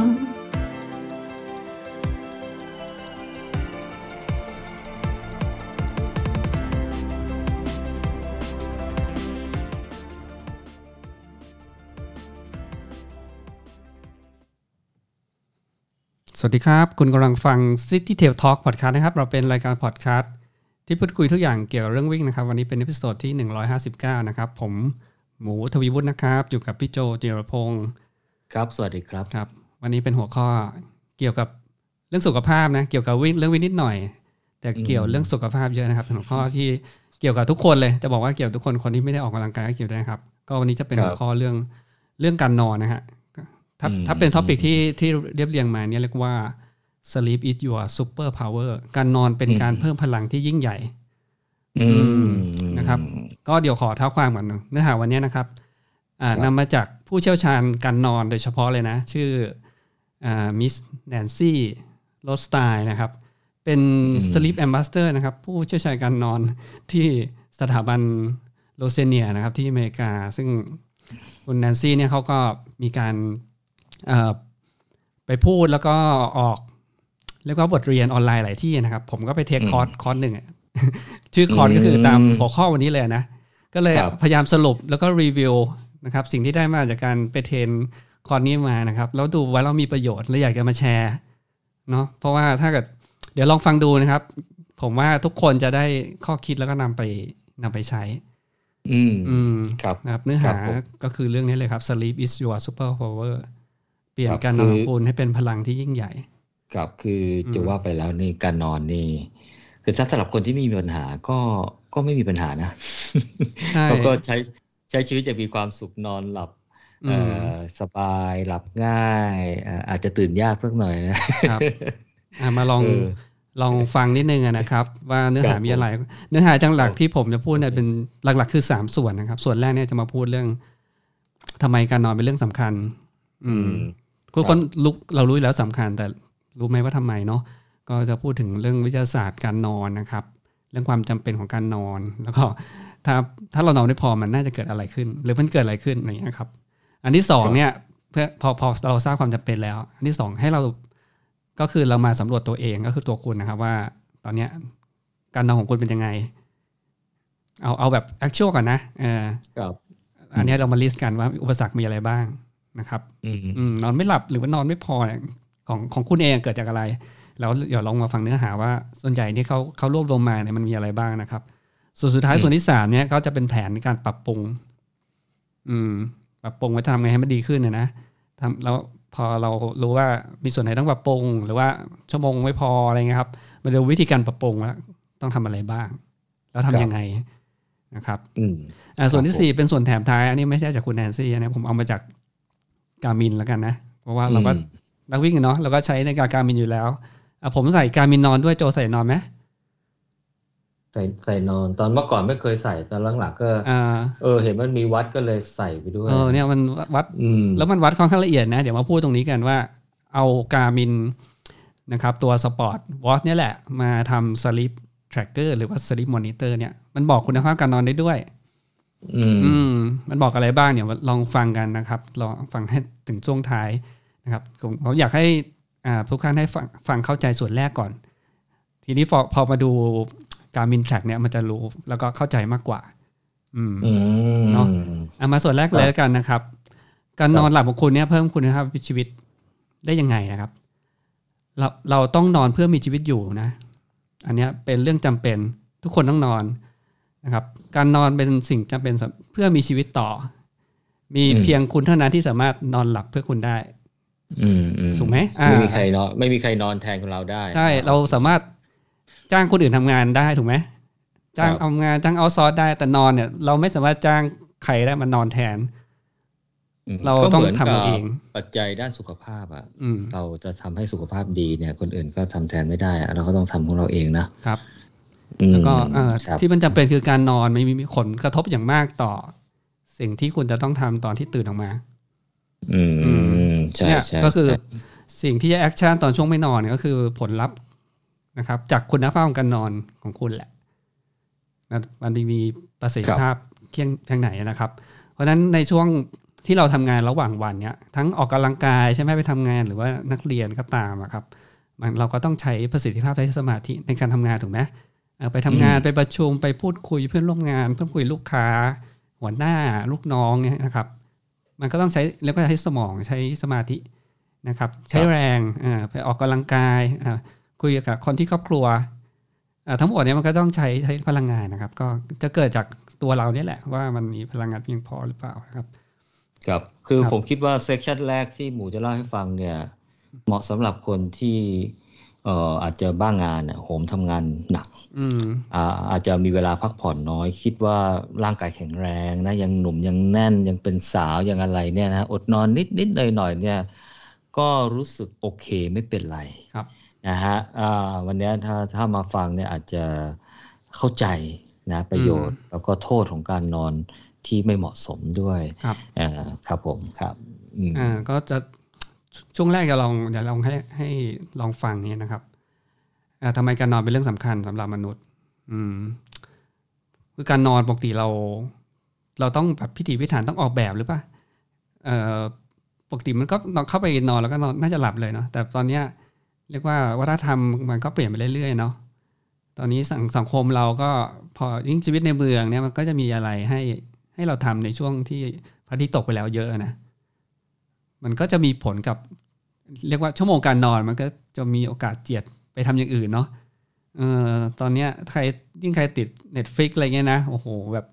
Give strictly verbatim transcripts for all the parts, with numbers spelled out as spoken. สวัสดีครับคุณกำลังฟัง CityTales Talk Podcast นะครับเราเป็นรายการ Podcast ที่พูดคุยทุกอย่างเกี่ยวกับเรื่องวิ่งนะครับวันนี้เป็นเอพิโซดที่หนึ่งร้อยห้าสิบเก้านะครับผมหมูทวีวุฒินะครับอยู่กับพี่โจจิรพงศ์ครับสวัสดีครับครับวันนี้เป็นหัวข้อเกี่ยวกับเรื่องสุขภาพนะเกี่ยวกับวิ่งเรื่องวิ่งนิดหน่อยแต่เกี่ยวเรื่องสุขภาพเยอะนะครับหัวข้อที่เกี่ยวกับทุกคนเลยจะบอกว่าเกี่ยวทุกคนคนที่ไม่ได้ออกกำลังกายก็เกี่ยวได้ครับก็วันนี้จะเป็นหัวข้อเรื่องเรื่องการนอนนะฮะถ้าถ้าเป็นท็อปิกที่ที่เรียบเรียงมาเนี่ยเรียกว่า sleep is your super power การนอนเป็นการเพิ่มพลังที่ยิ่งใหญ่นะครับก็เดี๋ยวขอเท้าความก่อนเนื้อหาวันนี้นะครับนำมาจากผู้เชี่ยวชาญการนอนโดยเฉพาะเลยนะชื่อมิสแนนซี่โรสไตน์นะครับเป็น sleep ambassador นะครับผู้เชี่ยวชาญการนอนที่สถาบันโลเซเนียนะครับที่อเมริกาซึ่งคุณแนนซี่เนี่ยเขาก็มีการไปพูดแล้วก็ออกเรียกว่าบทเรียนออนไลน์หลายที่นะครับผมก็ไปเทคคอร์สคอร์สหนึ่งชื่อคอร์สก็คือตามหัวข้อวันนี้เลยนะก็เลยพยายามสรุปแล้วก็รีวิวนะครับสิ่งที่ได้มาจากการไปเทรนคอร์สนี้มานะครับแล้วดูว่าเรามีประโยชน์และอยากจะมาแชร์เนาะเพราะว่าถ้าเกิดเดี๋ยวลองฟังดูนะครับผมว่าทุกคนจะได้ข้อคิดแล้วก็นำไปนำไปใช้อืมครับนะครับเนื้อหาก็คือเรื่องนี้เลยครับ Sleep is your super powerเปลี่ยนการนอนของคุณให้เป็นพลังที่ยิ่งใหญ่ครับคือจะว่าไปแล้วนี่การนอนนี่คือสำหรับคนที่ไม่มีปัญหาก็ก็ไม่มีปัญหานะเขาก็ใช้ใช้ชีวิตอย่างมีความสุขนอนหลับสบายหลับง่ายอาจจะตื่นยากสักหน่อยนะครับมาลองลองฟังนิดนึงนะครับว่าเนื้อหามีอะไรเนื้อหาจังหลักที่ผมจะพูดเนี่ยเป็นหลักๆคือสามส่วนนะครับส่วนแรกเนี่ยจะมาพูดเรื่องทำไมการนอนเป็นเรื่องสำคัญอืมคือคนรู้เรารู้แล้วสำคัญแต่รู้ไหมว่าทำไมเนาะก็จะพูดถึงเรื่องวิทยาศาสตร์การนอนนะครับเรื่องความจำเป็นของการนอนแล้วก็ถ้าถ้าเรานอนได้พอมันน่าจะเกิดอะไรขึ้นหรือมันเกิดอะไรขึ้นอะไรอย่างนี้ครับอันที่สองเนี่ยเพื่อพอพอเราทราบความจำเป็นแล้วอันที่สองให้เราก็คือเรามาสำรวจตัวเองก็คือตัวคุณนะครับว่าตอนเนี้ยการนอนของคุณเป็นยังไงเอาเอาแบบ actual ก่อนนะเอออันนี้เรามาลิสต์กันว่าอุปสรรคมีอะไรบ้างนะครับนอนไม่หลับหรือว่านอนไม่พอเนี่ยของของคุณเองเกิดจากอะไรแล้วเดี๋ยวลองมาฟังเนื้อหาว่าส่วนใหญ่นี่เขาเขารวบรวมมาเนี่ยมันมีอะไรบ้างนะครับส่วนสุดท้ายส่วนที่สามเนี่ยเขาจะเป็นแผนในการปรับปรุงอืมปรับปรุงว่าทำไงให้มันดีขึ้นเนี่ยนะทำแล้วพอเรารู้ว่ามีส่วนไหนต้องปรับปรุงหรือว่าชั่วโมงไม่พออะไรเงี้ยครับมาดูวิธีการปรับปรุงว่าต้องทำอะไรบ้างแล้วทำยังไงนะครับอ่าส่วนที่สี่เป็นส่วนแถมท้ายอันนี้ไม่ใช่จากคุณแนนซี่นะผมเอามาจากGarmin แล้วกันนะเพราะว่าเราก็นักวิ่งเนาะเราก็ใช้ในการ Garmin อยู่แล้วอ่ะผมใส่ Garmin นอนด้วยโจใส่นอนมั้ยใส่ใส่นอนตอนเมื่อก่อนไม่เคยใส่ตอนหลังๆก็เออเออเห็นมันมีวัดก็เลยใส่ไปด้วยเออเนี่ยมันวัดแล้วมันวัดค่อนข้างละเอียดนะเดี๋ยวมาพูดตรงนี้กันว่าเอา Garmin นะครับตัว Sport Watch เนี่ยแหละมาทำ Sleep Tracker หรือว่า Sleep Monitor เนี่ยมันบอกคุณภาพการนอนได้ด้วยอืมมันบอกอะไรบ้างเนี่ยลองฟังกันนะครับลองฟังให้ถึงช่วงท้ายนะครับผมอยากให้อ่าทุกท่านให้ฟังฟังเข้าใจส่วนแรกก่อนทีนี้พอพอมาดู Garmin Track เนี่ยมันจะรู้แล้วก็เข้าใจมากกว่าอืมเนาะเอามาส่วนแรกเลยกันนะครับการนอนหลับของคุณเนี่ยเพิ่มคุณภาพชีวิตได้ยังไงนะครับเราเราต้องนอนเพื่อมีชีวิตอยู่นะอันเนี้ยเป็นเรื่องจำเป็นทุกคนต้องนอนนะครับการนอนเป็นสิ่งจำเป็นเพื่อมีชีวิตต่อมีเพียงคุณเท่านั้นที่สามารถนอนหลับเพื่อคุณได้ถูกไหมไม่มีใครนอนไม่มีใครนอนแทนของเราได้ใช่เราสามารถจ้างคนอื่นทำงานได้ถูกไหมจ้างเอางานจ้างเอาซอสได้แต่นอนเนี่ยเราไม่สามารถจ้างใครได้มานอนแทนเราต้องทำเองปัจจัยด้านสุขภาพอ่ะเราจะทำให้สุขภาพดีเนี่ยคนอื่นก็ทำแทนไม่ได้เราก็ต้องทำของเราเองนะครับแล้วก็ที่มันจำเป็นคือการนอนไม่มีผลกระทบอย่างมากต่อสิ่งที่คุณจะต้องทำตอนที่ตื่นออกมาอืมใช่ใช่ก็คือสิ่งที่จะแอคชั่นตอนช่วงไม่นอนก็คือผลลัพธ์นะครับจากคุณภาพของการนอนของคุณแหละมันมีประสิทธิภาพเพียงเพียงไหนนะครับเพราะฉะนั้นในช่วง ที่เราทำงานระหว่างวันเนี้ยทั้งออกกำลังกายใช่ไหมไปทำงานหรือว่านักเรียนก็ตามอะครับมันเราก็ต้องใช้ประสิทธิภาพใช้สมาธิในการทำงานถูกไหมไปทำงานไปประชุมไปพูดคุยเพื่อนร่วมงานเพื่อนคุยลูกค้าหัวหน้าลูกน้องเนี่ยนะครับมันก็ต้องใช้แล้วก็ใช้สมองใช้สมาธินะครับใช้แรงไปออกกำลังกายคุยกับคนที่ครอบครัวทั้งหมดเนี่ยมันก็ต้องใช้ใช้พลังงานนะครับก็จะเกิดจากตัวเราเนี่ยแหละว่ามันมีพลังงานเพียงพอหรือเปล่านะครับครับคือผมคิดว่าเซสชั่นแรกที่หมูจะเล่าให้ฟังเนี่ยเหมาะสำหรับคนที่เอ่ออาจจะบ้างงานโหมทำงานหนักอืมอ่าอาจจะมีเวลาพักผ่อนน้อยคิดว่าร่างกายแข็งแรงนะยังหนุ่มยังแน่นยังเป็นสาวยังอะไรเนี่ยนะอดนอนนิดๆหน่อยๆเนี่ยก็รู้สึกโอเคไม่เป็นไรครับนะฮะอ่าวันนี้ถ้าถ้ามาฟังเนี่ยอาจจะเข้าใจนะประโยชน์แล้วก็โทษของการนอนที่ไม่เหมาะสมด้วยครับอ่าครับผมครับอ่าก็จะช่วงแรกจะลองเดี๋ยวลองให้ให้ลองฟังนี้นะครับอ่าทำไมการนอนเป็นเรื่องสำคัญสำหรับมนุษย์อืมคือการนอนปกติเราเราต้องแบบพิถีพิถันต้องออกแบบหรือเปล่าเอ่อปกติมันก็นอนเข้าไปนอนแล้วก็นอนน่าจะหลับเลยเนาะแต่ตอนเนี้ยเรียกว่าวัฒนธรรมมันก็เปลี่ยนไปเรื่อยๆเนาะตอนนี้สังสังคมเราก็พอยิ่งชีวิตในเมืองเนี่ยมันก็จะมีอะไรให้ให้เราทำในช่วงที่พระอาทิตย์ตกไปแล้วเยอะนะมันก็จะมีผลกับเรียกว่าชั่วโมงการนอนมันก็จะมีโอกาสเจียดไปทำอย่างอื่นเนาะเออตอนเนี้ยใครยิ่งใครติด Netflix อะไรเงี้ยนะโอ้โหแบบ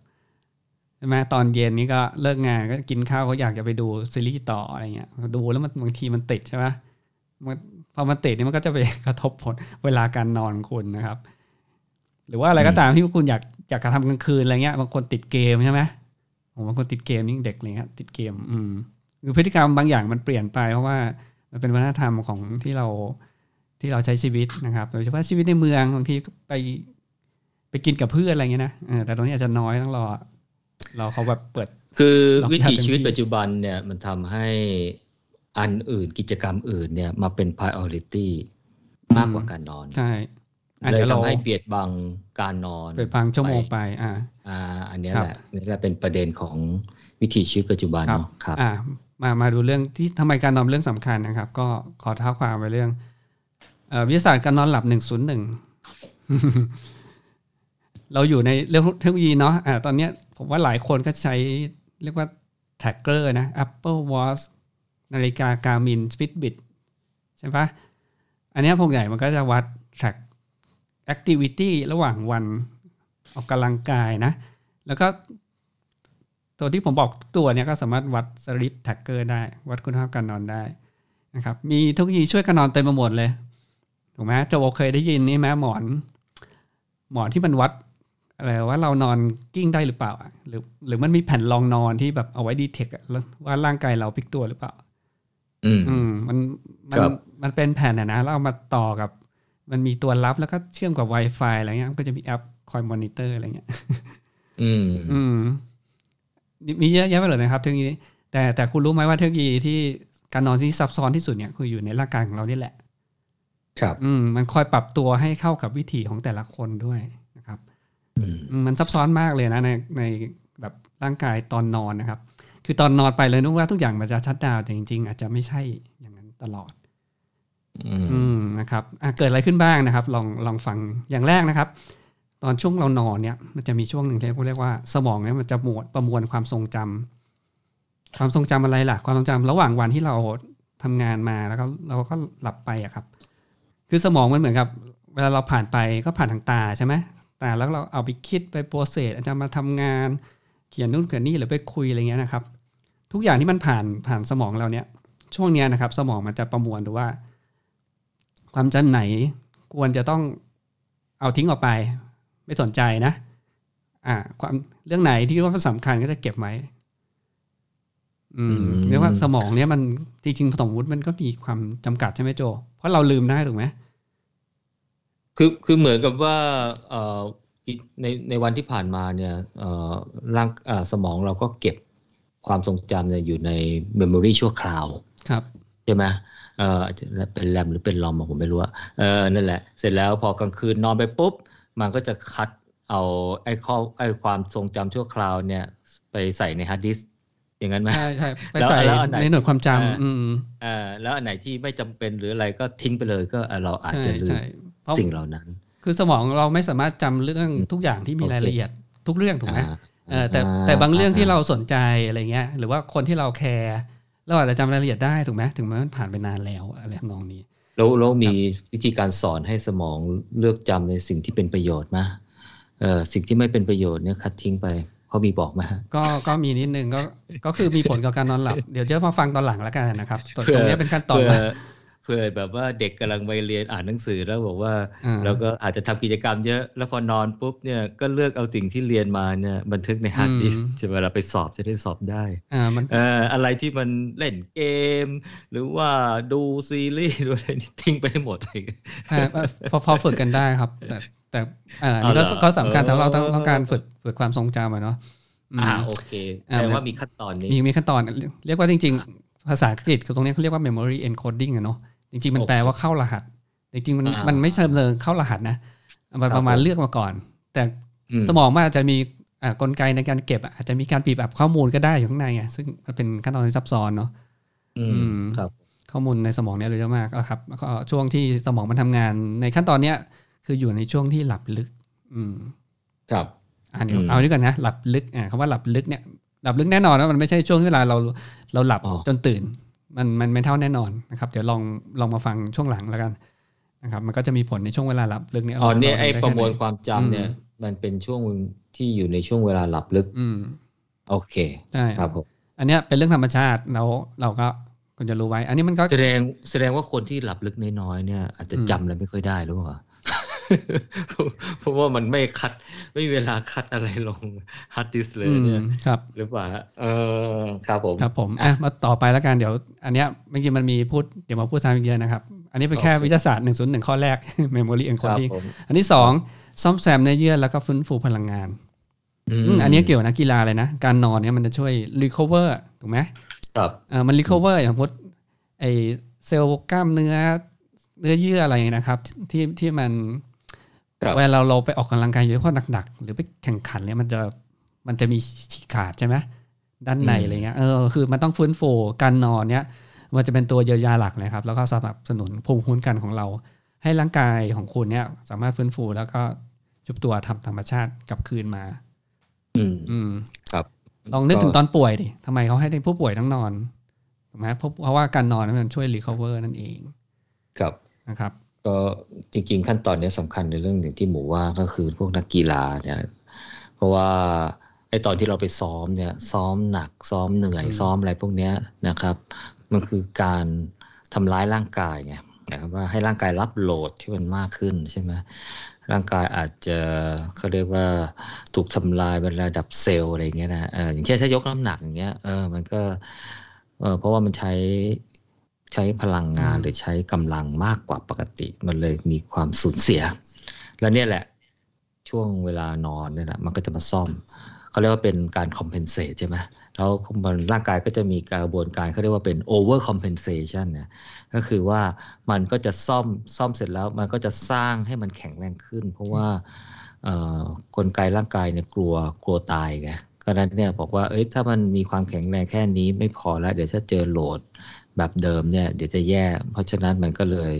ใช่ไหมตอนเย็นนี้ก็เลิกงานก็กินข้าวก็อยากจะไปดูซีรีส์ต่ออะไรเงี้ยดูแล้วมันบางทีมันติดใช่ไหมมันพอมันติดเนี่ยมันก็จะไปกระทบผลเวลาการนอนของคุณนะครับหรือว่าอะไรก็ตามที่คุณอยากอยากจะทำกลางคืนอะไรเงี้ยบางคนติดเกมใช่ไหมผมบางคนติดเกมยิ่งเด็กเลยครับติดเกมอืมคือพฤติกรรมบางอย่างมันเปลี่ยนไปเพราะว่ามันเป็นวัฒนธรรมของที่เราที่เราใช้ชีวิตนะครับโดยเฉพาะชีวิตในเมืองบางทีก็ไปไปกินกับเพื่อนอะไรเงี้ยนะแต่ตอนนี้อาจจะน้อยต้องรอเราเขาแบบเปิดคือวิถีชีวิตปัจจุบันเนี่ยมันทำให้อันอื่นกิจกรรมอื่นเนี่ยมาเป็น priority มากกว่าการนอนใช่เลยทำให้เบียดบังการนอนเบียดบังชั่วโมงไปอ่าอ่าอันนี้แหละนี่แหละเป็นประเด็นของวิถีชีวิตปัจจุบันเนาะครับอ่ามามาดูเรื่องที่ทำไมการนอนเรื่องสำคัญนะครับก็ขอเท้าความไปเรื่องเอ่อวิทยาศาสตร์การนอนหลับหนึ่งศูนย์หนึ่ง เราอยู่ในเรื่องเทคโนโลยีเนาะอ่าตอนนี้ผมว่าหลายคนก็ใช้เรียกว่าแท็กเกอร์นะ Apple Watch นาฬิกา Garmin Speedbit ใช่ปะอันนี้พวกใหญ่มันก็จะวัดแทร็กแอคทิวิตี้ระหว่างวันออกกำลังกายนะแล้วก็ตัวที่ผมบอกตัวเนี่ยก็สามารถวัด Sleep Tracker ได้วัดคุณภาพการนอนได้นะครับมีเทคโนโลยีช่วยการนอนเต็มไปหมดเลยถูกไหมจะเคยได้ยินนี่ไหมหมอนหมอนที่มันวัดอะไรว่าเรานอนกิ้งได้หรือเปล่าหรือหรือมันมีแผ่นรองนอนที่แบบเอาไว้ดีเทคว่าร่างกายเราพลิกตัวหรือเปล่าอืม อืมมันมันมันเป็นแผ่นอะนะแล้วเอามาต่อกับมันมีตัวรับแล้วก็เชื่อมกับ Wi-Fi อะไรเงี้ยก็จะมีแอปคอยมอนิเตอร์อะไรเงี้ยอืมอืมมีเยอะแยะไปเลยนะครับเทคโนโลยีแต่แต่คุณรู้ไหมว่าเทคโนโลยีที่การนอนที่ซับซ้อนที่สุดเนี่ยคืออยู่ในร่างกายของเรานี่แหละครับอืมมันคอยปรับตัวให้เข้ากับวิถีของแต่ละคนด้วยนะครับอืมมันซับซ้อนมากเลยนะในในแบบร่างกายตอนนอนนะครับคือตอนนอนไปเลยนึกว่าทุกอย่างมันจะชัตดาวน์แต่จริงๆอาจจะไม่ใช่อย่างนั้นตลอดอืมนะครับเกิดอะไรขึ้นบ้างนะครับลองลองฟังอย่างแรกนะครับตอนช่วงเรานอนเนี่ยมันจะมีช่วงหนึ่งที่เขาเรียกว่าสมองเนี่ยมันจะหมดประมวลความทรงจำความทรงจำอะไรล่ะความทรงจำระหว่างวันที่เราทำงานมาแล้วก็เราก็หลับไปอะครับคือสมองมันเหมือนกับเวลาเราผ่านไปก็ผ่านทางตาใช่ไหมตาแล้วเราเอาไปคิดไปโปรเซสอาจจะมาทำงานเขียนนู่นเขียนนี่หรือไปคุยอะไรเงี้ยนะครับทุกอย่างที่มันผ่านผ่านสมองเราเนี่ยช่วงเนี้ยนะครับสมองมันจะประมวลดูว่าความจำไหนควรจะต้องเอาทิ้งออกไปไม่สนใจนะอ่าความเรื่องไหนที่ว่าสำคัญก็จะเก็บไว้อืมเรียกว่าสมองเนี้ยมันจริงๆสมมุติมันก็มีความจำกัดใช่ไหมโจเพราะเราลืมได้ถูกไหมคือคือเหมือนกับว่าเอ่อในในวันที่ผ่านมาเนี่ยเอ่อร่างเอ่อสมองเราก็เก็บความทรงจำเนี่ยอยู่ในเมมโมรีชั่วคราวครับใช่ไหมเออเป็นแรมหรือเป็นลอมผมไม่รู้อะเออนั่นแหละเสร็จแล้วพอกลางคืนนอนไปปุ๊บมันก็จะคัดเอาไอ้ข้อไอ้ความทรงจำชั่วคราวเนี่ยไปใส่ในฮาร์ดดิสก์ อย่างนั้นไหมใช่ใช่ไปใส่ในหน่วยความจำอืมอ่าแล้วอันไหนที่ไม่จำเป็นหรืออะไรก็ทิ้งไปเลยก็เราอาจจะลืมสิ่งเหล่านั้นคือสมองเราไม่สามารถจำเรื่องทุกอย่างที่มีรายละเอียดทุกเรื่องถูกไหมเออแต่แต่บางเรื่องที่เราสนใจอะไรเงี้ยหรือว่าคนที่เราแคร์เราอาจจะจำรายละเอียดได้ถูกไหมถึงแม้มันผ่านไปนานแล้วอะไรทำนองนี้แล้วแล้วมีวิธีการสอนให้สมองเลือกจำในสิ่งที่เป็นประโยชน์มั้ยเออสิ่งที่ไม่เป็นประโยชน์เนี่ยคัดทิ้งไปเขามีบอกมาก็ก็มีนิดนึงก็ก็คือมีผลกับการนอนหลับเดี๋ยวจะมาฟังตอนหลังแล้วกันนะครับตรงนี้เป็นขั้นตอนเพื่อแบบว่าเด็กกำลังวัยเรียนอ่านหนังสือแล้วบอกว่าแล้วก็อาจจะทำกิจกรรมเยอะแล้วพอนอนปุ๊บเนี่ยก็เลือกเอาสิ่งที่เรียนมาเนี่ยบันทึกในฮาร์ดดิสก์เวลาไปสอบจะได้สอบได้อ่ามันเอ่ออะไรที่มันเล่นเกมหรือว่าดูซีรีส์ดูอะไรนี่ทิ้งไปหมดเลยพอพอฝึกกันได้ครับแต่แต่อ่าก็ก็สำคัญทั้งเราต้องการฝึกฝึกความทรงจำอ่ะเนาะอ่าโอเคแต่ว่ามีขั้นตอนนี้มีมีขั้นตอนเรียกว่าจริงๆภาษาอังกฤษตรงนี้เขาเรียกว่า memory encoding อ่ะเนาะจริงๆมันแปลว่าเข้ารหัสจริงๆมันมันไม่เชิงเลยเข้ารหัสนะมันประมาณเลือกมาก่อนแต่สมองมันอาจจะมีอ่ากลไกในการเก็บอาจจะมีการบีบอัดข้อมูลก็ได้อยู่ข้างในไงซึ่งมันเป็นขั้นตอนที่ซับซ้อนเนาะอืมครับข้อมูลในสมองเนี่ยเยอะมากครับก็ช่วงที่สมองมันทำงานในขั้นตอนเนี้ยคืออยู่ในช่วงที่หลับลึกอืมครับอ่ะเดี๋ยวเอานี้ก่อนนะหลับลึกอ่าคำว่าหลับลึกเนี่ยหลับลึกแน่นอนนะมันไม่ใช่ช่วงเวลาเราเราหลับจนตื่นมันมันไม่เท่าแน่นอนนะครับเดี๋ยวลองลองมาฟังช่วงหลังแล้วกันนะครับมันก็จะมีผลในช่วงเวลาหลับลึกเนี่ยอ๋อเนี่ยไอ้ประมวลความจำเนี่ยมันเป็นช่วงที่อยู่ในช่วงเวลาหลับลึกอืมโอเคใช่ครับผมอันเนี้ยเป็นเรื่องธรรมชาติแล้วเราก็ควรจะรู้ไว้อันนี้มันก็แสดงแสดงว่าคนที่หลับลึกน้อยๆเนี่ยอาจจะจำอะไรไม่ค่อยได้หรือเปล่าเพราะว่ามันไม่คัดไม่มีเวลาคัดอะไรลงฮาร์ดดิสก์เลยเนี่ยครับหรือเปล่าเออครับผมครับผมอ่ะมาต่อไปแล้วกันเดี๋ยวอันเนี้ยเมื่อกี้มันมีพูดเดี๋ยวมาพูดซ้ำอีกเยอะนะครับอันนี้เป็นแค่วิทยาศาสตร์หนึ่งศูนย์หนึ่งข้อแรก memory encoding อันที่สองซ่อมแซมเนื้อเยื่อแล้วก็ฟื้นฟูพลังงานอันนี้เกี่ยวกับนักกีฬาเลยนะการนอนเนี่ยมันจะช่วย recover ถูกไหมครับเออมัน recover อย่างพวกไอเซลล์กล้ามเนื้อเนื้อเยื่ออะไรนะครับที่ที่มันเวลาเราเราไปออกกำลังกายเยอะข้อหนักๆหรือไปแข่งขันเนี่ยมันจะมันจะมีฉีกขาดใช่ไหมด้านในอะไรเงี้ยเออคือมันต้องฟื้นฟูการนอนเนี่ยมันจะเป็นตัวเยียวยาหลักเลยครับแล้วก็สนับสนุนภูมิคุ้มกันของเราให้ร่างกายของคุณเนี่ยสามารถฟื้นฟูแล้วก็ชุบตัวทำธรรมชาติกลับคืนมาอืมอืมครับลองนึกถึงตอนป่วยดิทำไมเขาให้ผู้ป่วยต้องนอนถูกไหมเพราะว่าการนอนมันช่วยรีคอเวอร์นั่นเองครับนะครับก็จริงๆขั้นตอนนี้สำคัญในเรื่องหนึ่งที่หมูว่าก็คือพวกนักกีฬาเนี่ยเพราะว่าไอ้ตอนที่เราไปซ้อมเนี่ยซ้อมหนักซ้อมเหนื่อยซ้อมอะไรพวกเนี้ยนะครับมันคือการทำร้ายร่างกายไงนะครับว่าให้ร่างกายรับโหลดที่มันมากขึ้นใช่ไหมร่างกายอาจจะเขาเรียกว่าถูกทำลายเป็นระดับเซลล์อะไรเงี้ยนะเอออย่างเช่นถ้ายกน้ำหนักอย่างเงี้ยเออมันก็เออเพราะว่ามันใช้ใช้พลังงานหรือใช้กำลังมากกว่าปกติมันเลยมีความสูญเสียแล้วเนี่ยแหละช่วงเวลานอนเนี่ยนะมันก็จะมาซ่อมเขาเรียกว่าเป็นการคอมเพนเซตใช่ไหมแล้วร่างกายก็จะมีกระบวนการเขาเรียกว่าเป็นโอเวอร์คอมเพนเซชันเนี่ยก็คือว่ามันก็จะซ่อมซ่อมเสร็จแล้วมันก็จะสร้างให้มันแข็งแรงขึ้นเพราะว่ากลไกร่างกายเนี่ยกลัวกลัวตายไงเพราะนั้นเนี่ยบอกว่าเอ้ยถ้ามันมีความแข็งแรงแค่นี้ไม่พอแล้วเดี๋ยวถ้าเจอโหลดแบบเดิมเนี่ยเดี๋ยวจะแย่เพราะฉะนั้นมันก็เลย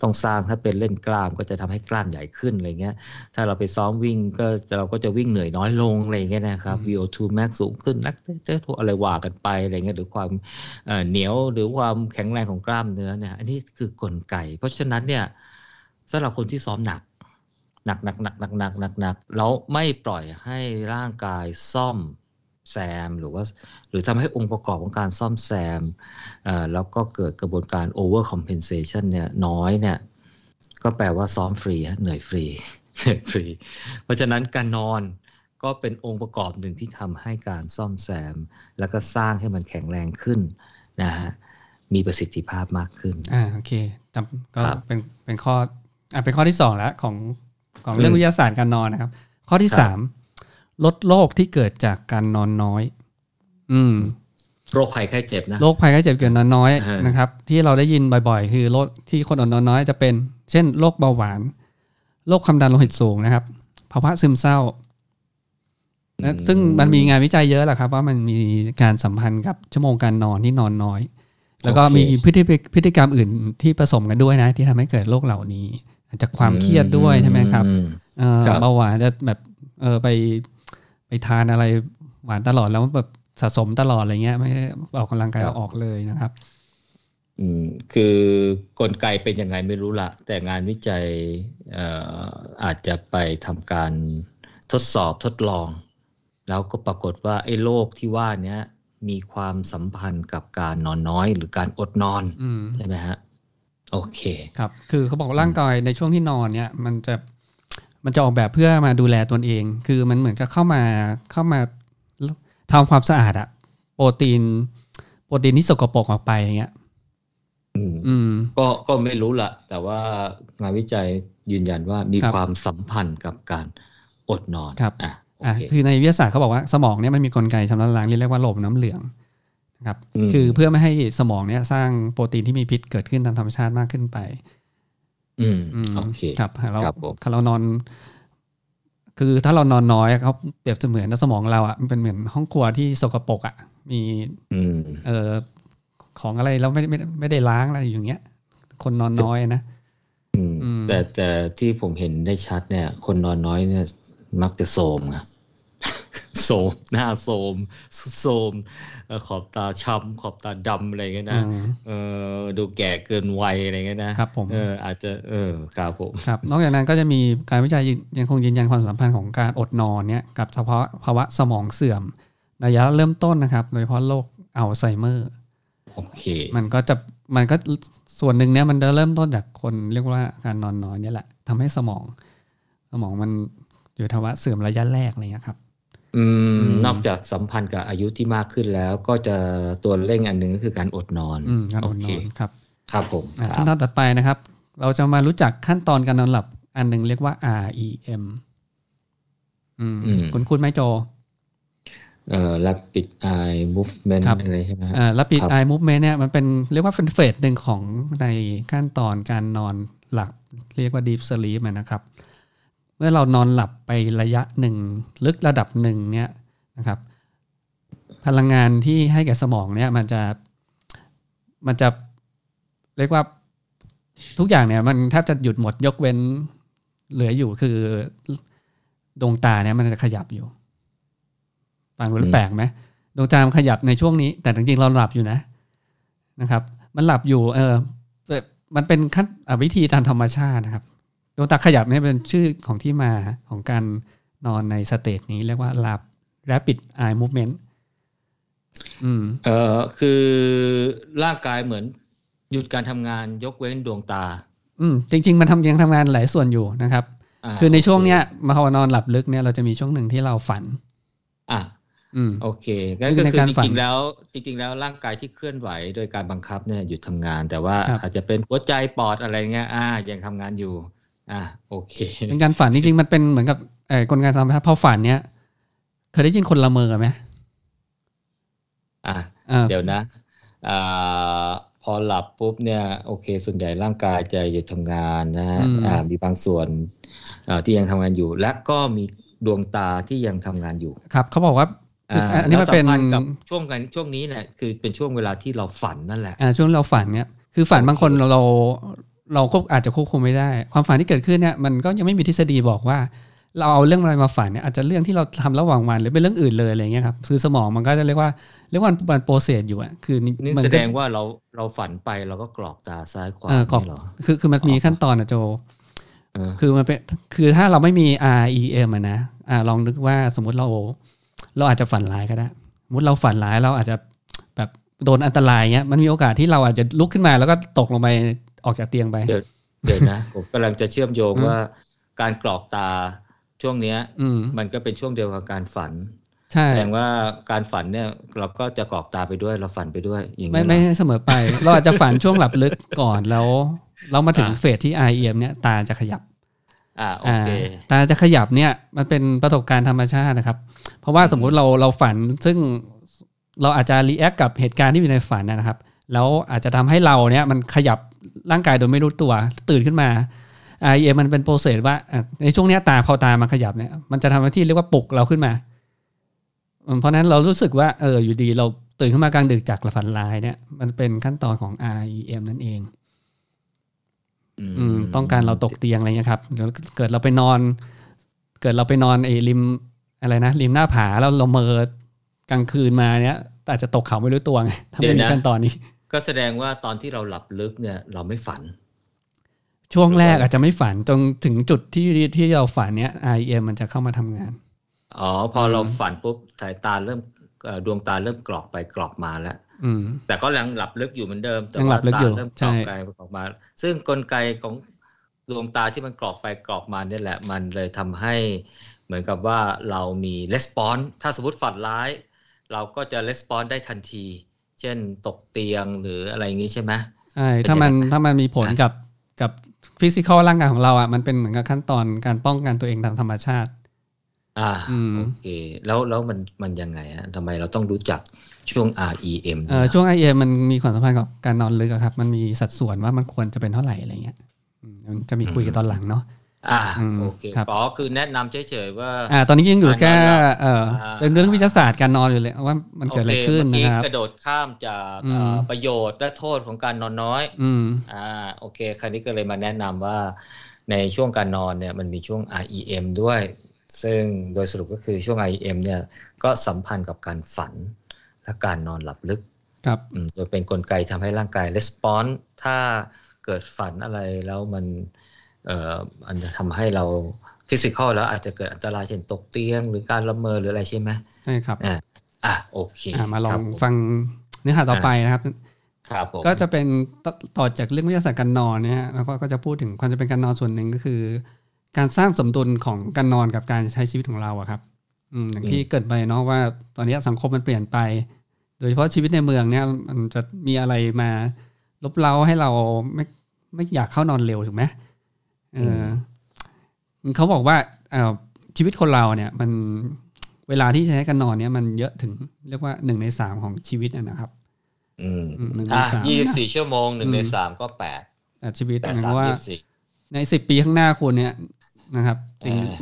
ต้องสร้างถ้าเป็นเล่นกล้ามก็จะทำให้กล้ามใหญ่ขึ้นอะไรเงี้ยถ้าเราไปซ้อมวิ่งก็เราก็จะวิ่งเหนื่อยน้อยลงอะไรเงี้ยนะครับ วี โอ ทู max สูงขึ้นนักเตะอะไรว่ากันไปอะไรเงี้ยหรือความเหนียวหรือความแข็งแรงของกล้ามเนื้อเนี่ยอันนี้คือกลไกเพราะฉะนั้นเนี่ยสำหรับคนที่ซ้อมหนักหนักหนักหนักหนักหนักหนักหนักแล้วไม่ปล่อยให้ร่างกายซ่อมแซมหรือว่าหรือทำให้องค์ประกอบของการซ่อมแซมแล้วก็เกิดกระบวนการ over compensation เนี่ยน้อยเนี่ยก็แปลว่าซ้อมฟรีเหนื่อยฟรีเหนื่อยฟรีเพราะฉะนั้นการนอนก็เป็นองค์ประกอบหนึ่งที่ทำให้การซ่อมแซมแล้วก็สร้างให้มันแข็งแรงขึ้นนะฮะมีประสิทธิภาพมากขึ้นอ่าโอเคจำก็เป็นเป็นข้ออ่ะเป็นข้อที่สองแล้วของของเรื่องวิทยาศาสตร์การนอนนะครับข้อที่สามลดโรคที่เกิดจากการนอนน้อยอืมโรคภัยไข้เจ็บนะโรคภัยไข้เจ็บเกิดนอนน้อยนะครับที่เราได้ยินบ่อยๆคือโรคที่คนนอนน้อยจะเป็นเช่นโรคเบาหวานโรคความดันโลหิตสูงนะครับภาวะซึมเศร้า แล้วซึ่งมันมีงานวิจัยเยอะแหละครับว่ามันมีการสัมพันธ์กับชั่วโมงการนอนที่นอนน้อยแล้วก็มีพฤติกรรมอื่นที่ผสมกันด้วยนะที่ทำให้เกิดโรคเหล่านี้จากความเครียดด้วยใช่ไหมครับเบาหวานจะแบบเออไปไปทานอะไรหวานตลอดแล้วแบบสะสมตลอดอะไรเงี้ยไม่ออกกำลังกายออกเลยนะครับอืมคือกลไกเป็นยังไงไม่รู้ละแต่งานวิจัยเอ่ออาจจะไปทำการทดสอบทดลองแล้วก็ปรากฏว่าไอ้โรคที่ว่านี้มีความสัมพันธ์กับการนอนน้อยหรือการอดนอนใช่ไหมฮะโอเคครับคือเขาบอกร่างกายในช่วงที่นอนเนี่ยมันจะมันจะออกแบบเพื่อมาดูแลตนเองคือมันเหมือนกับเข้ามาเข้ามาทำความสะอาดอะโปรตีนโปรตีนที่สกปรกออกไปอย่างเงี้ยอืมก็ก็ไม่รู้ละแต่ว่างานวิจัยยืนยันว่ามีความสัมพันธ์กับการอดนอนครับอ่ะอ่ะคือในวิทยาศาสตร์เขาบอกว่าสมองเนี่ยมันมีกลไกชำระล้างเรียกว่าระบบน้ำเหลืองนะครับคือเพื่อไม่ให้สมองเนี่ยสร้างโปรตีนที่มีพิษเกิดขึ้นตามธรรมชาติมากขึ้นไปอืมโอเคครับเราถ้าเรานอนคือถ้าเรานอนน้อยเขาเปรียบเสมือนนะสมองเราอ่ะมันเป็นเหมือนห้องครัวที่สกปรกอ่ะมีเอ่อของอะไรแล้วไม่ไม่ไม่ได้ล้างอะไรอย่างเงี้ยคนนอนน้อยนะแต่แต่ที่ผมเห็นได้ชัดเนี่ยคนนอนน้อยเนี่ยมักจะโทรมนะโทรมหน้าโทรมโทรมขอบตาช้ำขอบตาดำอะไรเงี้ยนะเออดูแก่เกินวัยอะไรเงี้ยนะครับผมเอออาจจะเออครับผมครับนอกจากนั้นก็จะมีการวิจัยยังคงยืนยันความสัมพันธ์ของการอดนอนเนี่ยกับเฉพาะภาวะสมองเสื่อมระยะเริ่มต้นนะครับโดยเฉพาะโรคอัลไซเมอร์โอเคมันก็จะมันก็ส่วนหนึ่งเนี่ยมันจะเริ่มต้นจากคนเรียกว่าการนอนน้อยเนี่ยแหละทำให้สมองสมองมันอยู่ภาวะเสื่อมระยะแรกอะไรเงี้ยครับอืมนอกจากสัมพันธ์กับอายุที่มากขึ้นแล้วก็จะตัวเร่งอันหนึ่งก็คือการอดนอนอืมการอดนอนครับครับผมขั้นตอนต่อไปนะครับเราจะมารู้จักขั้นตอนการนอนหลับอันนึงเรียกว่า อาร์ อี เอ็ม อืมคุณคุณไหมโจเอ่อ Rapid Eye Movement อะไรใช่ไหมครับเอ่อ Rapid Eye Movement เนี่ยมันเป็นเรียกว่าเป็นเฟสหนึ่งของในขั้นตอนการนอนหลับเรียกว่า Deep Sleep นะครับเมื่อเรานอนหลับไประยะหนึ่งลึกระดับหนึ่งเนี่ยนะครับพลังงานที่ให้แก่สมองเนี่ยมันจะมันจะเรียกว่าทุกอย่างเนี่ยมันแทบจะหยุดหมดยกเว้นเหลืออยู่คือดวงตาเนี่ยมันจะขยับอยู่ฟังดูแล้วแปลกไหมดวงตามันขยับในช่วงนี้แต่จริงๆเราหลับอยู่นะนะครับมันหลับอยู่เออมันเป็นขั้นวิธีตามธรรมชาตินะครับดวงตาขยับนี่เป็นชื่อของที่มาของการนอนในสเตจนี้เรียกว่า Rapid Eye Movement อืมเอ่อคือร่างกายเหมือนหยุดการทำงานยกเว้นดวงตาอืมจริงๆมันทำยังทำงานหลายส่วนอยู่นะครับคือในช่วงเนี้ยมาพอนอนหลับลึกเนี่ยเราจะมีช่วงหนึ่งที่เราฝันอ่ะอืมโอเคงั้นก็คือจริงๆแล้วจริงๆแล้วร่างกายที่เคลื่อนไหวโดยการบังคับเนี่ยหยุดทำงานแต่ว่าอาจจะเป็นหัวใจปอดอะไรเงี้ยอ่ายังทำงานอยู่อ่ะโอเคเป็นการฝันจริงๆมันเป็นเหมือนกับไอ้กลไกธรรมชาติพอฝันเนี้ยเคยได้ยินคนละเมอมั้ยอ่ะเดี๋ยวนะอ่าพอหลับปุ๊บเนี่ยโอเคส่วนใหญ่ร่างกายจะหยุดทำงานนะอ่ามีบางส่วนที่ยังทำงานอยู่และก็มีดวงตาที่ยังทำงานอยู่ครับเขาบอกว่าอันนี้มันเป็นช่วงกันช่วงนี้แหละคือเป็นช่วงเวลาที่เราฝันนั่นแหละอ่าช่วงเราฝันเนี้ยคือฝันบางคนเราเราเราก็อาจจะควบคุมไม่ได้ความฝันที่เกิดขึ้นเนี่ยมันก็ยังไม่มีทฤษฎีบอกว่าเราเอาเรื่องอะไรมาฝันเนี่ยอาจจะเรื่องที่เราทำระหว่างวันหรือเป็นเรื่องอื่นเลยอะไรเงี้ยครับคือสมองมันก็จะเรียกว่าเรียกว่ามันโปรเซสอยู่อ่ะคือมันแสดงว่าเราเราฝันไปเราก็กรอกตาซ้ายขวานี่หรอคือคือมันมีขั้นตอนนะโจคือมันเป็นคือถ้าเราไม่มี อาร์ อี เอ็ม อ่ะนะอ่าลองนึกว่าสมมุติเราเราอาจจะฝันร้ายก็ได้สมมุติเราฝันร้ายเราอาจจะแบบโดนอันตรายเงี้ยมันมีโอกาสที่เราอาจจะลุกขึ้นมาแล้วก็ตกลงไปออกจากเตียงไปเดี๋ยวเดี๋ยวนะผมกำลังจะเชื่อมโยงว่าการกรอกตาช่วงเนี้ยมันก็เป็นช่วงเดียวกับการฝันแสดงว่าการฝันเนี่ยเราก็จะกรอกตาไปด้วยเราฝันไปด้วยอย่างนี้ไม่ไม่เสมอไปเราอาจจะฝันช่วงหลับลึกก่อนแล้วเรามาถึงเฟสที่ อาร์ อี เอ็ม เนี่ยตาจะขยับอ่าโอเคตาจะขยับเนี่ยมันเป็นประสบการณ์ธรรมชาตินะครับเพราะว่าสมมุติเราเราฝันซึ่งเราอาจจะรีแอคกับเหตุการณ์ที่อยู่ในฝันนะครับแล้วอาจจะทำให้เราเนี่ยมันขยับร่างกายโดยไม่รู้ตัวตื่นขึ้นมา อาร์ อี เอ็ม มันเป็นโปรเซสว่าในช่วงนี้ตาพอตามันขยับเนี่ยมันจะทำหน้าที่เรียกว่าปลุกเราขึ้นมา เพราะนั้นเรารู้สึกว่าเอออยู่ดีเราตื่นขึ้นมากลางดึกจากฝันร้ายเนี่ยมันเป็นขั้นตอนของ อาร์ อี เอ็ม นั่นเองต้องการเราตกเตียงอะไรเงี้ยครับเกิดเราไปนอนเกิดเราไปนอนไอ้ริมอะไรนะริมหน้าผาแล้วเราเมอกลางคืนมาเนี้ยอาจจะตกเขาไม่รู้ตัวไงถ้าไม่มีขั้นตอนนี้ก็แสดงว่าตอนที่เราหลับลึกเนี่ยเราไม่ฝันช่วงแรกอาจจะไม่ฝันจนถึงจุดที่ที่เราฝันเนี้ย อาร์ อี เอ็ม มันจะเข้ามาทำงานอ๋อพอเราฝันปุ๊บสายตาเริ่มดวงตาเริ่มกรอกไปกรอกมาแล้วแต่ก็ยังหลับลึกอยู่เหมือนเดิมแต่ว่าตาเริ่มกรอกไปกรอกมาซึ่งกลไกของดวงตาที่มันกรอกไปกรอกมาเนี่ยแหละมันเลยทำให้เหมือนกับว่าเรามีレスปอนส์ถ้าสมมติฝันร้ายเราก็จะレスปอนส์ได้ทันทีเช่นตกเตียงหรืออะไรอย่างนี้ใช่ไหมใช่ถ้ามันถ้ามันมีผลกับกับฟิสิกอลร่างกายของเราอ่ะมันเป็นเหมือนกับขั้นตอนการป้องกันตัวเองตามธรรมชาติอ่าโอเคแล้วแล้วมันมันยังไงฮะทำไมเราต้องรู้จักช่วง อาร์ อี เอ็ม เอ่อช่วง อาร์ อี เอ็ม มันมีความสัมพันธ์กับการนอนลึกครับมันมีสัดส่วนว่ามันควรจะเป็นเท่าไหร่อะไรเงี้ยมันจะมีคุยกันตอนหลังเนาะอ่าโอเคก็คือแนะนำเฉยๆว่าอ่าตอนนี้ยังอยู่แค่เอ่อเป็นเรื่องวิทยาศาสตร์การนอนอยู่เลยว่ามันเกิดอะไรขึ้นนะครับกระโดดข้ามจากประโยชน์และโทษของการนอนน้อยอืมอ่าโอเคคราวนี้ก็เลยมาแนะนำว่าในช่วงการนอนเนี่ยมันมีช่วง อาร์ อี เอ็ม ด้วยซึ่งโดยสรุปก็คือช่วง อาร์ อี เอ็ม เนี่ยก็สัมพันธ์กับการฝันและการนอนหลับลึกครับโดยเป็นกลไกทำให้ร่างกายรีสปอนส์ถ้าเกิดฝันอะไรแล้วมันเอ่ออันจะทำให้เราฟิสิคอลแล้วอาจจะเกิดอันตรายเช่นตกเตียงหรือการละเมอหรืออะไรใช่ไหมใช่ครับอ่าอ่ะโอเคมาลองฟังเนื้อหาต่อไปนะครับครับก็จะเป็นต่อจากเรื่องวิทยาศาสตร์การนอนเนี่ยแล้วก็จะพูดถึงความจะเป็นการนอนส่วนหนึ่งก็คือการสร้างสมดุลของการนอนกับการใช้ชีวิตของเราอะครับอย่างที่เกิดไปเนาะว่าตอนนี้สังคมมันเปลี่ยนไปโดยเฉพาะชีวิตในเมืองเนี่ยมันจะมีอะไรมาลบเล้าให้เราไม่ไม่อยากเข้านอนเร็วถูกไหมเออเขาบอกว่าชีวิตคนเราเนี่ยมันเวลาที่ใช้การนอนเนี่ยมันเยอะถึงเรียกว่าหนึ่งในสามของชีวิตนะครับหนึ่งในสามยี่สิบสี่ชั่วโมงหนึ่งในสามก็แปดชีวิตแต่ว่าในสิบปีข้างหน้าคุณเนี่ยนะครับ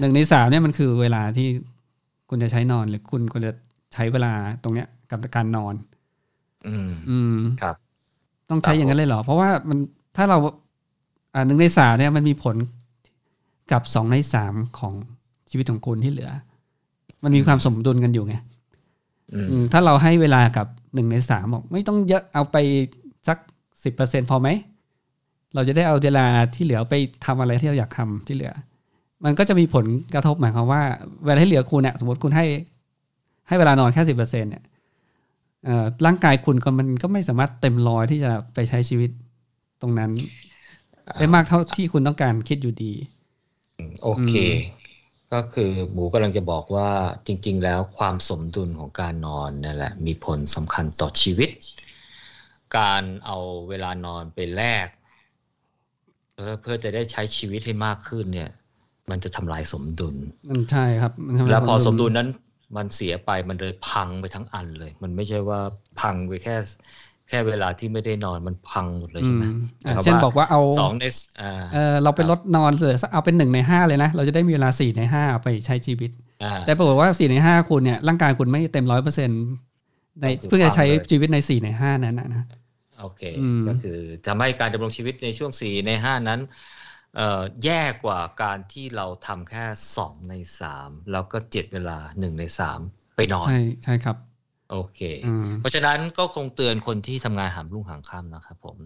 หนึ่งในสามเนี่ยมันคือเวลาที่คุณจะใช้นอนหรือคุณควรจะใช้เวลาตรงเนี้ยกับการนอนอืมอืมครับต้องใช้อย่างนั้นเลยเหรอเพราะว่ามันถ้าเราอ่าหนึ่งในสามเนี่ยมันมีผลกับสองในสามของชีวิตของคุณที่เหลือมันมีความสมดุลกันอยู่ไงถ้าเราให้เวลากับหนึ่งในสามบอกไม่ต้องเยอะเอาไปสักสิบเปอร์เซ็นต์พอไหมเราจะได้เอาเวลาที่เหลือไปทำอะไรที่เราอยากทำที่เหลือมันก็จะมีผลกระทบหมายความว่าเวลาที่เหลือคุณเนี่ยสมมติคุณให้ให้เวลานอนแค่ สิบเปอร์เซ็นต์ เนี่ยเอ่อร่างกายคุณก็มันก็ไม่สามารถเต็มร้อยที่จะไปใช้ชีวิตตรงนั้นได้มากเท่าที่คุณต้องการคิดอยู่ดีโอเคก็คือหมูกำลังจะบอกว่าจริงๆแล้วความสมดุลของการนอนนั่นแหละมีผลสำคัญต่อชีวิตการเอาเวลานอนไปแลกเพื่อจะได้ใช้ชีวิตให้มากขึ้นเนี่ยมันจะทำลายสมดุลมันใช่ครับแล้วพอสมดุลนั้นมันเสียไปมันเลยพังไปทั้งอันเลยมันไม่ใช่ว่าพังไปแค่แค่เวลาที่ไม่ได้นอนมันพังหมดเลยใช่ไหมเช่นบอกว่าเอาสองในเออเราไปลดนอนเลยเอาเป็นหนึ่งในห้าเลยนะเราจะได้มีเวลาสี่ในห้าไปใช้ชีวิตแต่ปรากฏว่าสี่ในห้าคุณเนี่ยร่างกายคุณไม่เต็มร้อยเปอร์เซ็นต์ในเพื่อจะใช้ชีวิตในสี่ในห้านั้นนะโอเคก็คือทำให้การดำรงชีวิตในช่วงสี่ในห้านั้นแย่กว่าการที่เราทำแค่สองในสามแล้วก็เจ็ดเวลาหนึ่งในสามไปนอนใช่ใช่ครับโอเคเพราะฉะนั้นก็คงเตือนคนที่ทำงานหามรุ่งหามค่ำนะครับผม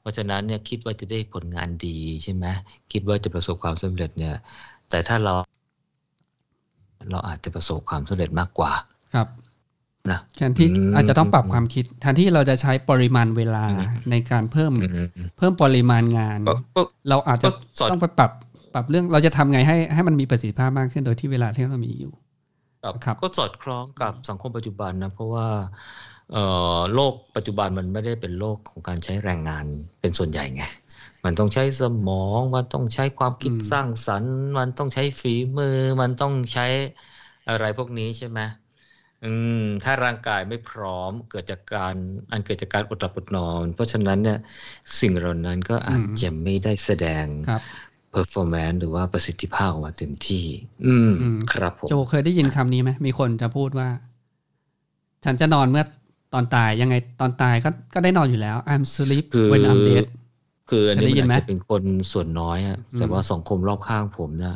เพราะฉะนั้นเนี่ยคิดว่าจะได้ผลงานดีใช่ไหมคิดว่าจะประสบความสำเร็จเนี่ยแต่ถ้าเราเราอาจจะประสบความสำเร็จมากกว่าครับนะแทนที่อาจจะต้องปรับความคิดแทนที่เราจะใช้ปริมาณเวลาในการเพิ่มเพิ่มปริมาณงานเราอาจจะต้องไปปรับปรับเรื่องเราจะทำไงให้ให้มันมีประสิทธิภาพมากขึ้นโดยที่เวลาที่เรามีอยู่ครับก็สอดคล้องกับสังคมปัจจุบันนะเพราะว่าเอ่อโลกปัจจุบันมันไม่ได้เป็นโลกของการใช้แรงงานเป็นส่วนใหญ่ไงมันต้องใช้สมองมันต้องใช้ความคิดสร้างสรรค์มันต้องใช้ฝีมือมันต้องใช้อะไรพวกนี้ใช่ไหมอืมถ้าร่างกายไม่พร้อมเกิดจากการอันเกิดจากการอดหลับอดนอนเพราะฉะนั้นเนี่ยสิ่งเหล่านั้นก็อาจจะไม่ได้แสดง performance หรือว่าประสิทธิภาพออกมาเต็มที่อืมครับผมโจเคยได้ยินคำนี้ไหมมีคนจะพูดว่า ฉันจะนอนเมื่อตอนตายยังไงตอนตายก็ก็ได้นอนอยู่แล้ว I'm sleep when I'm dead คืออันนี้มันอาจจะเป็นคนส่วนน้อยอะแต่ว่าสังคมรอบข้างผมเนี่ย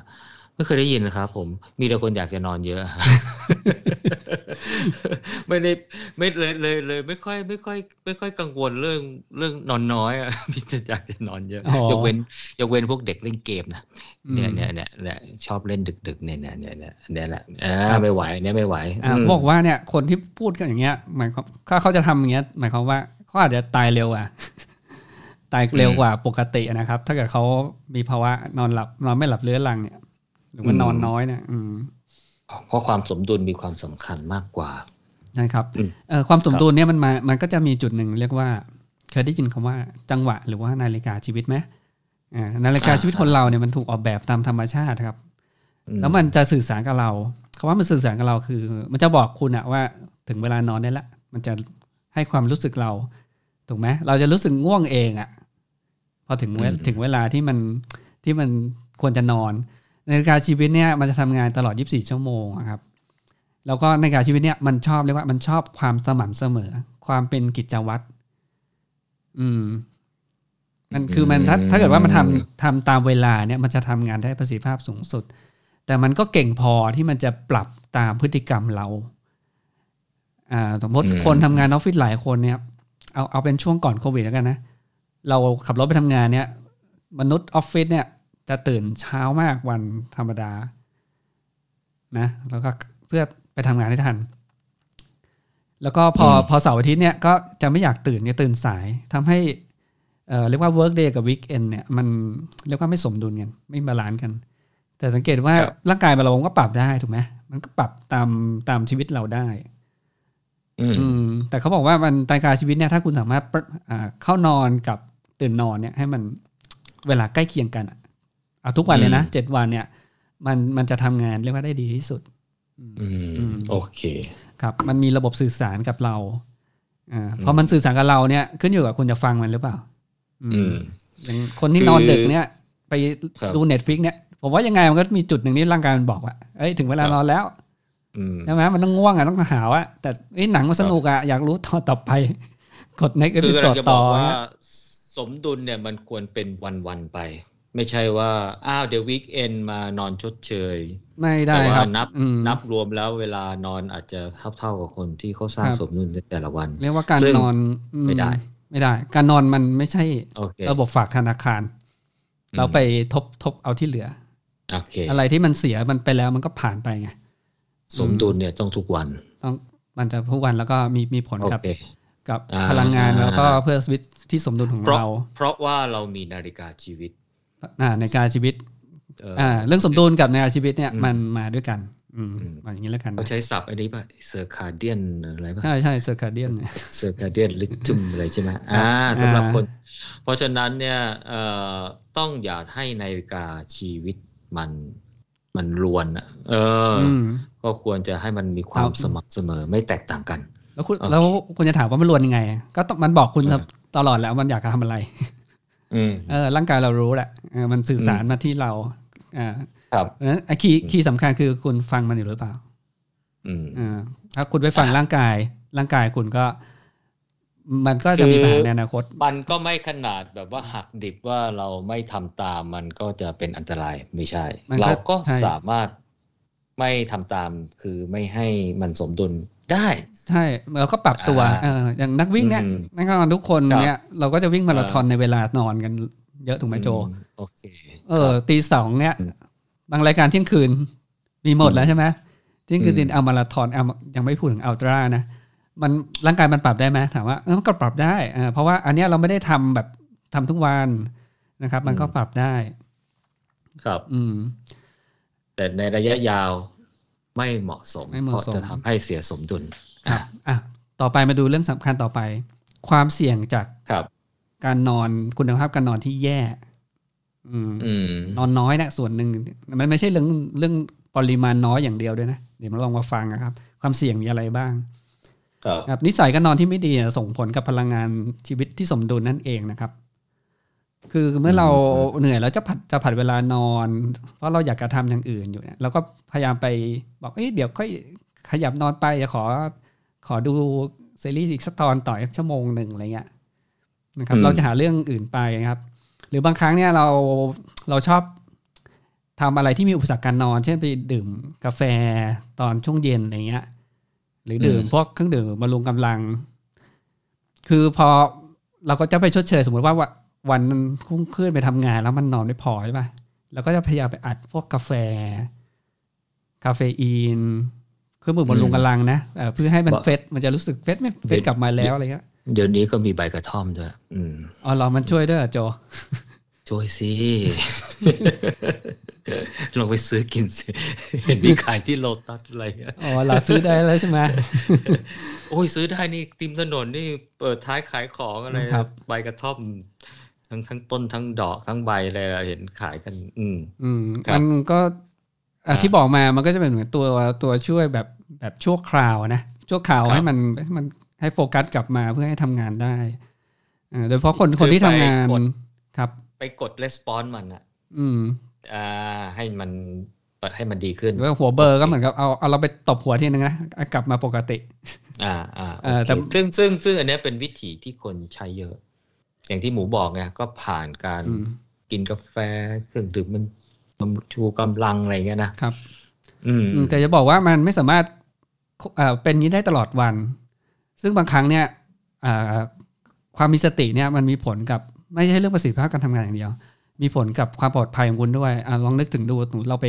ไม่เคยได้ยินนะครับผมมีแต่คนอยากจะนอนเยอะ ไม่ได้ไม่เลยเลยเลยไม่ค่อยไม่ค่อยไม่ค่อยกังวลเรื่องเรื่องนอนน้อยอ่ะมีแต่อยากจะนอนเยอะยกเว้นยกเว้นพวกเด็กเล่นเกมนะเนี่ยเนี่ยเนี่ยเนี่ยชอบเล่นดึกๆเนี่ยเนี่ยเนี่ยเนี่ยแหละอ่าไม่ไหวเนี่ยไม่ไหวอ่าบอกว่าเนี่ยคนที่พูดกันอย่างเงี้ยหมายความถ้าเขาจะทำอย่างเงี้ยหมายความว่าเขาอาจจะตายเร็วอ่ะตายเร็วกว่าปกตินะครับถ้าเกิดเขามีภาวะนอนหลับนอนไม่หลับเรื้อรังเนี่ยหรือว่านอนน้อยเนี่ยเพราะความสมดุลมีความสำคัญมากกว่านะครับความสมดุลเนี่ยมันมามันก็จะมีจุดหนึ่งเรียกว่าเคยได้ยินคำว่าจังหวะหรือว่านาฬิกาชีวิตไหมนาฬิกาชีวิตคนเราเนี่ยมันถูกออกแบบตามธรรมชาติครับแล้วมันจะสื่อสารกับเราคำว่ามันสื่อสารกับเราคือมันจะบอกคุณอะว่าถึงเวลานอนได้ละมันจะให้ความรู้สึกเราถูกไหมเราจะรู้สึกง่วงเองอะพอถึงเวลาถึงเวลาที่มันที่มันควรจะนอนนาฬิกาชีวิตเนี่ยมันจะทำงานตลอดยี่สิบสี่ชั่วโมงครับแล้วก็นาฬิกาชีวิตเนี่ยมันชอบเรียกว่ามันชอบความสม่ำเสมอความเป็นกิจวัตรอืมมันคือมันถ้าถ้าเกิดว่ามันทำทำตามเวลาเนี่ยมันจะทำงานได้ประสิทธิภาพสูงสุดแต่มันก็เก่งพอที่มันจะปรับตามพฤติกรรมเราอ่าสมมติคนทำงานออฟฟิศหลายคนเนี่ยเอาเอาเป็นช่วงก่อนโควิดแล้วกันนะเราขับรถไปทำงานเนี่ยมนุษย์ออฟฟิศเนี่ยจะตื่นเช้ามากวันธรรมดานะแล้วก็เพื่อไปทำงานให้ทันแล้วก็พอพอเสาร์อาทิตย์เนี่ยก็จะไม่อยากตื่นเนี่ยตื่นสายทำให้เอ่อเรียกว่า work day กับ weekend เนี่ยมันเรียกว่าไม่สมดุลกันไม่บาลานซ์กันแต่สังเกตว่าร่างกายเราก็ปรับได้ถูกไหมมันก็ปรับตามตามชีวิตเราได้อืมแต่เขาบอกว่ามันนาฬิกาชีวิตเนี่ยถ้าคุณสามารถอ่าเข้านอนกับตื่นนอนเนี่ยให้มันเวลาใกล้เคียงกันเอาทุกวันเลยนะเจ็ดวันเนี่ยมันมันจะทำงานเรียกว่าได้ดีที่สุดอืมโอเคครับมันมีระบบสื่อสารกับเราอ่าพอมันสื่อสารกับเราเนี่ยขึ้นอยู่กับคุณจะฟังมันหรือเปล่าอืมอย่างคนที่นอนดึกเนี่ยไปดู Netflix เนี่ยผมว่ายังไงมันก็มีจุดหนึ่งที่ร่างกายมันบอกว่าเอ้ยถึงเวลานอนแล้วใช่ไหมมันต้องง่วงอ่ะต้องหาวอ่ะแต่หนังมันสนุกอ่ะอยากรู้ตอนต่อไปกด next episode ต่อสมดุลเนี่ยมันควรเป็นวันๆไปไม่ใช่ว่าอ้าวเดี๋ยววีคเอนมานอนชดเชยไม่ได้ครับนับนับรวมแล้วเวลานอนอาจจะเท่าๆกับคนที่เขาสร้างสมดุลในแต่ละวันเรียกว่าการนอนไม่ได้ไม่ได้การนอนมันไม่ใช่ okay. ระบบฝากธนาคารเราไปทบทบเอาที่เหลือ okay. อะไรที่มันเสียมันไปแล้วมันก็ผ่านไปไงสมดุลเนี่ยต้องทุกวันต้องมันจะทุกวันแล้วก็มีมีผล okay. กับกับพลังงานแล้วก็เพื่อชีวิตที่สมดุลของเราเพราะว่าเรามีนาฬิกาชีวิตในการชีวิต เ, ออเรื่องสมดุลกับในชีวิตเนี่ยมันมาด้วยกันอืมอย่างนี้แล้วกันเขาใช้ศัพท์อันนี้ป่ะ circadian อะไรป่ะใช่ใช่ circadian circadian rhythm อะไรใช่ไหมอ่าสำหรับคนเพราะฉะนั้นเนี่ยต้องอย่าให้นาฬิกาชีวิตมันมันรวนเออก็ควรจะให้มันมีความสม่ำเสมอไม่แตกต่างกันแล้วคุณแล้วคุณจะถามว่ามันรวนยังไงก็มันบอกคุณตลอดแล้วมันอยากจะทำอะไรเออร่างกายเรารู้แหละมันสื่อสารมาที่เราอ่าครับเพราะฉะนั้นคีย์คีย์สำคัญคือคุณฟังมันอยู่หรือเปล่าอืมอ่าถ้าคุณไปฟังร่างกายร่างกายคุณก็มันก็จะมีปัญหาในอนาคตมันก็ไม่ขนาดแบบว่าหักดิบว่าเราไม่ทำตามมันก็จะเป็นอันตรายไม่ใช่เราก็สามารถไม่ทำตามคือไม่ให้มันสมดุลได้ใช่เราก็ปรับตัว อ, อย่างนักวิ่งเนี่ยนักวิ่งทุกคนเนี่ยเราก็จะวิ่งมาราธอนในเวลานอนกันเยอะถูกไหมโจโอเคเออตีสองเนี่ยบางรายการเที่ยงคืนมีหมดแล้วใช่ไหมเที่ยงคืนดินเอามาราธอนเอายังไม่พูดถึงอัลตร้านะมันร่างกายมันปรับได้ไหมถามว่ามันก็ปรับได้เพราะว่าอันเนี้ยเราไม่ได้ทำแบบทำทุกวันนะครับมันก็ปรับได้ครับอืมแต่ในระยะยาวไม่เหมาะสมเพราะจะทำให้เสียสมดุลครับอ่ะต่อไปมาดูเรื่องสำคัญต่อไปความเสี่ยงจากการนอนคุณภาพการนอนที่แย่นอนน้อยนะส่วนหนึ่งมันไม่ใช่เรื่องเรื่องปริมาณน้อยอย่างเดียวด้วยนะเดี๋ยวมาลองมาฟังนะครับความเสี่ยงมีอะไรบ้างครับนิสัยการนอนที่ไม่ดีส่งผลกับพลังงานชีวิตที่สมดุลนั่นเองนะครับคือเมื่อเราเหนื่อยแล้วจะผัดจะผัดเวลานอนเพราะเราอยากจะทำอย่างอื่นอยู่เนี่ยเราก็พยายามไปบอกเอ้ยเดี๋ยวค่อยขยับนอนไปจะขอ ขอดูซีรีส์อีกสักตอนต่ออีกชั่วโมงหนึ่งอะไรเงี้ยนะครับเราจะหาเรื่องอื่นไปนะครับหรือบางครั้งเนี่ยเราเราชอบทำอะไรที่มีอุปสรรคการนอนเช่นไปดื่มกาแฟตอนช่วงเย็นอะไรเงี้ยหรือดื่มพวกเครื่องดื่มบำรุงกำลังคือพอเราก็จะไปชดเชยสมมติว่าวันมันคุ้งขึ้นไปทำงานแล้วมันนอนไม่พอใช่ป่ะเราก็จะพยายามไปอัดพวกกาแฟคาเฟอีนเครื่องดื่มบำรุงกำลังนะเพื่อให้มันเฟสมันจะรู้สึกเฟสไม่เฟสกลับมาแล้วอะไรเงี้ยเดี๋ยวนี้ก็มีใบกระท่อมด้วยอืมอ๋อเหรอมันช่วยด้วยอ่ะโจช่วยสิลองไปซื้อกินสิเห็นมีขายที่โลตัสอะไรอ๋อเราซื้อได้แล้วใช่ไหมโอ้ยซื้อได้นี่ติมถนนนี่เปิดท้ายขายของอะไรใบกระท่อมทั้งทั้งต้นทั้งดอกทั้งใบอะไรเราเห็นขายกันอืมอืมมันก็ที่บอกมามันก็จะเป็นเหมือนตัวตัวช่วยแบบแบบชั่วคราวนะชั่วคราวให้มันมันให้โฟกัสกลับมาเพื่อให้ทำงานได้โดยเฉพาะคนคนที่ทำงานครับไปกด response มันอ่ะอืมอ่าให้มันเปิดให้มันดีขึ้นแล้วหัวเบอร์ก็เหมือนกับเอาเอาเราไปตบหัวทีนึงนะกลับมาปกติอ่าอ่าแต่ซึ่งซึ่งซึ่งอันนี้เป็นวิธีที่คนใช้เยอะอย่างที่หมูบอกไงก็ผ่านการกินกาแฟเครื่องดื่มมันมันชูกำลังอะไรเงี้ยนะครับอืมแต่จะบอกว่ามันไม่สามารถเอ่อเป็นนี้ได้ตลอดวันซึ่งบางครั้งเนี่ยอ่าความมีสติเนี่ยมันมีผลกับไม่ใช่เรื่องประสิทธิภาพการทำงานอย่างเดียวมีผลกับความปลอดภัยของคุณด้วยอ่ะลองนึกถึงดูสมมุติเราไป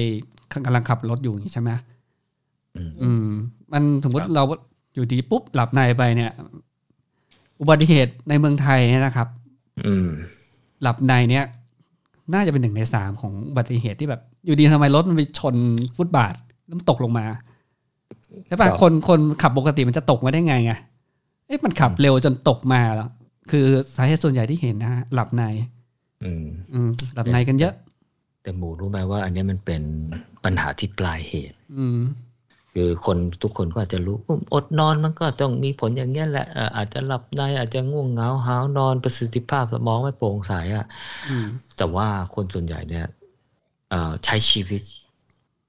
กำลังขับรถอยู่อย่างงี้ใช่มั้ยอืมมันสมมุติเราอยู่ดีปุ๊บหลับในไปเนี่ยอุบัติเหตุในเมืองไทยเนี่ยนะครับอืมหลับในเนี่ยน่าจะเป็นหนึ่งในสามของอุบัติเหตุที่แบบอยู่ดีทำไมรถมันไปชนฟุตบาทแล้วมันตกลงมาใช่ป่ะคนคนขับปกติมันจะตกมาได้ไงไงเอ๊ะมันขับเร็วจนตกมาแล้วคือสาเหตุส่วนใหญ่ที่เห็นนะฮะหลับในอืมอืมหลับในกันเยอะแต่หมูรู้ไหมว่าอันนี้มันเป็นปัญหาที่ปลายเหตุอืมคือคนทุกคนก็อาจจะรู้อดนอนมันก็ต้องมีผลอย่างนี้แหละอาจจะหลับในอาจจะง่วงเหงาหาวนอนประสิทธิภาพสมองไม่โปร่งใสอ่ะแต่ว่าคนส่วนใหญ่เนี่ยใช้ชีวิต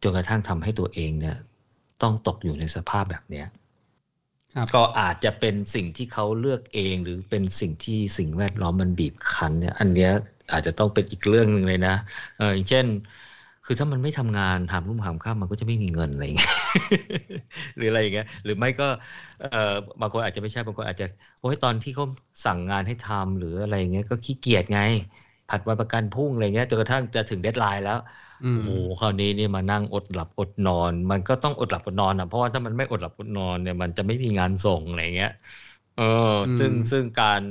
จนกระทั่งทำให้ตัวเองเนี่ยต้องตกอยู่ในสภาพแบบเนี้ยก็อาจจะเป็นสิ่งที่เขาเลือกเองหรือเป็นสิ่งที่สิ่งแวดล้อมมันบีบคั้นเนี่ยอันเนี้ยอาจจะต้องเป็นอีกเรื่องนึงเลยนะเอออย่างเช่นคือถ้ามันไม่ทำงานหามรุ่มหามค่ำมันก็จะไม่มีเงินอะไรอย่างเงี้ยหรืออะไรอย่างเงี้ยหรือไม่ก็เออบางคนอาจจะไม่ใช่บางคนอาจจะโอ้ยตอนที่เขาสั่งงานให้ทำหรืออะไรอย่างเงี้ยก็ขี้เกียจไงผัดวันประกันพรุ่งอะไรเงี้ยจนกระทั่งจะถึงเดดไลน์แล้วโอ้โหคราวนี้นี่มานั่งอดหลับอดนอนมันก็ต้องอดหลับอดนอนอ่ะเพราะว่าถ้ามันไม่อดหลับอดนอนเนี่ยมันจะไม่มีงานส่งอะไรเงี้ยเออซึ่งซึ่งการ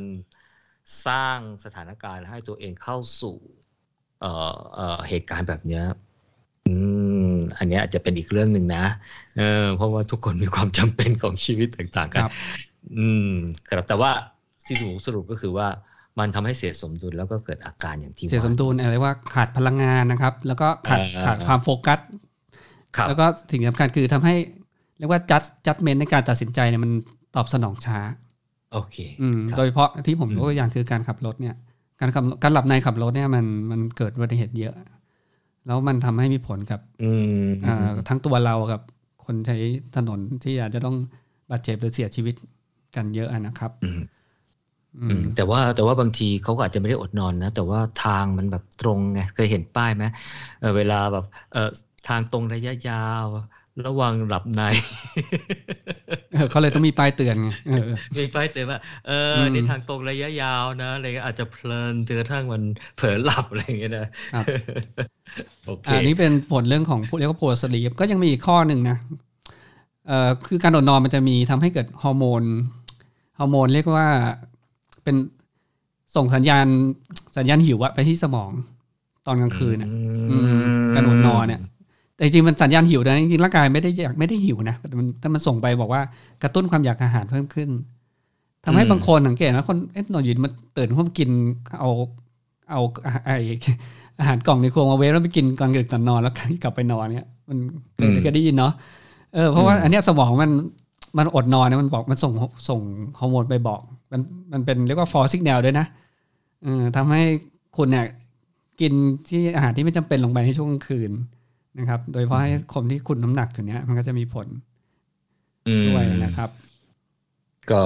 สร้างสถานการณ์ให้ตัวเองเข้าสู่เอ่อเอ่อเหตุการณ์แบบเนี้ยอืมอันนี้อาจจะเป็นอีกเรื่องนึงนะเออเพราะว่าทุกคนมีความจำเป็นของชีวิตต่างๆกันอืมครับแต่ว่าที่สรุปก็คือว่ามันทำให้เสียสมดุลแล้วก็เกิดอาการอย่างที่ว่าเสียสมดุลอะไรว่าขาดพลังงานนะครับแล้วก็ขาดขาดความโฟกัสแล้วก็สิ่งสำคัญคือทำให้เรียกว่า judge judgment ในการตัดสินใจเนี่ยมันตอบสนองช้าโอเคโดยเฉพาะที่ผมยกตัวอย่างคือการขับรถเนี่ยการขับการหลับในขับรถเนี่ยมันมันเกิดอุบัติเหตุเยอะแล้วมันทำให้มีผลกับทั้งตัวเรากับคนใช้ถนนที่อาจจะต้องบาดเจ็บหรือเสียชีวิตกันเยอะนะครับแต่ว่าแต่ว่าบางทีเขาก็อาจจะไม่ได้อดนอนนะแต่ว่าทางมันแบบตรงไงเคยเห็นป้ายไหม เอ่อ เวลาแบบเอ่อทางตรงระยะยาวระวังหลับใน เขาเลยต้องมีป้ายเตือนไง มีป้ายเตือนว่าเออในทางตรงระยะยาวนะอะไรอาจจะเพลินจนกระทั่งมันเผลอหลับอะไรอย่างเงี้ยนะอันนี้เป็นผลเรื่องของเรียกว่าโพสต์ลีฟก็ยังมีอีกข้อหนึ่งนะเอ่อคือการอดนอนมันจะมีทำให้เกิดฮอร์โมนฮอร์โมนเรียกว่าเป็นส่งสัญญาณสัญญาณหิวอะไปที่สมองตอนกลางคืนน่ะการอดนอนเนี่ยแต่จริงมันสัญญาณหิวนะจริงๆร่างกายไม่ได้อยากไม่ได้หิวนะแต่มันถ้ามันส่งไปบอกว่ากระตุ้นความอยากอาหารเพิ่มขึ้นทำให้บางคนสังเกตนะคนเอ๊ะนอนอยู่มันตื่นขึ้นมากินเอาเอาไอ้อาหารกล่องในครัวมาเวฟแล้วไปกินก่อนเกิดตอนนอนแล้วกลับไปนอนเนี่ยมันเคยได้ยินเนาะเออเพราะว่าอันเนี้ยสมองมันมันอดนอนนะมันบอกมันส่งส่งฮอร์โมนไปบอกมันมันเป็นเรียกว่า false signal ด้วยนะเออทำให้คุณเนี่ยกินที่อาหารที่ไม่จำเป็นลงไปในช่วงคืนนะครับโดยเฉพาะให้คนที่คุณน้ำหนักอยู่เนี้ยมันก็จะมีผลด้วยนะครับ ก็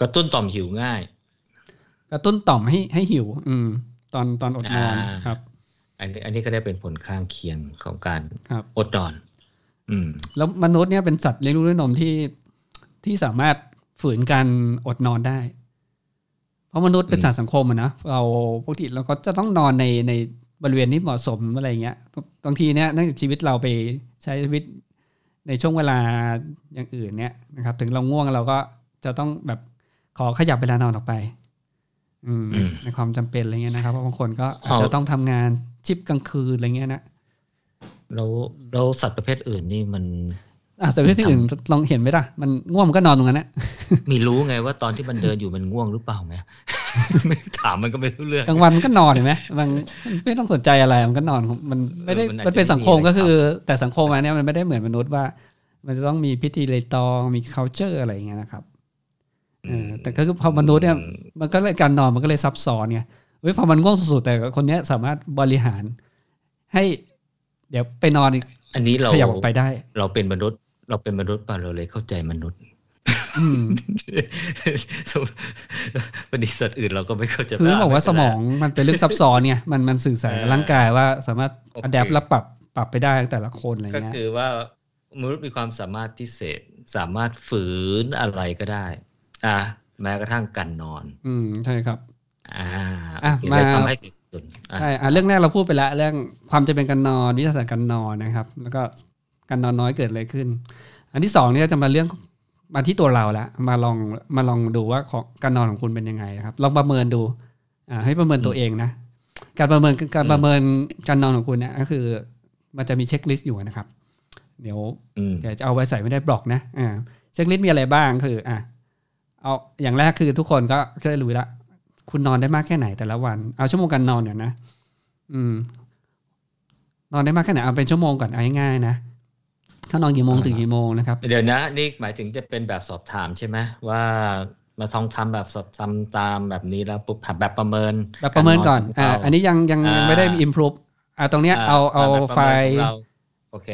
กระตุ้นต่อมหิวง่ายกระตุ้นต่อมให้ให้หิวอืมตอนตอนอดนอนครับอันนี้อันนี้ก็ได้เป็นผลข้างเคียงของการอดนอนอืมแล้วมนุษย์เนี่ยเป็นสัตว์เลี้ยงลูกด้วยนมที่ที่สามารถฝืนการอดนอนได้เพราะมนุษย์เป็นสัตว์สังคมอ่ะนะเราปกติเราก็จะต้องนอนในในบริเวณที่เหมาะสมอะไรเงี้ยบางทีเนี่ยเนื่องจากชีวิตเราไปใช้ชีวิตในช่วงเวลาอย่างอื่นเนี่ยนะครับถึงเราง่วงเราก็จะต้องแบบขอขยับเวลานอนออกไปในความจำเป็นอะไรเงี้ยนะครับเพราะบางคนก็อาจจะต้องทำงานชิปกลางคืนอะไรเงี้ยนะแล้วแล้วสัตว์ประเภทอื่นนี่มันอ่ะสัตว์ประเภทอื่นลองเห็นไหมล่ะมันง่วงมันก็นอนตรงนั้นแหละมีรู้ไงว่าตอนที่มันเดินอยู่มันง่วงหรือเปล่าไงไม่ถามมันก็ไม่รู้เรื่องกลางวันมันก็นอนเห็นไหมมันไม่ต้องสนใจอะไรมันก็นอนมันไม่ได้มันเป็นสังคมก็คือแต่สังคมอันนี้มันไม่ได้เหมือนมนุษย์ว่ามันจะต้องมีพิธีรีตองมี culture อะไรเงี้ยนะครับแต่ก็คือพอมนุษย์เนี่ยมันก็เลยการนอนมันก็เลยซับซ้อนไงเฮ้ยพอมันง่วงสุดๆแต่คนนี้สามารถบริหารให้เดี๋ยวไปนอนอีกอันนี้เราขยับออกไปได้เราเป็นมนุษย์เราเป็นมนุษย์ป่ะเราเลยเข้าใจมนุษย์ปฏิสัตว์อื่นเราก็ไม่เข้าใจคือบอกว่าสมองมันเป็นเรื่องซับซ้อนไงมันมันสื่อสารกับร่างกายว่าสามารถอัดแอปและปรับปรับไปได้แต่ละคนอะไรเงี้ยก็คือว่ามนุษย์มีความสามารถพิเศษสามารถฝืนอะไรก็ได้อ่ะแม้กระทั่งการนอนอืมใช่ครับอ่าอ่ะมาทำให้สุดใช่อ่ะเรื่องแรกเราพูดไปแล้วเรื่องความจำเป็นการนอนวิทยาศาสตร์การนอนนะครับแล้วก็การนอนน้อยเกิดอะไรขึ้นอันที่สองเนี่ยจะมาเรื่องมาที่ตัวเราละมาลองมาลองดูว่าของการนอนของคุณเป็นยังไงนะครับลองประเมินดูอ่าให้ประเมินตัวเองนะการประเมินการประเมินการนอนของคุณเนี่ยก็คือมันจะมีเช็คลิสต์อยู่นะครับเดี๋ยวเดี๋ยวจะเอาไว้ใส่ไม่ได้บล็อกนะอ่าเช็คลิสต์มีอะไรบ้างคืออ่ะเอาอย่างแรกคือทุกคนก็จะรู้แล้วคุณนอนได้มากแค่ไหนแต่ละวันเอาชั่วโมงการนอนเนี่ยนะอืมนอนได้มากแค่ไหนเอาเป็นชั่วโมงก่อนเอาง่ายๆนะถ้านอนกี่โมงถึงกี่โมงนะครับเดี๋ยวนะนี่หมายถึงจะเป็นแบบสอบถามใช่ไหมว่ามาท่องทำแบบสอบทำตามแบบนี้แล้วปุ๊บแบบประเมินแบบประเมินก่อนอ่าอันนี้ยังยังไม่ได้อิมพรูฟอ่าตรงเนี้ยเอาเอาไฟล์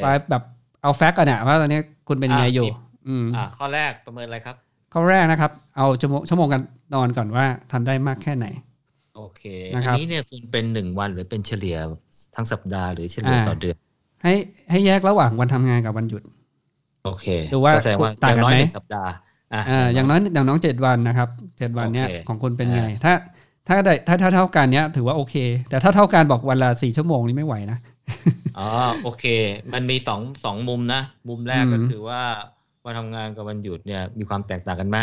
ไฟล์แบบเอาแฟกต์กันเนี่ยว่าตอนนี้คุณเป็นยังไงอยู่อืมอ่าข้อแรกประเมินอะไรครับข้อแรกนะครับเอาชั่วโมงชั่วโมงการนอนก่อนว่าทำได้มากแค่ไหนโอเคนะครับอันนี้เนี่ยคุณเป็นหนึ่งวันหรือเป็นเฉลี่ยทั้งสัปดาห์หรือเฉลี่ยต่อเดือนให้ให้แยกระหว่างวันทำงานกับวันหยุดโอเคดูว่าต่างกันไหมสัปดาห์อ่ะอย่างน้อยอย่างน้อยเจ็ดวันนะครับเจ็ดวันเนี้ยของคุณเป็นไงถ้าถ้าได้ถ้าเท่าเท่ากันเนี้ยถือว่าโอเคแต่ถ้าเท่ากันบอกวันละสี่ชั่วโมงนี่ไม่ไหวนะอ๋อโอเคมันมีสองสองมุมนะมุมแรกก็คือว่าวันทำงานกับวันหยุดเนี่ยมีความแตกต่างกันไหม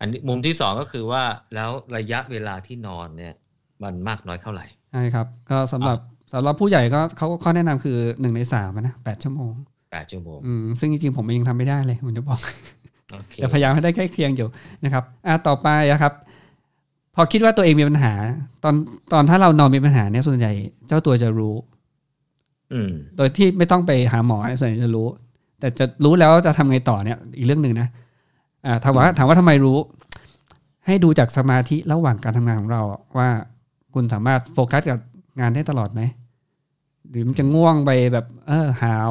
อันนี้มุมที่สองก็คือว่าแล้วระยะเวลาที่นอนเนี่ยมันมากน้อยเท่าไหร่ใช่ครับก็สำหรับสำหรับผู้ใหญ่ก็เขาข้อแนะนำคือหนึ่งในสามนะแปดชั่วโมงแปดชั่วโมงอืมซึ่งจริงๆผมเองทำไม่ได้เลยผมจะบอก okay. แต่พยายามให้ได้ใกล้เคียงอยู่นะครับอ่ะต่อไปนะครับพอคิดว่าตัวเองมีปัญหาตอนตอนถ้าเรานอนมีปัญหาเนี่ยส่วนใหญ่เจ้าตัวจะรู้อืมโดยที่ไม่ต้องไปหาหมอส่วนใหญ่จะรู้แต่จะรู้แล้วจะทำไงต่อเนี่ยอีกเรื่องนึงนะอ่าถามว่าถามว่าทำไมรู้ให้ดูจากสมาธิระหว่างการทำงานของเราว่าคุณสามารถโฟกัสกับงานได้ตลอดไหมหรือมันจะง่วงไปแบบเออหาว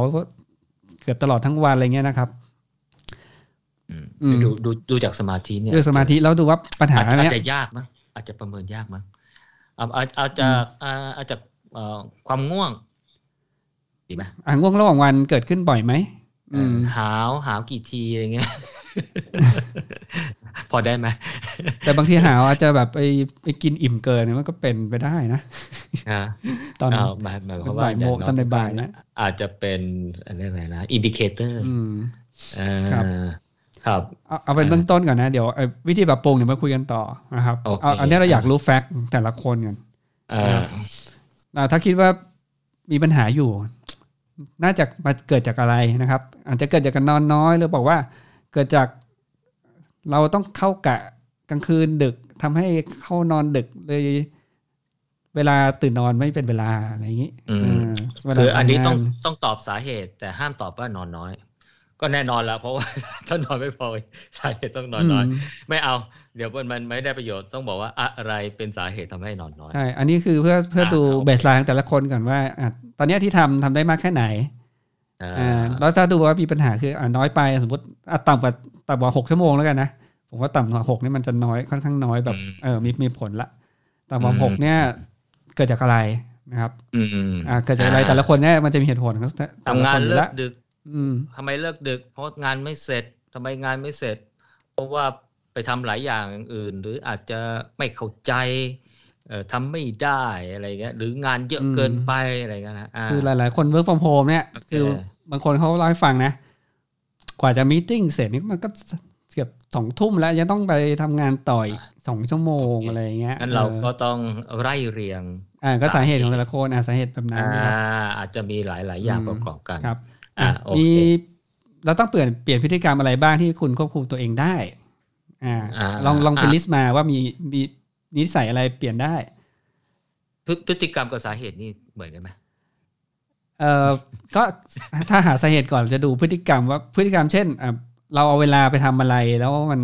เกือบตลอดทั้งวันอะไรเงี้ยนะครับดูดูดูจากสมาธิเนี่ยดูสมาธิแล้วดูว่าปัญหาเนี่ยอาจจะยากมั้งอาจจะประเมินยากมั้งอาอาอาจจะอาจจะความง่วงดีไหมอ่าง่วงระหว่างวันเกิดขึ้นบ่อยไหมหาวหาวกี่ทีอะไรเงี้ยพอได้ไหมแต่บางทีหาวอาจจะแบบไปไปกินอิ่มเกินมันก็เป็นไปได้นะตอนบ่ายโมงตอนบ่ายนะอาจจะเป็นอะไรนะอินดิเคเตอร์ครับครับเอาเป็นเบื้องต้นก่อนนะเดี๋ยววิธีปรับปรุงเดี๋ยวมาคุยกันต่อนะครับเอาอันนี้เราอยากรู้แฟกต์แต่ละคนกันถ้าคิดว่ามีปัญหาอยู่น่าจะเกิดจากอะไรนะครับอาจจะเกิดจากการนอนน้อยหรือบอกว่าเกิดจากเราต้องเข้ากะกลางคืนดึกทำให้เข้านอนดึกเลยเวลาตื่นนอนไม่เป็นเวลาอะไรอย่างนี้คืออันนี้ต้องต้องตอบสาเหตุแต่ห้ามตอบว่านอนน้อยก็แน่นอนแล้วเพราะว่าถ้านอนไม่พอสาเหตุต้องนอนน้อยไม่เอาเดี๋ยวมันไม่ได้ประโยชน์ต้องบอกว่าอะไรเป็นสาเหตุทำให้นอนน้อยใช่อันนี้คือเพื่อเพื่อดูเบสไลน์ของแต่ละคนก่อนว่าตอนนี้ที่ทำทำได้มากแค่ไหนแล้วถ้าดูว่ามีปัญหาคือน้อยไปสมมติต่ำกว่าต่ำกว่าหกชั่วโมงแล้วกันนะ ผมว่าต่ำกว่าหกนี่มันจะน้อยค่อนข้างน้อยแบบเออมีมีผลละต่ำกว่าหกเนี่ยเกิดจากอะไรนะครับอ่าเกิดจากอะไรแต่ละคนเนี่ยมันจะมีเหตุผลของทำงานเลิกดึกทำไมเลิกดึกเพราะงานไม่เสร็จทำไมงานไม่เสร็จเพราะว่าไปทำหลายอย่างอื่นหรืออาจจะไม่เข้าใจทำไม่ได้อะไรเงี้ยหรืองานเยอะเกินไปอะไรเงี้ยนะคือหลายๆคน work from home เนี่ย okay. คือบางคนเขาเล่าให้ฟังนะกว่าจะมีตติ้งเสร็จนี่มันก็เกือบสองทุ่มแล้วยังต้องไปทำงานต่ออีกสองชั่วโมง okay. อะไรเงี้ยงั้นเราก็ต้องไล่เรียงอ่าก็สาเหตุของแต่ละคนอ่าสาเหตุแบบนั้นอ่าอาจจะมีหลายๆอย่างประกอบกันครับอ่ามีเราต้องเปลี่ยนเปลี่ยนพฤติกรรมอะไรบ้างที่คุณควบคุมตัวเองได้อ่าลองลองไปลิสต์มาว่ามีมีนิสัยอะไรเปลี่ยนได้พฤติกรรมกับสาเหตุนี่เหมือนกันไหมเอ่อก็ถ้าหาสาเหตุก่อนจะดูพฤติกรรมว่าพฤติกรรมเช่นอ่ะเราเอาเวลาไปทำอะไรแล้วมัน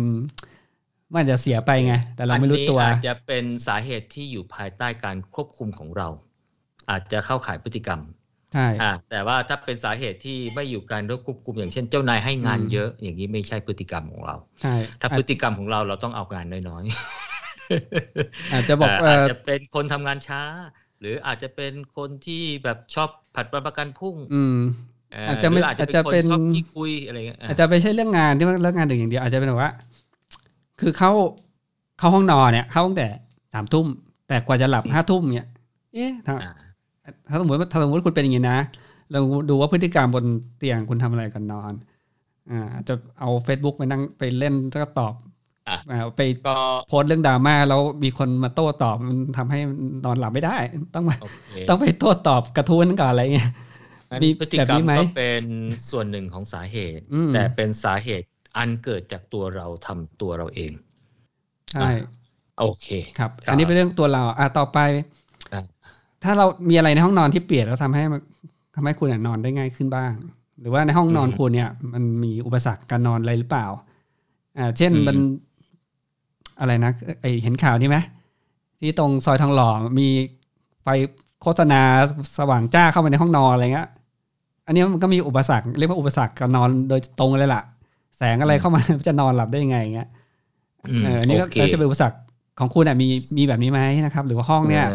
มันจะเสียไปไงแต่เราไม่รู้ตัวอาจจะเป็นสาเหตุที่อยู่ภายใต้การควบคุมของเราอาจจะเข้าข่ายพฤติกรรมใช่อ่าแต่ว่าถ้าเป็นสาเหตุที่ไม่อยู่การควบคุมอย่างเช่นเจ้านายให้งานเยอะอย่างนี้ไม่ใช่พฤติกรรมของเราใช่ถ้าพฤติกรรมของเราเราต้องเอางานน้อยอาจจะบอกอาจจะเป็นคนทำงานช้าหรืออาจจะเป็นคนที่แบบชอบผัดวันประกันพรุ่งอาจจะไม่อาจจะเป็นคนชอบขี้คุยอะไรเงี้ยอาจจะไม่ใช่เรื่องงานที่เรื่องงานอย่างเดียวอาจจะเป็นแบบว่าคือเข้าเข้าห้องนอนเนี่ยเข้าตั้งแต่สามทุ่มแต่กว่าจะหลับห้าทุ่มเนี่ยเอ๊ะถ้าสมมติถ้าสมมติคุณเป็นอย่างนี้นะเราดูว่าพฤติกรรมบนเตียงคุณทำอะไรก่อนนอนอ่าจะเอาเฟซบุ๊กไปนั่งไปเล่นแล้วก็ตอบไปโพสเรื่องดราม่าแล้วมีคนมาโต้ตอบมันทำให้นอนหลับไม่ได้ต้องมา okay. ต้องไปโต้ตอบกระทู้นั่นก่อนอะไรเงี้ยมีพฤติกรรมก็เป็นส่วนหนึ่งของสาเหตุแต่เป็นสาเหตุอันเกิดจากตัวเราทำตัวเราเองใช่โอเคครับอันนี้เป็นเรื่องตัวเราอ่ะต่อไปถ้าเรามีอะไรในห้องนอนที่เปลี่ยนแล้วทำให้ทำให้คุณนอนได้ง่ายขึ้นบ้างหรือว่าในห้องนอนคุณเนี่ยมันมีอุปสรรคการนอนอะไรหรือเปล่าอ่าเช่นมันอะไรนะไอเห็นข่าวนี่ไหมที่ตรงซอยทองหล่อมีไฟโฆษณาสว่างจ้าเข้ามาในห้องนอนอะไรเงี้ยอันนี้มันก็มีอุปสรรคเรียกว่าอุปสรรคการนอนโดยตรงเลยล่ะแสงอะไรเข้ามาจะนอนหลับได้ยังไงเงี้ยเออนี่ก็จะเป็นอุปสรรคของคุณอ่ะมีมีแบบนี้ไหมนะครับหรือว่าห้องเนี่ย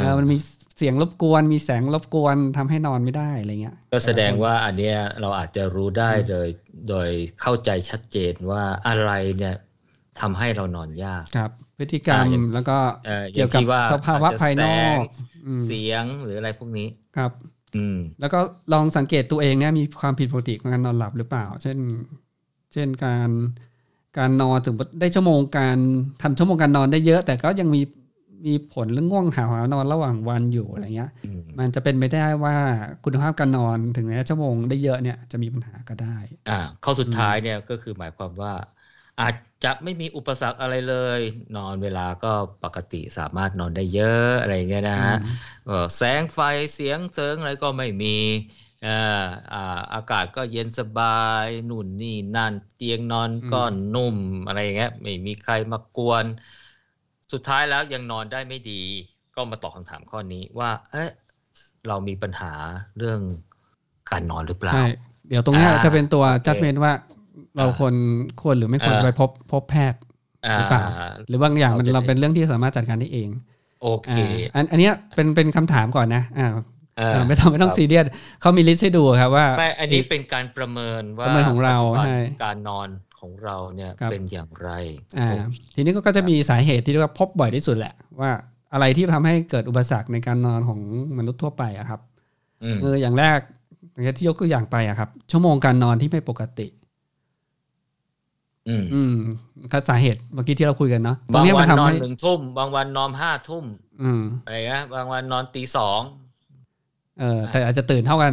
เออมันมีเสียงรบกวนมีแสงรบกวนทำให้นอนไม่ได้อะไรเงี้ยก็แสดงว่าอันเนี้ยเราอาจจะรู้ได้โดยโดยเข้าใจชัดเจนว่าอะไรเนี่ยทำให้เรานอนยากครับพฤติกรรมแล้วก็เกี่ยวกับสภาวะภายนอกเสียงหรืออะไรพวกนี้ครับแล้วก็ลองสังเกตตัวเองเนี่ยมีความผิดปกติของการนอนหลับหรือเปล่าเช่นเช่นการการนอนถึงได้ชั่วโมงการทำชั่วโมงการนอนได้เยอะแต่ก็ยังมีมีผลเรื่องง่วงหาหานอนระหว่างวันอยู่อะไรเงี้ยมันจะเป็นไปได้ว่าคุณภาพการนอนถึงแม้ชั่วโมงได้เยอะเนี่ยจะมีปัญหาก็ได้อ่าข้อสุดท้ายเนี่ยก็คือหมายความว่าอาจจะไม่มีอุปสรรคอะไรเลยนอนเวลาก็ปกติสามารถนอนได้เยอะอะไรเงี้ยนะฮะแสงไฟเสียงเซิงอะไรก็ไม่มีอ่าอ่าอากาศก็เย็นสบายนู่นนี่นั่นเตียงนอนก็นุ่มอะไรเงี้ยไม่มีใครมากวนสุดท้ายแล้วยังนอนได้ไม่ดีก็มาตอบคำถามข้อนี้ว่าเอ๊ะเรามีปัญหาเรื่องการนอนหรือเปล่าเดี๋ยวตรงนี้จะเป็นตัวจัดเมนว่าเราคนควรหรือไม่ควรไปพบพบแพทย์หรือเปล่าหรือบางอย่างมันเราเป็นเรื่องที่สามารถจัดการได้เองโอเคอันอันนี้เป็นเป็นคำถามก่อนนะอ่าไม่ต้องไม่ต้องซีเรียสเขามีลิสต์ให้ดูครับว่าอันนี้เป็นการประเมินว่าของเราการนอนของเราเนี่ยเป็นอย่างไรทีนี้ก็จะมีสาเหตุที่เรียกว่าพบบ่อยที่สุดแหละว่าอะไรที่ทำให้เกิดอุปสรรคในการนอนของมนุษย์ทั่วไปอะครับคืออย่างแรกที่ยกตัวอย่างไปอะครับชั่วโมงการนอนที่ไม่ปกติอืมอืมก็สาเหตุเมื่อกี้ที่เราคุยกันเนาะบางวันนอนหนึ่งทุ่มบางวันนอนห้าทุ่มอืมอะไรเงี้ยบางวันนอนตีสองเออแต่อาจจะตื่นเท่ากัน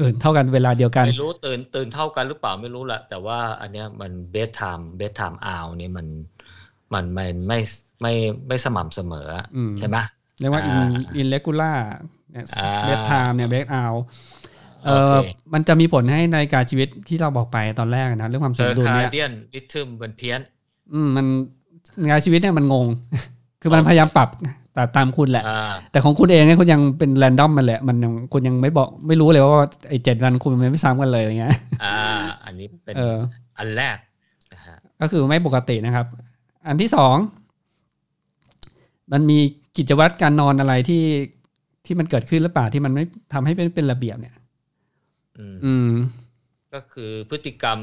ตื่นเท่ากันเวลาเดียวกันไม่รู้ตื่นตื่นเท่ากันหรือเปล่าไม่รู้ละแต่ว่าอันเนี้ยมันเบสไทม์เบสไทม์เอาเนี่ยมันมันไม่ไม่ไม่ไม่สม่ำเสมอใช่ไหมเรียกว่าอินอินเรกูล่าเนี่ยเบสไทม์เนี่ยเบสเอาเออมันจะมีผลให้นาฬิกาชีวิตที่เราบอกไปตอนแรกนะเรื่องความสมดุลเนี่ยเรื่องริทึมมันเพี้ยนอืมมันนาฬิกาชีวิตเนี่ยมันงงคือมันพยายามปรับแต่ตามคุณแหละแต่ของคุณเองเนี่ยคุณยังเป็นแรนดอมมันแหละมันยังคุณยังไม่บอกไม่รู้เลยว่าไอ้เจ็ดวันคุณมันไม่ซ้ำกันเลยอย่างเงี้ยอ่าอันนี้เป็นอันแรกนะฮะ ก็คือไม่ปกตินะครับอันที่สองมันมีกิจวัตรการนอนอะไรที่ที่มันเกิดขึ้นหรือเปล่าที่มันไม่ทำให้เป็นเป็นระเบียบเนี่ยอืมก็คือพฤติกรรม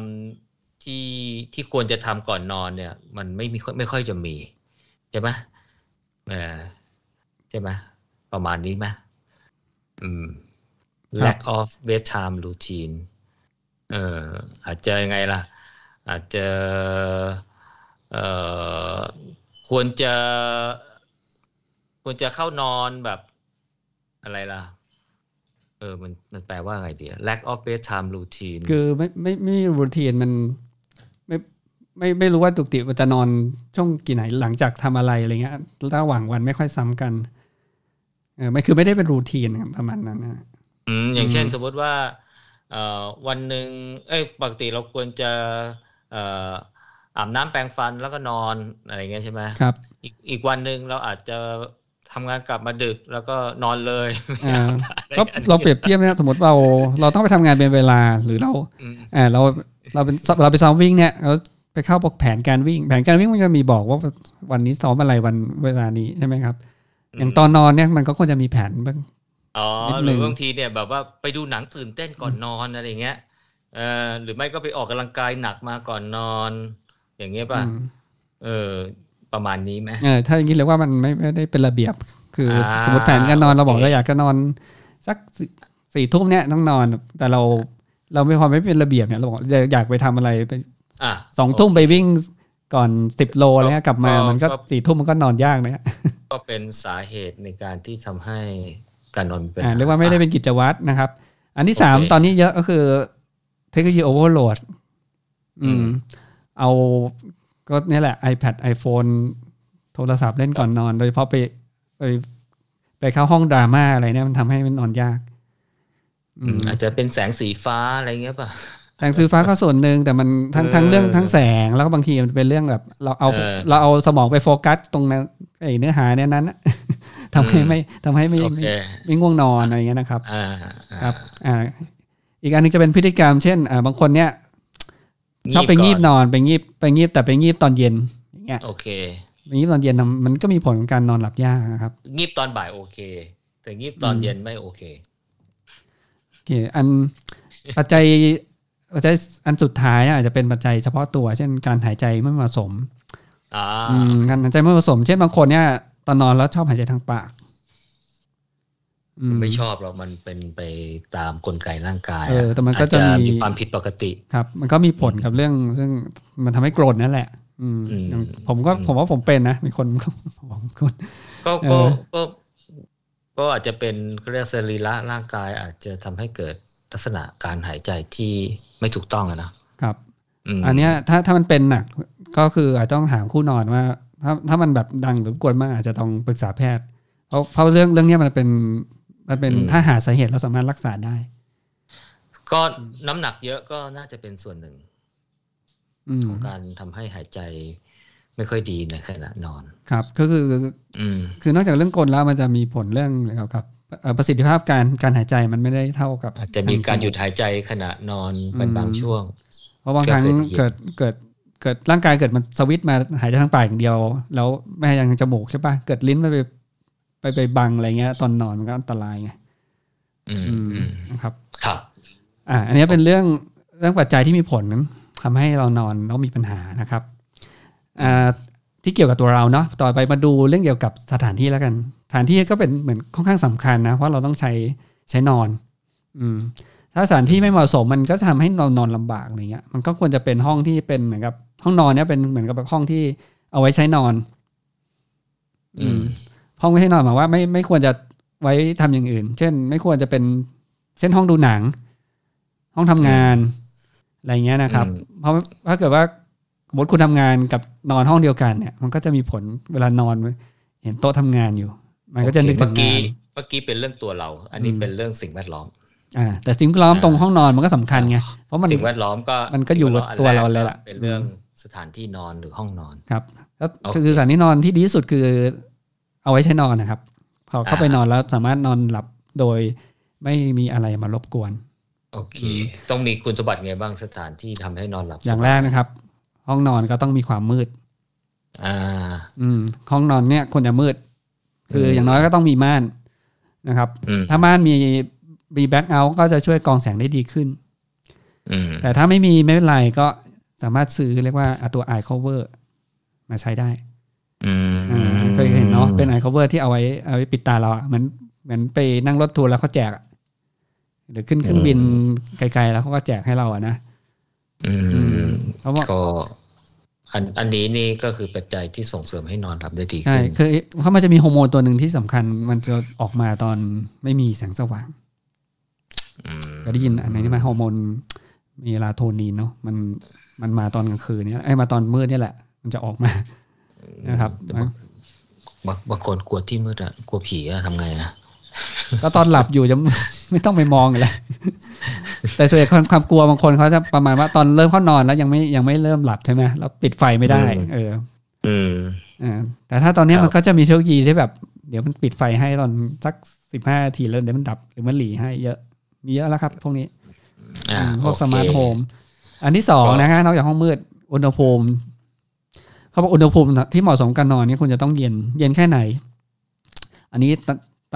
ที่ที่ควรจะทำก่อนนอนเนี่ยมันไม่มีไม่ค่อยจะมีใช่ไหมเออใช่ไหมประมาณนี้ไหมอืม lack of bedtime routine เอออาจจะยังไงล่ะอาจจะเอ่อควรจะควรจะเข้านอนแบบอะไรล่ะเออมันมันแปลว่าไงดี lack of bedtime routine คือไม่ไม่ไม่มีรูทีนมันไม่ไม่ไม่รู้ว่าปกติมันจะนอนช่วงกี่ไหนหลังจากทำอะไรอะไรเงี้ยระหว่างวันไม่ค่อยซ้ำกันเออไม่คือไม่ได้เป็นรูทีนประมาณนั้นนะอืมอย่างเช่นสมมติว่าเอ่อวันหนึ่งเอ้ยปกติเราควรจะเอ่ออาบน้ำแปรงฟันแล้วก็นอนอะไรเงี้ยใช่ไหมครับอีกอีกวันหนึ่งเราอาจจะทำงานกลับมาดึกแล้วก็นอนเลยก็ลองเปรียบเทียบนะสมมติเราเราต้องไปทำงานเป็นเวลาหรือเราเออเราเราเป็นเราไปซ้อมวิ่งเนี่ยเราไปเข้าบอกแผนการวิ่งแผนการวิ่งมันจะมีบอกว่าวันนี้ซ้อมอะไรวันเวลานี้ใช่ไหมครับอย่างตอนนอนเนี่ยมันก็ควรจะมีแผนบ้างอ๋อหรือบางทีเนี่ยแบบว่าไปดูหนังตื่นเต้นก่อนนอนอะไรเงี้ยเออหรือไม่ก็ไปออกกำลังกายหนักมาก่อนนอนอย่างเงี้ยป่ะเออประมาณนี้ไหมเออถ้าอย่างนี้เรียกว่ามันไม่ไม่ได้เป็นระเบียบคือสมมติแผนการนอนเราบอกเราอยากจะนอนสักสี่ทุ่มเนี่ยต้องนอนแต่เราเราไม่พอไม่เป็นระเบียบเนี่ยเราบอกอยากไปทำอะไรไปสองทุ่มไปวิ่งก่อนสิบโลอะไรเงี้ยกลับมามันก็สี่ทุ่มมันก็นอนยากนะก็เป็นสาเหตุในการที่ทำให้การนอนเป็นเรียกว่าไม่ได้เป็นกิจวัตรนะครับอันที่สามตอนนี้เยอะก็คือเทคโนโลยีโอเวอร์โหลดอืมเอาก็นี่แหละ iPad iPhone โทรศัพท์เล่นก่อนนอนโดยเฉพาะไปไปไปเข้าห้องดราม่าอะไรเนี่ยมันทำให้มันนอนยากอืมอาจจะเป็นแสงสีฟ้าอะไรเงี้ยป่ะแสงสีฟ้าก็ส่วนหนึ่งแต่มันทั้งทั้งเรื่องทั้งแสงแล้วก็บางทีมันเป็นเรื่องแบบเราเอาเราเอาสมองไปโฟกัสตรงนั้นไอ้เนื้อหาเนี่ยนั้นทำให้ไม่ทำให้ไม่ไม่ง่วงนอนอะไรเงี้ยนะครับครับอ่าอีกอันนึงจะเป็นพฤติกรรมเช่นอ่าบางคนเนี่ยชอบไปงีบนอนไปงีบไปงีบแต่ไปงีบตอนเย็นอย่างเงี้ยโอเคไปงีบตอนเย็นมันก็มีผลของการนอนหลับยากนะครับงีบตอนบ่ายโอเคแต่งีบตอนเย็นไม่โอเคโอเคอันปัจจัยปัจจัยอันสุดท้ายอาจจะเป็นปัจจัยเฉพาะตัวเช่นการหายใจไม่เหมาะสมอ่าการหายใจไม่เหมาะสมเช่นบางคนเนี่ยตอนนอนแล้วชอบหายใจทางปากไม่ชอบหรอกมันเป็นไปตามกลไกร่างกายเออแต่มันก็จะมีความผิดปกติครับมันก็มีผลกับเรื่องซึ่งมันทำให้โกรธนั่นแหละอืมผมก็ผมว่าผมเป็นนะมีคนผมก็ก็ก็ก็อาจจะเป็นเรื่องสรีระร่างกายอาจจะทำให้เกิดลักษณะการหายใจที่ไม่ถูกต้องนะครับอันเนี้ยถ้าถ้ามันเป็นหนักก็คืออาจต้องถามคู่นอนว่าถ้าถ้ามันแบบดังหรือกวนมากอาจจะต้องปรึกษาแพทย์เพราะเพราะเรื่องเรื่องนี้มันเป็นมันเป็นถ้าหาสาเหตุเราสามารถรักษาได้ก็น้ำหนักเยอะก็น่าจะเป็นส่วนหนึ่งของการทำให้หายใจไม่ค่อยดีในขณะนอนครับก็คือคือนอกจากเรื่องกลแล้วมันจะมีผลเรื่องเกี่ยวกับประสิทธิภาพการการหายใจมันไม่ได้เท่ากับอาจจะมีการหยุดหายใจขณะนอนเป็นบางช่วงเพราะบางครั้งเกิดเกิดเกิดร่างกายเกิดมันสวิตช์มาหายใจทางปากอย่างเดียวแล้วไม่ให้ยังจมูกใช่ป่ะเกิดลิ้นมันไปไปไปบังอะไรเงี้ยตอนนอนมันก็อันตรายไงอืมนะครับครับอ่าอันนี้เป็นเรื่องเรื่องปัจจัยที่มีผลทำให้เรานอนแล้วมีปัญหานะครับอ่าที่เกี่ยวกับตัวเราเนาะต่อไปมาดูเรื่องเกี่ยวกับสถานที่แล้วกันสถานที่ก็เป็นเหมือนค่อนข้างสำคัญนะเพราะเราต้องใช้ใช้นอนอืมถ้าสถานที่ไม่เหมาะสมมันก็จะทำให้เรานอนลำบากอะไรเงี้ยมันก็ควรจะเป็นห้องที่เป็นเหมือนกับห้องนอนเนี่ยเป็นเหมือนกับห้องที่เอาไว้ใช้นอนอืมห้องไว้ให้นอนหมายว่าไม่ไม่ควรจะไว้ทำอย่างอื่นเช่นไม่ควรจะเป็นเช่นห้องดูหนังห้องทำงานอะไรเงี้ยนะครับเพราะถ้าเกิดว่าสมมติคุณทำงานกับนอนห้องเดียวกันเนี่ยมันก็จะมีผลเวลานอนเห็นโต๊ะทำงานอยู่มันก็จะนึกถึงงานเมื่อกี้เป็นเรื่องตัวเราอันนี้เป็นเรื่องสิ่งแวดล้อมอ่าแต่สิ่งแวดล้อมตรงห้องนอนมันก็สำคัญไงเพราะมันสิ่งแวดล้อมก็มันก็อยู่กับตัวเราเลยล่ะเป็นเรื่องสถานที่นอนหรือห้องนอนครับแล้วคือสถานที่นอนที่ดีที่สุดคือเอาไว้ใช้นอนนะครับพอเข้าไปนอนแล้วสามารถนอนหลับโดยไม่มีอะไรมารบกวนโอเคต้องมีคุณสมบัติไงบ้างสถานที่ทำให้นอนหลับอย่างแรกนะครับ ห้องนอนก็ต้องมีความมืดอ่าอืมห้องนอนเนี่ยควรจะมืดคืออย่างน้อยก็ต้องมีม่านนะครับถ้าม่านมีมีแบ็คเอาท์ก็จะช่วยกรองแสงได้ดีขึ้นแต่ถ้าไม่มีไม่เป็นไรก็สามารถซื้อเรียกว่าตัว eye cover มาใช้ได้เคยเห็นเนาะเป็น eye cover ที่เอาไว้เอาไว้ปิดตาเราเหมือนเหมือนไปนั่งรถทัวร์แล้วเขาแจกหรือขึ้นเครื่องบินไกลๆแล้วเขาก็แจกให้เราอะนะเพราะว่าอันอันนี้นี่ก็คือปัจจัยที่ส่งเสริมให้นอนหลับได้ดีขึ้นใช่คือเพราะมันจะมีฮอร์โมนตัวหนึ่งที่สำคัญมันจะออกมาตอนไม่มีแสงสว่างก็ได้ยินอันไหนนี่มาฮอร์โมนเมลาโทนินเนาะมันมันมาตอนกลางคืนเนี่ยไอ้มาตอนมืดเนี่ยแหละมันจะออกมานะครับบางบางคนกลัวที่มืดอะกลัวผีอะทำไงอะก็ตอนหลับอยู่จะไม่ต้องไปมองเลยแต่ส่วนใหญ่ความกลัวบางคนเขาจะประมาณว่าตอนเริ่มเข้านอนแล้วยังไม่ยังไม่เริ่มหลับใช่ไหมแล้วปิดไฟไม่ได้เออเออแต่ถ้าตอนนี้มันก็จะมีเทคโนโลยีที่แบบเดี๋ยวมันปิดไฟให้ตอนสักสิบห้านาทีแล้วเดี๋ยวมันดับหรือมันหลีให้เยอะมีเยอะแล้วครับพวกนี้พวกสมาร์ทโฮมอันที่สองนะฮะนอกจากห้องมืดอุณหภูมิเขาบอกอุณหภูมิที่เหมาะสมการนอนนี่คุณจะต้องเย็นเย็นแค่ไหนอันนี้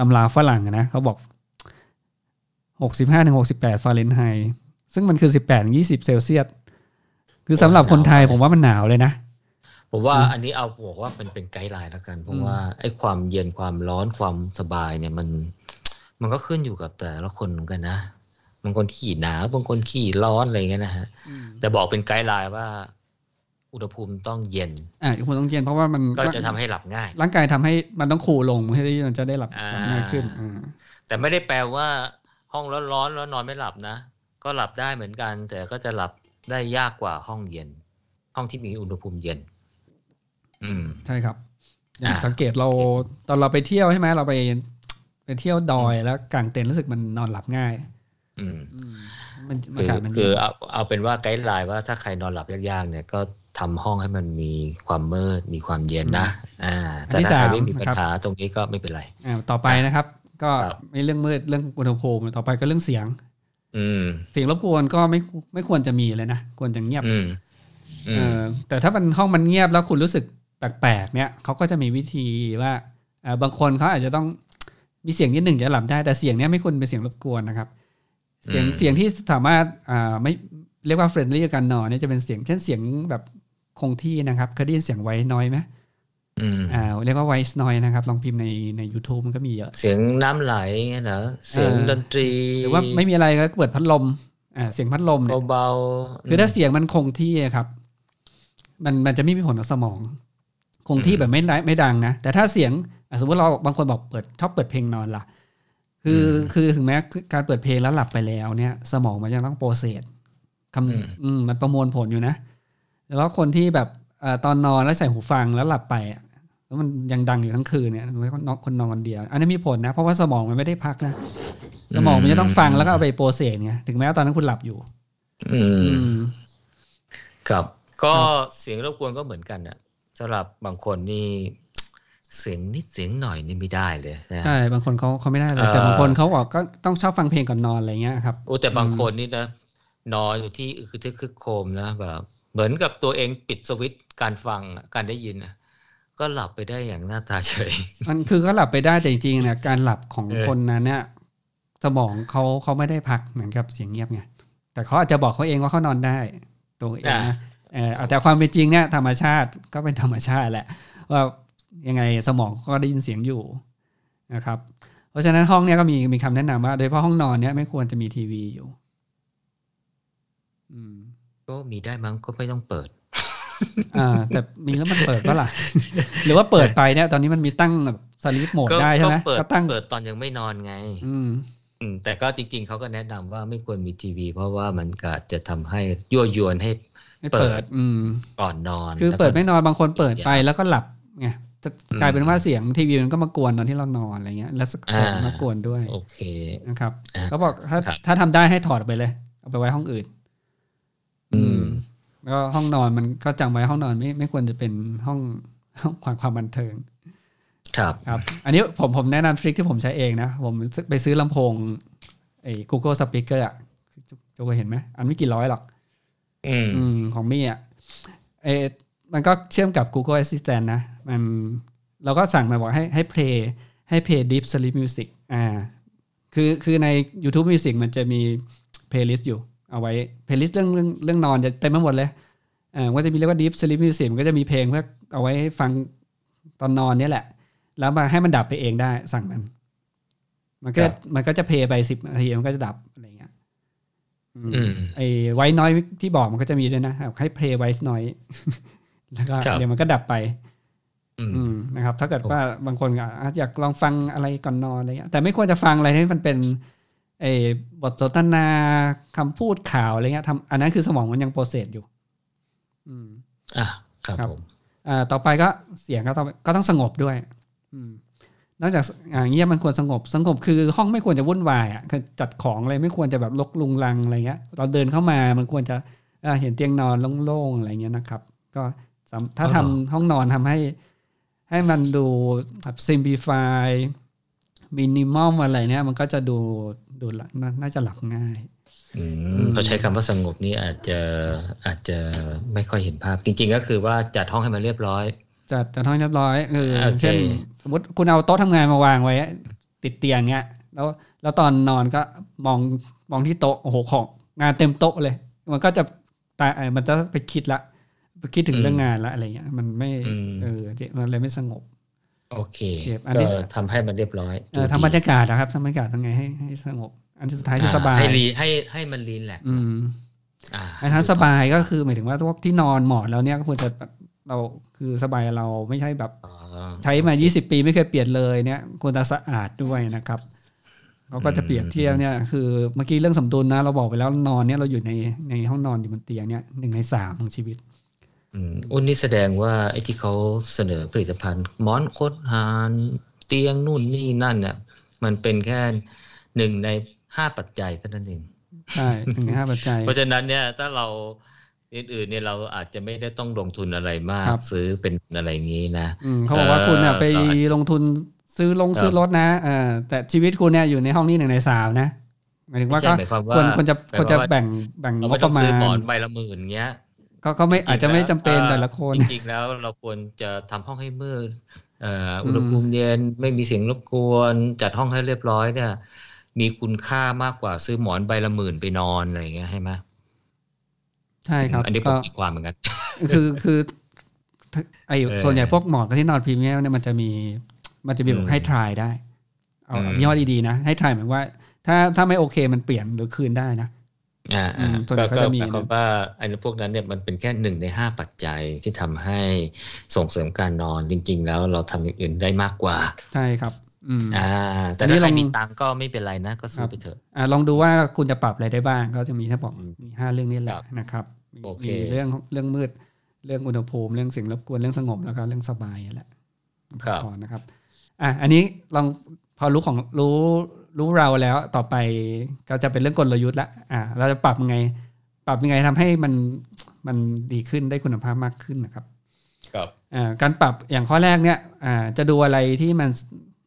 ตำราฝรั่งนะเขาบอก หกสิบห้าถึงหกสิบแปด ฟาเรนไฮต์ซึ่งมันคือ สิบแปดถึงยี่สิบ เซลเซียสคือสำหรับคนไทยผมว่ามันหนาวเลยนะผมว่าอันนี้เอาบอกว่าเป็นเป็นไกด์ไลน์แล้วกันเพราะว่าไอ้ความเย็นความร้อนความสบายเนี่ยมันมันก็ขึ้นอยู่กับแต่ละคนเหมือนกันนะบางคนขี้หนาวบางคนขี้ร้อนอะไรเงี้ยนะฮะแต่บอกเป็นไกด์ไลน์ว่าอุณหภูมิต้องเย็นอ่าอุณหภูมิต้องเย็นเพราะว่ามันก็จะทำให้หลับง่ายร่างกายทำให้มันต้องคูลลงให้มันจะได้หลับง่ายขึ้นแต่ไม่ได้แปลว่าห้องร้อนๆแล้วนอนไม่หลับนะก็หลับได้เหมือนกันแต่ก็จะหลับได้ยากกว่าห้องเย็นห้องที่มีอุณหภูมิเย็นอืมใช่ครับอย่างสังเกตเราตอนเราไปเที่ยวใช่ไหมเราไปไปเที่ยวดอยแล้วกางเต็นท์รู้สึกมันนอนหลับง่ายอืมมันคือเอาเอาเป็นว่าไกด์ไลน์ว่าถ้าใครนอนหลับยากๆเนี่ยก็ทำห้องให้มันมีความมืดมีความเย็นนะอ่าแต่ถ้าใครไม่มีปัญหาตรงนี้ก็ไม่เป็นไรอ่าต่อไปนะครับก็ไม่เรื่องมืดเรื่องอุณหภูมิต่อไปก็เรื่องเสียงอืมเสียงรบกวนก็ไม่ไม่ควรจะมีเลยนะควรจะเงียบอืมเอ่อแต่ถ้ามันห้องมันเงียบแล้วคุณรู้สึกแปลกๆเนี่ยเขาก็จะมีวิธีว่าเอ่อบางคนเขาอาจจะต้องมีเสียงนิดหนึ่งจะหลับได้แต่เสียงเนี้ยไม่ควรเป็นเสียงรบกวนนะครับเสียงเสียงที่สามารถอ่าไม่เรียกว่าเฟรนด์ลี่กับการนอนเนี่ยจะเป็นเสียงเช่นเสียงแบบคงที่นะครับเคยได้ยินเสียงไวท์นอยซ์มั้ยอืมอ่าเรียกว่าไวท์นอยซ์นะครับลองพิมพ์ในใน YouTube มันก็มีเยอะเสียงน้ำไหลเงี้ยเหรอเสียงดนตรีหรือว่าไม่มีอะไรก็เปิดพัดลมอ่าเสียงพัดลมเนี่ยเบาๆคือถ้าเสียงมันคงที่ครับมันมันจะไม่มีผลต่อสมองคงที่แบบไม่ไม่ดังนะแต่ถ้าเสียงสมมติเราบางคนบอกเปิดชอบเปิดเพลงนอนล่ะคือคือถึงแม้การเปิดเพลงแล้วหลับไปแล้วเนี่ยสมองมันยังต้องโปรเซสคำอืมมันประมวลผลอยู่นะแล้วคนที่แบบตอนนอนแล้วใส่หูฟังแล้วหลับไปแล้วมันยังดังอยู่ทั้งคืนเนี่ยคนนอนคนนอนคนเดียวอันนี้มีผลนะเพราะว่าสมองมันไม่ได้พักนะสมองมันจะต้องฟังแล้วก็เอาไปโปรเซสไงถึงแม้ว่าตอนนั้นคุณหลับอยู่ครับก็เสียงรบกวนก็เหมือนกันนะสำหรับบางคนนี่เสียงนิดเสียงหน่อยนี่ไม่ได้เลยนะใช่บางคนเขาเขาไม่ได้เลยแต่บางคนเขาก็ต้องชอบฟังเพลงก่อนนอนอะไรเงี้ยครับโอ้แต่บางคนนี่นะนอนอยู่ที่คือทึกคึกโครมนะแบบเหมือนกับตัวเองปิดสวิตช์การฟังการได้ยินก็หลับไปได้อย่างหน้าตาเฉยมันคือก็หลับไปได้แต่จริงๆนะการหลับของคนนั้นเนี่ยสมองเขาเขาไม่ได้พักเหมือนกับเสียงเงียบไงแต่เขาอาจจะบอกเขาเองว่าเขานอนได้ตัวเองนะเออแต่ความเป็นจริงเนี่ยธรรมชาติก็เป็นธรรมชาติแหละว่ายังไงสมองก็ได้ยินเสียงอยู่นะครับเพราะฉะนั้นห้องเนี่ยก็มีมีคำแนะนำว่าโดยเฉพาะห้องนอนเนี่ยไม่ควรจะมีทีวีอยู่อืมก็มีได้มั้งก็ไม่ต้องเปิดอ่าแต่มีแล้วมันเปิดป่ะล่ะหรือว่าเปิดไปเนี่ยตอนนี้มันมีตั้งแบบสลีปโหมดได้ใช่ไหมก็ตั้งเปิดตอนยังไม่นอนไงอืมแต่ก็จริงๆเขาก็แนะนำว่าไม่ควรมีทีวีเพราะว่ามันก็จะทำให้ยั่วยวนให้เปิดก่อนนอนคือเปิดไม่นอนบางคนเปิดไปแล้วก็หลับไงจะกลายเป็นว่าเสียงทีวีมันก็มากวนตอนที่เรานอนอะไรเงี้ยแล้วเสียงมากวนด้วยโอเคนะครับเขาบอกถ้าถ้าทำได้ให้ถอดไปเลยเอาไปไว้ห้องอื่นอืมก็ห้องนอนมันก็จำไว้ห้องนอนไม่ไม่ควรจะเป็นห้องห้องความความบันเทิงครับครับอันนี้ผมผมแนะนำทริคที่ผมใช้เองนะผมไปซื้อลำโพงไอ้ Google Speaker อ่ะจะเคยเห็นไหมอันไม่กี่ร้อยหรอกอืมของมี่อ่ะไอ เอมันก็เชื่อมกับ Google Assistant นะมันเราก็สั่งมาบอกให้ให้ play ให้ play deep sleep music อ่าคือคือใน YouTube Music มันจะมี playlist อยู่เอาไว้ playlist เรื่องเรื่องเรื่องนอนจะเต็มไปหมดเลยเอ่อก็จะมีเรียกว่า deep sleep music มันก็จะมีเพลงเพื่อเอาไว้ฟังตอนนอนนี่แหละแล้วมาให้มันดับไปเองได้สั่งมันมันก็มันก็จะเพลย์ไปสิบนาทีมันก็จะดับอะไรเงี้ยอืมไอ้ไวท์นอยซ์ที่บอกมันก็จะมีด้วยนะให้เพลย์ไวท์นอยซ์แล้วก็เดี๋ยวมันก็ดับไปอืมนะครับถ้าเกิดว่าบางคนอาจจะอยากลองฟังอะไรก่อนนอนอะไรเงี้ยแต่ไม่ควรจะฟังอะไรที่มันเป็นไอ้บทสนทนาคำพูดข่าวอะไรเงี้ยทำอันนั้นคือสมองมันยังโปรเซสอยู่อืมอ่ะครับผมอ่าต่อไปก็เสียงก็ต้องก็ต้องสงบด้วยอืมนอกจากอย่างเงี้ยมันควรสงบสงบคือห้องไม่ควรจะวุ่นวายอ่ะคือจัดของอะไรไม่ควรจะแบบรกรุงรังอะไรเงี้ยเราเดินเข้ามามันควรจะเห็นเตียงนอนโล่งๆอะไรเงี้ยนะครับก็ถ้าทำห้องนอนทำให้ให้มันดูแบบ simplify minimum อะไรเนี่ยมันก็จะดูดูน่าจะหลับง่ายพอใช้คำว่าสงบนี่อาจจะอาจจะไม่ค่อยเห็นภาพจริงๆก็คือว่าจัดห้องให้มันเรียบร้อยจัดจัดห้องเรียบร้อยเออเช่นสมมติคุณเอาโต๊ะทำงานมาวางไว้ติดเตียงเงี้ยแล้วแล้วตอนนอนก็มองมองที่โต๊ะโอ้โหของงานเต็มโต๊ะเลยมันก็จะตามันจะไปคิดละคิดถึงเรื่องงานละอะไรเงี้ยมันไม่เออมันเลยไม่สงบโอเคก็ทำให้มันเรียบร้อยเออทำบรรยากาศนะครับทำบรรยากาศยังไงให้ให้สงบอันสุดท้ายที่สบายให้รีให้ให้มันรีแลกซ์อืมอ่าให้ทั้งสบายก็คือหมายถึงว่าพวกที่นอนหมอนแล้วเนี่ยก็ควรจะเราคือสบายเราไม่ใช่แบบใช้มายี่สิบปีไม่เคยเปลี่ยนเลยเนี่ยควรจะสะอาดด้วยนะครับเขาก็จะเปรียบเทียบเนี่ยคือเมื่อกี้เรื่องสมดุลนะเราบอกไปแล้วนอนเนี่ยเราอยู่ในในห้องนอนอยู่บนเตียงเนี่ยหนึ่งในสามของชีวิตอุ้นนี่แสดงว่าไอ้ที่เขาเสนอผลิตภัณฑ์หมอนคดหานเตียงนู่นนี่นั่นน่ะมันเป็นแค่หนึ่งในห้าปัจจัยเท่านั้นเองใช่หนึ่งในห้าปัจจัยเพราะฉะนั้นเนี่ยถ้าเราอื่นๆเนี่ยเราอาจจะไม่ได้ต้องลงทุนอะไรมากซื้อเป็นอะไรงี้นะเขาบอกว่าคุณไปลงทุนซื้อลงซื้อรถนะแต่ชีวิตคุณเนี่ยอยู่ในห้องนี้หนึ่งในสามนะหมายถึงว่าก็ควรควรจะควรจะแบ่งแบ่งงบประมาณซื้อหมอนใบละหมื่นเงี้ยก็ก็ไม่อาจจะไม่จำเป็นแต่ละคนจริงๆแล้วเราควรจะทำห้องให้มืดอุณหภูมิเย็นไม่มีเสียงรบกวนจัดห้องให้เรียบร้อยเนี่ยมีคุณค่ามากกว่าซื้อหมอนใบละหมื่นไปนอนอะไรอย่างเงี้ยใช่ไหมใช่ครับอันนี้ผมมีความเหมือนกันคือคือไอ้ส่วนใหญ่พวกหมอนที่นอนพรีเมียมเนี่ยมันจะมีมันจะมีแบบให้ทรายได้เอายี่ห้อดีๆนะให้ทรายหมายว่าถ้าถ้าไม่โอเคมันเปลี่ยนหรือคืนได้นะอ่าก็ก็หมายความว่าไอ้พวกนั้นเนี่ยมันเป็นแค่หนึ่งในห้าปัจจัยที่ทำให้ส่งเสริมการนอนจริงๆแล้วเราทำอย่างอื่นได้มากกว่าใช่ครับอืมอ่าแต่ถ้าใครมีตังก็ไม่เป็นไรนะก็ซื้อไปเถอะอ่าลองดูว่าคุณจะปรับอะไรได้บ้างก็จะมีถ้าบอกมีห้าเรื่องนี้แหละนะครับมีเรื่องเรื่องมืดเรื่องอุณหภูมิเรื่องสิ่งรบกวนเรื่องสงบแล้วก็เรื่องสบายแหละครับนะครับอ่ะอันนี้ลองพอรู้ของรู้รู้เราแล้วต่อไปก็จะเป็นเรื่องกลยุทธ์ละอ่าเราจะปรับยังไงปรับยังไงทำให้มันมันดีขึ้นได้คุณภาพมากขึ้นนะครับครับอ่าการปรับอย่างข้อแรกเนี่ยอ่าจะดูอะไรที่มัน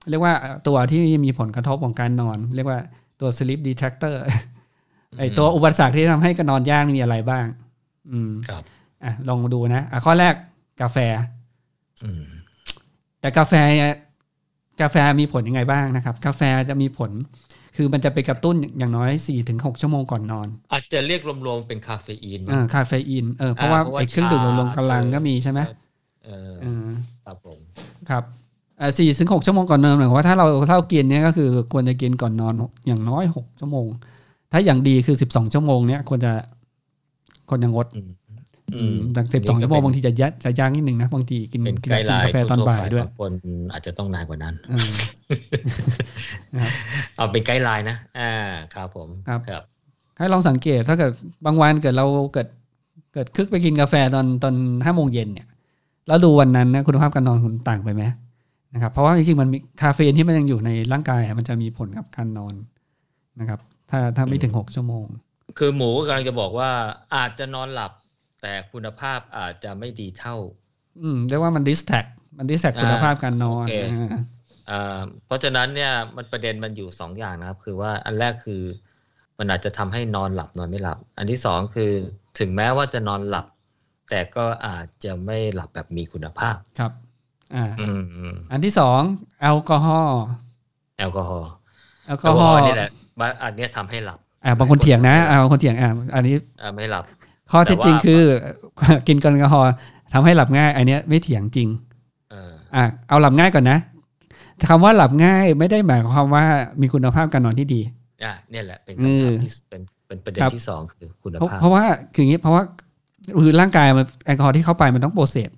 เรียกว่าตัวที่มีผลกระทบของการนอนเรียกว่าตัว sleep detractor ไอตัวอุปสรรคที่ทำให้การนอนยากมีอะไรบ้างอืมครับอ่ะลองดูนะอ่ะข้อแรกกาแฟอืมแต่กาแฟกาแฟมีผลยังไงบ้างนะครับกาแฟจะมีผลคือมันจะไปกระตุ้นอย่างน้อย สี่ถึงหก ชั่วโมงก่อนนอนอาจจะเรียกรวมๆเป็นคาเฟอีนอ่าคาเฟอีนเออเพราะว่าไอ้เครื่องดื่มรวมๆกำลังก็มีใช่ไหมเออครับผมครับอ่า สี่ถึงหก ชั่วโมงก่อนนอนหมายความว่าถ้าเราถ้าเรากินเนี่ยก็คือควรจะกินก่อนนอนอย่างน้อยหกชั่วโมงถ้าอย่างดีคือสิบสองชั่วโมงเนี่ยควรจะควรจะงดอืมตั้งแต่สิบสองชั่วโมงบางทีจะยัดจะย่างนิดนึงนะบางทีกินกินกาแฟตอนบ่ายด้วยบางคนอาจจะต้องนานกว่านั้นเออนะครับเอาเป็นไกด์ไลน์นะอ่าครับผมครับให้ลองสังเกตถ้าเกิดบางวันเกิดเราเกิดเกิดคึกไปกินกาแฟตอนตอน ห้าโมง เย็นเนี่ยแล้วดูวันนั้นนะคุณภาพการนอนคุณต่างไปมั้ยนะครับเพราะว่าจริงๆมันมีคาเฟอีนที่มันยังอยู่ในร่างกายมันจะมีผลกับการนอนนะครับถ้าถ้าไม่ถึงหกชั่วโมงคือหมูกำลังจะบอกว่าอาจจะนอนหลับแต่คุณภาพอาจจะไม่ดีเท่าอืมเรียกว่ามันดิสแทรคมันดิสแทรคคุณภาพการนอนอ่าเพราะฉะนั้นเนี่ยมันประเด็นมันอยู่สองอย่างนะครับคือว่าอันแรกคือมันอาจจะทำให้นอนหลับนอนไม่หลับอันที่สองคือถึงแม้ว่าจะนอนหลับ แต่ก็อาจจะไม่หลับแบบมีคุณภาพครับอ่าอันที่สองแอลกอฮอล์แอลกอฮอล์แอลกอฮอล์นี่แหละอันนี้ทำให้หลับอ่าบางคนเถียงนะอ่าบางคนเถียงอ่าอันนี้อ่าไม่หลับข้อเท็จจริงคือกินแอลกอฮอล์ทำให้หลับง่ายอันนี้ไม่เถียงจริงอ่าเอาหลับง่ายก่อนนะคำว่าหลับง่ายไม่ได้หมายความว่ามีคุณภาพการนอนที่ดีอ่าเนี่ยแหละเป็นคำถามที่เป็นเป็นประเด็นที่สองคือคุณภาพเพราะว่าคืออย่างนี้เพราะว่าคือร่างกายมันแอลกอฮอล์ที่เข้าไปมันต้องโปรเซส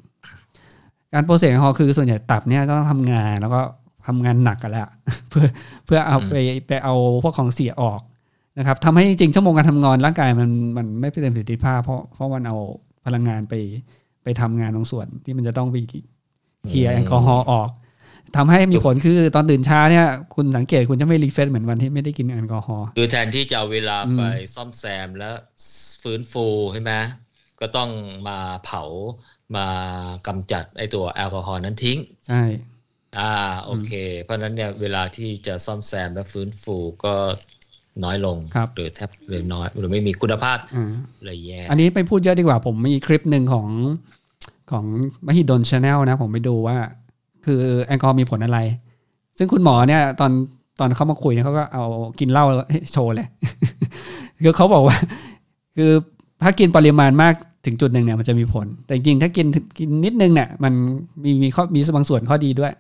การโปรเซสแอลกอฮอล์คือส่วนใหญ่ตับเนี่ยต้องทำงานแล้วก็ทำงานหนักกันแล้วเพื่อเพื่อเอาไปไปเอาพวกของเสียออกนะครับทำให้จริงๆชั่วโมงการทำงานร่างกายมันมันไม่เต็มประสิทธิภาพเพราะเพราะมันเอาพลังงานไปไปทำงานตรงส่วนที่มันจะต้องไปเคลียร์แอลกอฮอล์ออกทำให้มีผลคือตอนตื่นเช้าเนี่ยคุณสังเกตคุณจะไม่รีเฟรชเหมือนวันที่ไม่ได้กินแอลกอฮอล์คือแทนที่จะเอาเวลาไปซ่อมแซมแล้วฟื้นฟูใช่ไหมก็ต้องมาเผามากำจัดไอ้ตัวแอลกอฮอล์นั้นทิ้งใช่อ่าโอเคเพราะนั้นเนี่ยเวลาที่จะซ่อมแซมและฟื้นฟูก็น้อยลงหรือแทบหรือน้อยหรือไม่มีคุณภาพเลยแย่อันนี้ไปพูดเยอะดีกว่าผมมีคลิปหนึ่งของของมหิดล Channel นะผมไปดูว่าคือแอลกอฮอล์มีผลอะไรซึ่งคุณหมอเนี่ยตอนตอนเขามาคุยเนี่ยเขาก็เอากินเหล้าโชว์เลยคือเขาบอกว่าคือถ้ากินปริมาณมากถึงจุดหนึ่งเนี่ยมันจะมีผลแต่จริงถ้ากินกินนิดนึงเนี่ยมันมีมีข้อมีบางส่วนข้อดีด้วย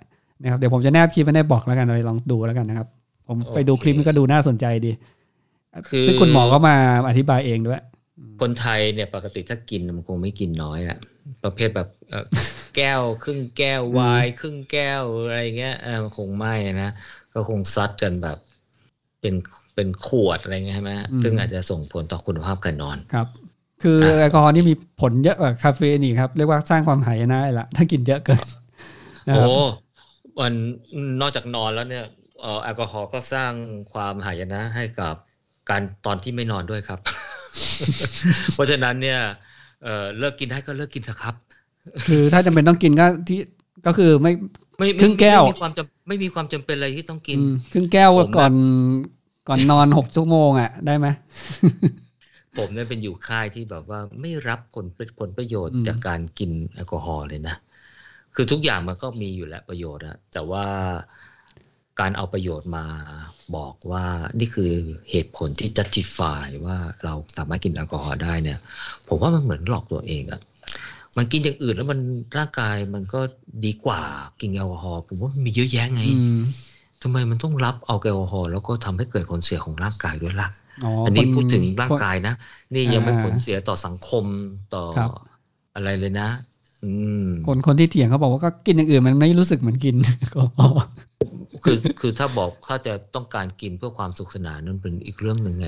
นะครับเดี๋ยวผมจะแนบคลิปไว้ในบล็อกแล้วกันไปลองดูแล้วกันนะครับผม okay. ไปดูคลิปมันก็ดูน่าสนใจดีคือคุณหมอก็มาอธิบายเองด้วยคนไทยเนี่ยปกติถ้ากินมันคงไม่กินน้อยอะประเภทแบบแก้วครึ่งแก้วไวน์ครึ่งแก้วอะไรเงี้ยมันคงไม่นะก็คงซัดกันแบบเป็นเป็นขวดอะไรเงี้ยใช่ไหมซึ่งอาจจะส่งผลต่อคุณภาพการนอนครับคือแอลกอฮอล์นี่มีผลเยอะกว่าคาเฟอีนอีกครับเรียกว่าสร้างความหายนะละถ้ากินเยอะเกินโอ้มันนอกจากนอนแล้วเนี่ยแอลกอฮอล์ก็สร้างความหายนะให้กับการตอนที่ไม่นอนด้วยครับ เพราะฉะนั้นเนี่ยเออเลิกกินได้ก็เลิกกินเถอะครับคือถ้าจำเป็นต้องกินก็ที่ก็คือไม่ไม่ครึ่งแก้วไม่มีความจำไม่มีความจำเป็นอะไรที่ต้องกินครึ่งแก้วก่อนก่อนนอนหกชั่วโมงอ่ะได้ไหมผมเนี่ยเป็นอยู่ค่ายที่แบบว่าไม่รับผลผลประโยชน์จากการกินแอลกอฮอล์เลยนะคือทุกอย่างมันก็มีอยู่แล้วประโยชน์อะแต่ว่าการเอาประโยชน์มาบอกว่านี่คือเหตุผลที่ justify ว่าเราสามารถกินแอลกอฮอล์ได้เนี่ยผมว่ามันเหมือนหลอกตัวเองอะมันกินอย่างอื่นแล้วมันร่างกายมันก็ดีกว่ากินแอลกอฮอล์ผมว่ามันมีเยอะแยะไงทำไมมันต้องรับเอาแอลกอฮอล์แล้วก็ทำให้เกิดผลเสียของร่างกายด้วยล่ะ อ, อันนี้พูดถึงร่างกายนะนี่ยังไม่ผลเสียต่อสังคมต่ออะไรเลยนะคนคนที่เถียงเขาบอกว่าก็กินอย่างอื่นมันไม่รู้สึกเหมือนกินก็คือคือถ้าบอกถ้าจะต้องการกินเพื่อความสุขสนานนั่นเป็นอีกเรื่องหนึ่งไง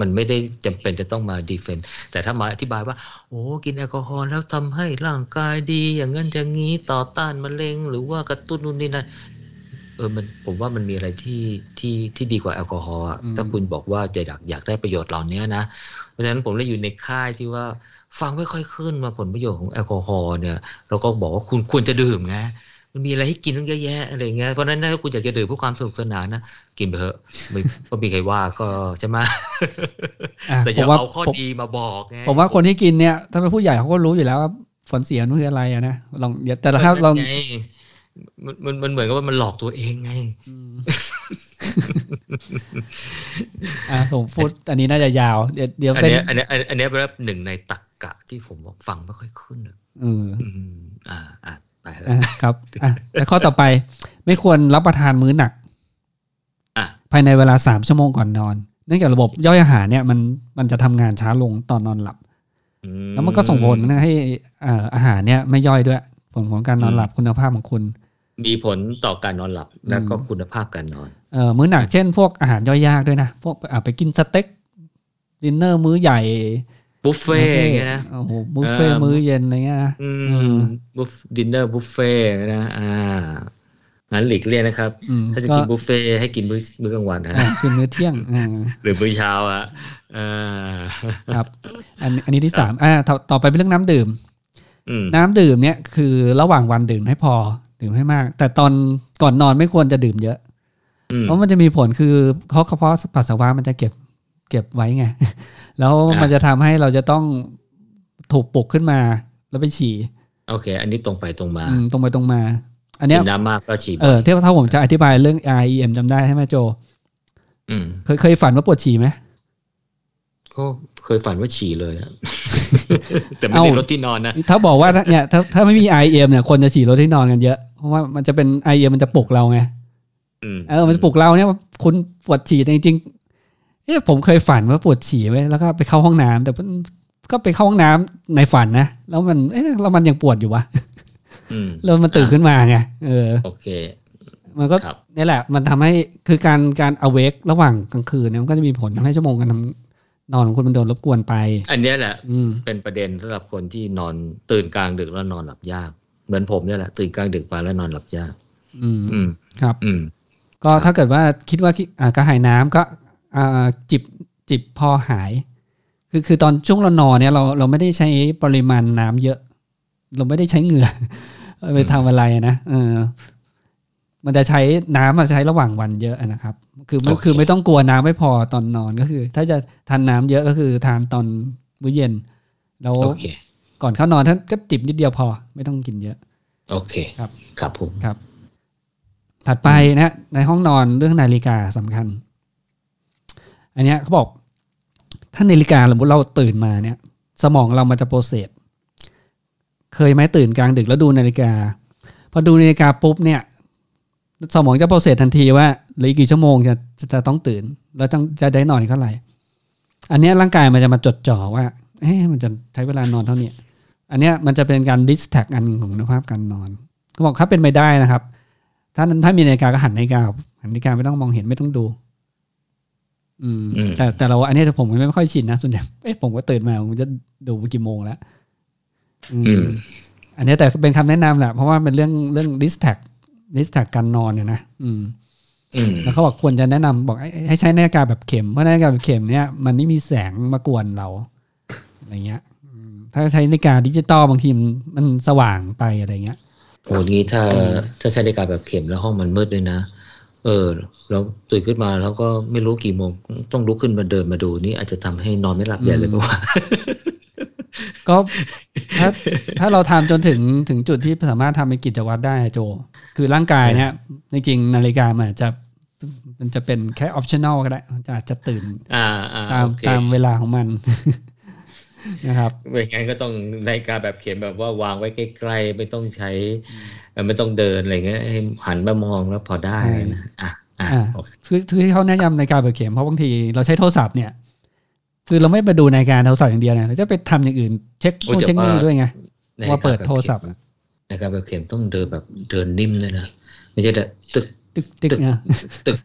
มันไม่ได้จำเป็นจะต้องมาดีเฟนต์แต่ถ้ามาอธิบายว่าโอ้กินแอลกอฮอล์แล้วทำให้ร่างกายดีอย่างนั้นอย่างนี้ต่อต้านมะเร็งหรือว่ากระตุ้นนู่นนี่นั่นเออมันผมว่ามันมีอะไรที่ที่ที่ดีกว่าแอลกอฮอล์ถ้าคุณบอกว่าจะอยากอยากได้ประโยชน์เหล่านี้นะเพราะฉะนั้นผมเลยอยู่ในค่ายที่ว่าฟังไม่ค่อยขึ้นมาผลประโยชน์ของแอลกอฮอล์เนี่ยเราก็บอกว่าคุณควรจะดื่มไงมันมีอะไรให้กินตั้งเยอะแยะอะไรเงี้ยเพราะฉะนั้นถ้าคุณอยากจะดื่มเพื่อความสนุกสนานนะกินไปเถอะไม่ก็มีใครว่าก็ใช่ไหมแต่อย่าเอาข้อดีมาบอกไงผมว่าคนที่กินเนี่ยถ้าเป็นผู้ใหญ่เขาก็รู้อยู่แล้วว่าผลเสียมันคืออะไรนะลองแต่ถ้าลองมันมันมันเหมือนกับว่ามันหลอกตัวเองไงอ่าผมพูดอันนี้น่าจะยาวเดี๋ยวเดี๋ยวอันนี้อันนี้อันนี้เป็นหนึ่งในตรรกะที่ผมฟังไม่ค่อยขึ้นอืออ่าอ่าไปครับอ่ะแล้วข้อต่อไปไม่ควรรับประทานมื้อหนักอ่ะภายในเวลาสามชั่วโมงก่อนนอนเนื่องจากระบบย่อยอาหารเนี่ยมันมันจะทำงานช้าลงตอนนอนหลับแล้วมันก็ส่งผลให้อ่าอาหารเนี่ยไม่ย่อยด้วยผลของการนอนหลับคุณภาพของคุณมีผลต่อการนอนหลับและก็คุณภาพการนอนเออมื้อหนักเช่นพวกอาหารย่อยยากด้วยนะพวกไปกินสเต็กดินเนอร์มื้อใหญ่บุฟเฟ่อย่างเงี้ยนะโอ้โหบุฟเฟ่มื้อเย็นอะไรเงี้ยอืมบุฟดินเนอร์บุฟเฟ่นะอ่างั้นหลีกเลี่ยงนะครับถ้าจะกินบุฟเฟ่ให้กินมื้อมื้อกลางวันฮะกินมื้อเที่ยงหรือมื้อเช้าอ่ะเออครับอันอันนี้ที่สามอ่าต่อไปเป็นเรื่องน้ำดื่มน้ำดื่มเนี่ยคือระหว่างวันดื่มให้พอดื่มให้มากแต่ตอนก่อนนอนไม่ควรจะดื่มเยอะเพราะมันจะมีผลคือเพราะกระเพาะปัสสาวะมันจะเก็บเก็บไว้ไงแล้วมันจะทำให้เราจะต้อง ถูกปลุกขึ้นมาแล้วไปฉี่โอเคอันนี้ตรงไปตรงมาตรงไปตรงมาอันเนี้ยน้ำมากก็ฉี่เออถ้าผมจะอธิบายเรื่อง อาร์ อี เอ็ม จำได้ใช่ไหมโจเคยเคยฝันว่าปวดฉี่ไหมก็เคยฝันว่าฉี่เลยแต่ไม่ได้รถที่นอนนะถ้าบอกว่าเนี่ยถ้าถ้าไม่มี อาร์ อี เอ็ม เนี่ยคนจะฉี่รถที่นอนกันเยอะเพราะว่ามันจะเป็น อาร์ อี เอ็ม มันจะปลุกเราไงเออมันจะปลุกเราเนี่ยคุณปวดฉี่จริงๆเอ๊ะผมเคยฝันว่าปวดฉี่ไว้แล้วก็ไปเข้าห้องน้ำแต่ก็ไปเข้าห้องน้ำในฝันนะแล้วมันเอ๊ะแล้วมันยังปวดอยู่วะแล้วมันตื่นขึ้นมาไงเออโอเคมันก็นี่แหละมันทำให้คือการการอเวกระหว่างกลางคืนเนี่ยมันก็จะมีผลทำให้ชั่วโมงการทำนอนของคุณมันโดนรบกวนไปอันนี้แหละเป็นประเด็นสำหรับคนที่นอนตื่นกลางดึกแล้วนอนหลับยากเหมือนผมเนี่ยแหละตื่นกลางดึกมาแล้วนอนหลับยากอืมครับอืมก็ถ้าเกิดว่าคิดว่ากระหายน้ำก็จิบจิบพอหายคือคือตอนช่วงเรานอนเนี่ยเราเราไม่ได้ใช้ปริมาณน้ำเยอะเราไม่ได้ใช้เหงื่อไปทำอะไรนะเออมันจะใช้น้ำมาใช้ระหว่างวันเยอะนะครับคือ okay. คือไม่ต้องกลัวน้ำไม่พอตอนนอนก็คือถ้าจะทานน้ำเยอะก็คือทานตอนมื้อเย็นแล้ว okay. ก่อนเข้านอนท่านก็จิบนิดเดียวพอไม่ต้องกินเยอะโอเคครับครับผมครับถัดไปนะในห้องนอนเรื่องนาฬิกาสำคัญอันนี้เขาบอกถ้านาฬิกาสมมติเราตื่นมาเนี่ยสมองเรามันจะโปรเซสเคยไหมตื่นกลางดึกแล้วดูนาฬิกาพอดูนาฬิกาปุ๊บเนี่ยสมองจะโปรเซสทันทีว่าเหลืออีกกี่ชั่วโมงจะจะ, จะต้องตื่นแล้วจะจะได้นอนเท่าไหร่อันนี้ร่างกายมันจะมาจดจ่อว่าเอ๊ะมันจะใช้เวลานอนเท่านี้อันนี้มันจะเป็นการดิสแทรกอันหนึ่งของคุณภาพการนอนเขาบอกครับเป็นไปได้นะครับถ้าถ้ามีนาฬิกาก็หันนาฬิกาหันนาฬิกาไม่ต้องมองเห็นไม่ต้องดูอืมแต่แต่เราอันนี้ผมไม่ค่อยชินนะส่วนใหญ่เอ๊ะผมก็ตื่นมาผมจะดูกี่โมงแล้วอืมอันนี้แต่เป็นคำแนะนำแหละเพราะว่าเป็นเรื่องเรื่องดิสแทรกนิสแทกการนอนเนี่ยนะอืมอืมแล้วเขาบอกควรจะแนะนำบอกให้ใช้นาฬิกาแบบเข็มเพราะนาฬิกาแบบเข็มเนี่ยมันไม่มีแสงมากวนเราอะไรเงี้ยถ้าใช้นาฬิกาดิจิตอลบางทีมันสว่างไปอะไรเงี้ยโอ้นี้ถ้าถ้าใช้นาฬิกาแบบเข็มแล้วห้องมันมืดด้วยนะเออแล้วตื่นขึ้นมาแล้วก็ไม่รู้กี่โมงต้องลุกขึ้นมาเดินมาดูนี่อาจจะทำให้นอนไม่หลับใหญ่เลยเพราะว่าก็ถ้าถ้าเราทำจนถึงถึงจุดที่สามารถทำเป็นกิจวัตรได้โจคือร่างกายเนี่ยจริงๆนาฬิกามันจะมันจะเป็นแค่ optional ก็ได้จะอาจจะตื่นตามตามเวลาของมันนะครับไม่งั้นก็ต้องนาฬิกาแบบเข็มแบบว่าวางไว้ใกล้ๆไม่ต้องใช้ไม่ต้องเดินอะไรเงี้ยให้หันมามองแล้วพอได้นะอ่ะอ่ะคือคือที่เขาแนะนำนาฬิกาแบบเข็มเพราะบางทีเราใช้โทรศัพท์เนี่ยคือเราไม่ไปดูนาฬิกาโทรศัพท์อย่างเดียวนะเราจะไปทำอย่างอื่นเช็คนู่นเช็คนี่ด้วยไงว่าเปิดโทรศัพท์นาฬิกาแบบเข็มต้องเดินแบบเดินนิ่มเลยนะไม่ใช่แต่ตึกตึกตึกตึก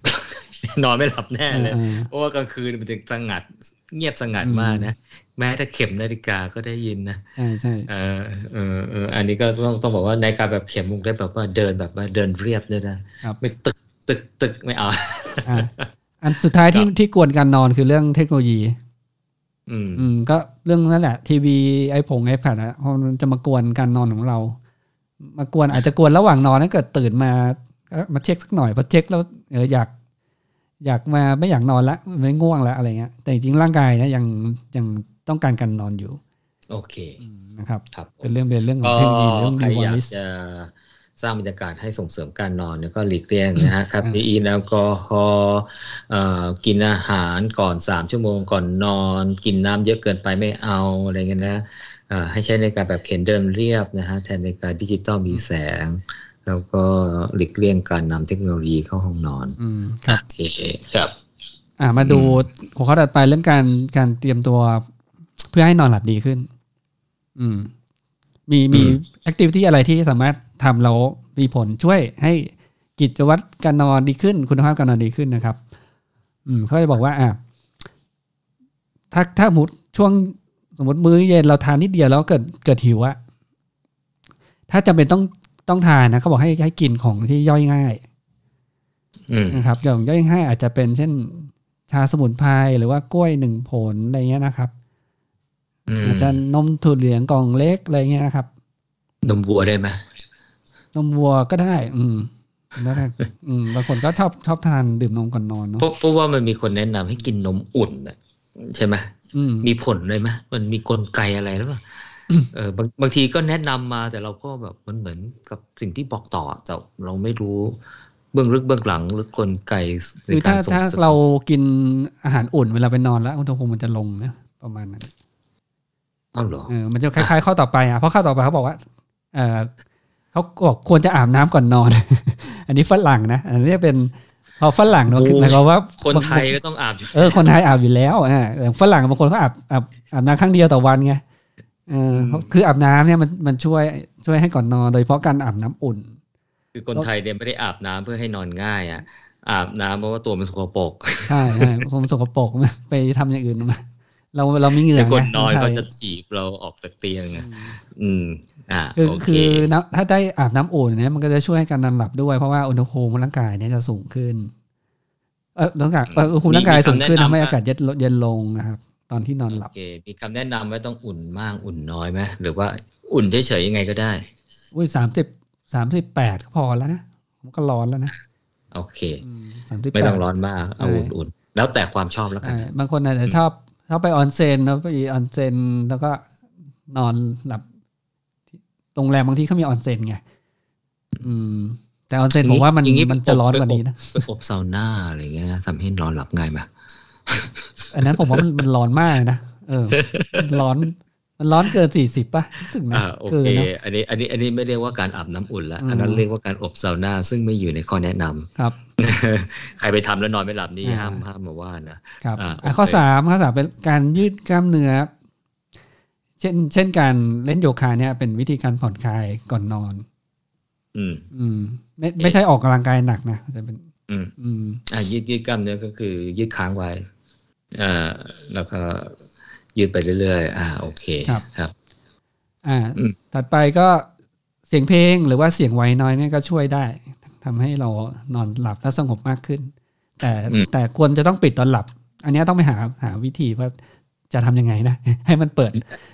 นอนไม่หลับแน่เลยเพราะว่ากลางคืนมันจะสงัดเงียบสงัดมากนะแม้แต่เข็มนาฬิกาก็ได้ยินนะใช่ใช่เออเออเอออันนี้ก็ต้องต้องบอกว่านาฬิกาแบบเข็มมุกได้แบบว่าเดินแบบว่าเดินเรียบเลยนะไม่ตึกตึกตึกไม่เอาอันสุดท้ายที่ที่กวนการนอนคือเรื่องเทคโนโลยีอืมอืมก็เรื่องนั่นแหละทีวีไอผงไอแพดนะเพราะมันจะมากวนการนอนของเรามากวนอาจจะกวนระหว่างนอนถ้าเกิดตื่นมามาเช็คสักหน่อยพอเช็คแล้วเอออยากอยากมาไม่อยากนอนละไม่ง่วงละอะไรเงี้ยแต่จริงๆร่างกายนะยังยังต้องการการนอนอยู่โอเคนะครับเป็นเรื่องเป็นเรื่องของเทคโนโลยีเรื่องการจะสร้างบรรยากาศให้ส่งเสริมการนอนแล้วก็หลีกเลี่ยงนะฮะคาเฟอีนแอลกอฮอล์กินอาหารก่อนสามชั่วโมงก่อนนอนกินน้ำเยอะเกินไปไม่เอาอะไรเงี้ยนะให้ใช้ในการแบบเข็มเดินเรียบนะฮะแทนในการดิจิตอลมีแสงแล้วก็หลีกเลี่ยงการนำเทคโนโลยีเข้าห้องนอนโอเคครับอ่ามาดูหัวข้อถัดไปเรื่องการการเตรียมตัวเพื่อให้นอนหลับดีขึ้นอืมมีมีแอคทิวิตี้อะไรที่สามารถทำแล้วมีผลช่วยให้กิจวัตรการนอนดีขึ้นคุณภาพการนอนดีขึ้นนะครับอืมเขาจะบอกว่าอ่ะถ้าถ้าสมมติช่วงสมมติมื้อเย็นเราทานนิดเดียวแล้วเกิดเกิดหิวอะถ้าจำเป็นต้องต้องทานนะเขาบอกให้ให้กินของที่ย่อยง่ายนะครับอย่างย่อยง่ายอาจจะเป็นเช่นชาสมุนไพรหรือว่ากล้วยหนึ่งผลอะไรเงี้ยนะครับอาจจะนมถั่วเหลืองกล่องเล็กอะไรเงี้ยนะครับนมวัวได้ไหมนมวัวก็ได้อืมแล้วแต่อืมบางคนก็ชอบชอบทานดื่มนมก่อนนอนเนาะเพราะว่ามันมีคนแนะนำให้กินนมอุ่นใช่ไหมมีผลเลยไหมมันมีกลไกอะไรหรือเปล่า เออบางบางทีก็แนะนำมาแต่เราก็แบบมันเหมือนกับสิ่งที่บอกต่อแต่เราไม่รู้เบื้องลึกเบื้องหลังหรือกลไกในการส่งเสริมถ้าเรากินอาหารอุ่นเวลาไปนอนแล้วอุณหภูมิมันจะลงนะประมาณนั้นอ้าวเหรอเออมันจะคล้ายๆข้อต่อไปอ่ะเพราะข้อต่อไปเขาบอกว่าเออเขาบอกควรจะอาบน้ำก่อนนอนอันนี้ฝรั่งนะอันนี้เป็นพอฝรั่งเนาะคือหมายความว่าคนไทยก็ต้องอาบเออคนไทยอาบอยู่แล้วอ่าฝรั่งบางคนเขาอาบอาบอาบน้ำครั้งเดียวต่อวันไงเออคืออาบน้ำเนี่ยมันมันช่วยช่วยให้ก่อนนอนโดยเฉพาะการอาบน้ำอุ่นคือคนไทยเนี่ยไม่ได้อาบน้ำเพื่อให้นอนง่ายอ่ะอาบน้ำเพราะว่าตัวมันสกปรกใช่ใช่ตัวมันสกปรกไปทำอย่างอื่นมาเราเราไม่เหงื่อไงคนนอนก็จะจีบเราออกจากเตียงไงอืมอ่าคือคือถ้าได้อาบน้ำอุ่นเนี่ยมันก็จะช่วยให้การนอนหลับด้วยเพราะว่าอุณหภูมิร่างกายเนี่ยจะสูงขึ้นเออร่างกายอุณหภูมิร่างกายสูงขึ้นทำให้อากาศเย็นเย็นลงนะครับตอนที่นอนหลับมีคำแนะนำว่าต้องอุ่นมากอุ่นน้อยไหมหรือว่าอุ่นเฉยๆยังไงก็ได้อุ้ยสามสิบสามสิบแปดก็พอแล้วนะมันก็ร้อนแล้วนะโอเคไม่ต้องร้อนมากเอาอุ่นๆแล้วแต่ความชอบแล้วกันบางคนอาจจะชอบชอบไปออนเซ็นแล้วไปออนเซ็นแล้วก็นอนหลับโรงแรมบางทีเขามีออนเซ็นไงอืมแต่ออนเซ็นผมว่ามันมันจะร้อนกว่านี้นะไปอบซาวน่าอะไรเงี้ยนะทำให้นอนหลับง่ายมากอันนั้นผมว่ามันร้อนมากนะเออร้อนมันร้อนเกินสี่สิบป่ะรู้สึกนะเกินนะอันนี้อันนี้อันนี้ไม่เรียกว่าการอาบน้ำอุ่นแล้วอันนั้นเรียกว่าการอบซาวน่าซึ่งไม่อยู่ในข้อแนะนำครับใครไปทำแล้วนอนไม่หลับนี่ห้ามห้ามมาว่านะครับข้อสามข้อสามเป็นการยืดกล้ามเนื้อเช่นเช่นการเล่นโยคะเนี่ยเป็นวิธีการผ่อนคลายก่อนนอนอืมอืมไม่ไม่ใช่ออกกำลังกายหนักนะจะเป็นอืมอืมอ่ะยืดยืดกล้ามเนื้อก็คือยืดค้างไว้อ่าแล้วก็ยืดไปเรื่อยๆอ่าโอเคครับครับอ่าถัดไปก็เสียงเพลงหรือว่าเสียงไว้น้อยเนี่ยก็ช่วยได้ทำให้เรานอนหลับและสงบมากขึ้นแต่แต่ควรจะต้องปิดตอนหลับอันนี้ต้องไปหาหาวิธีว่าจะทำยังไงนะให้มันเปิด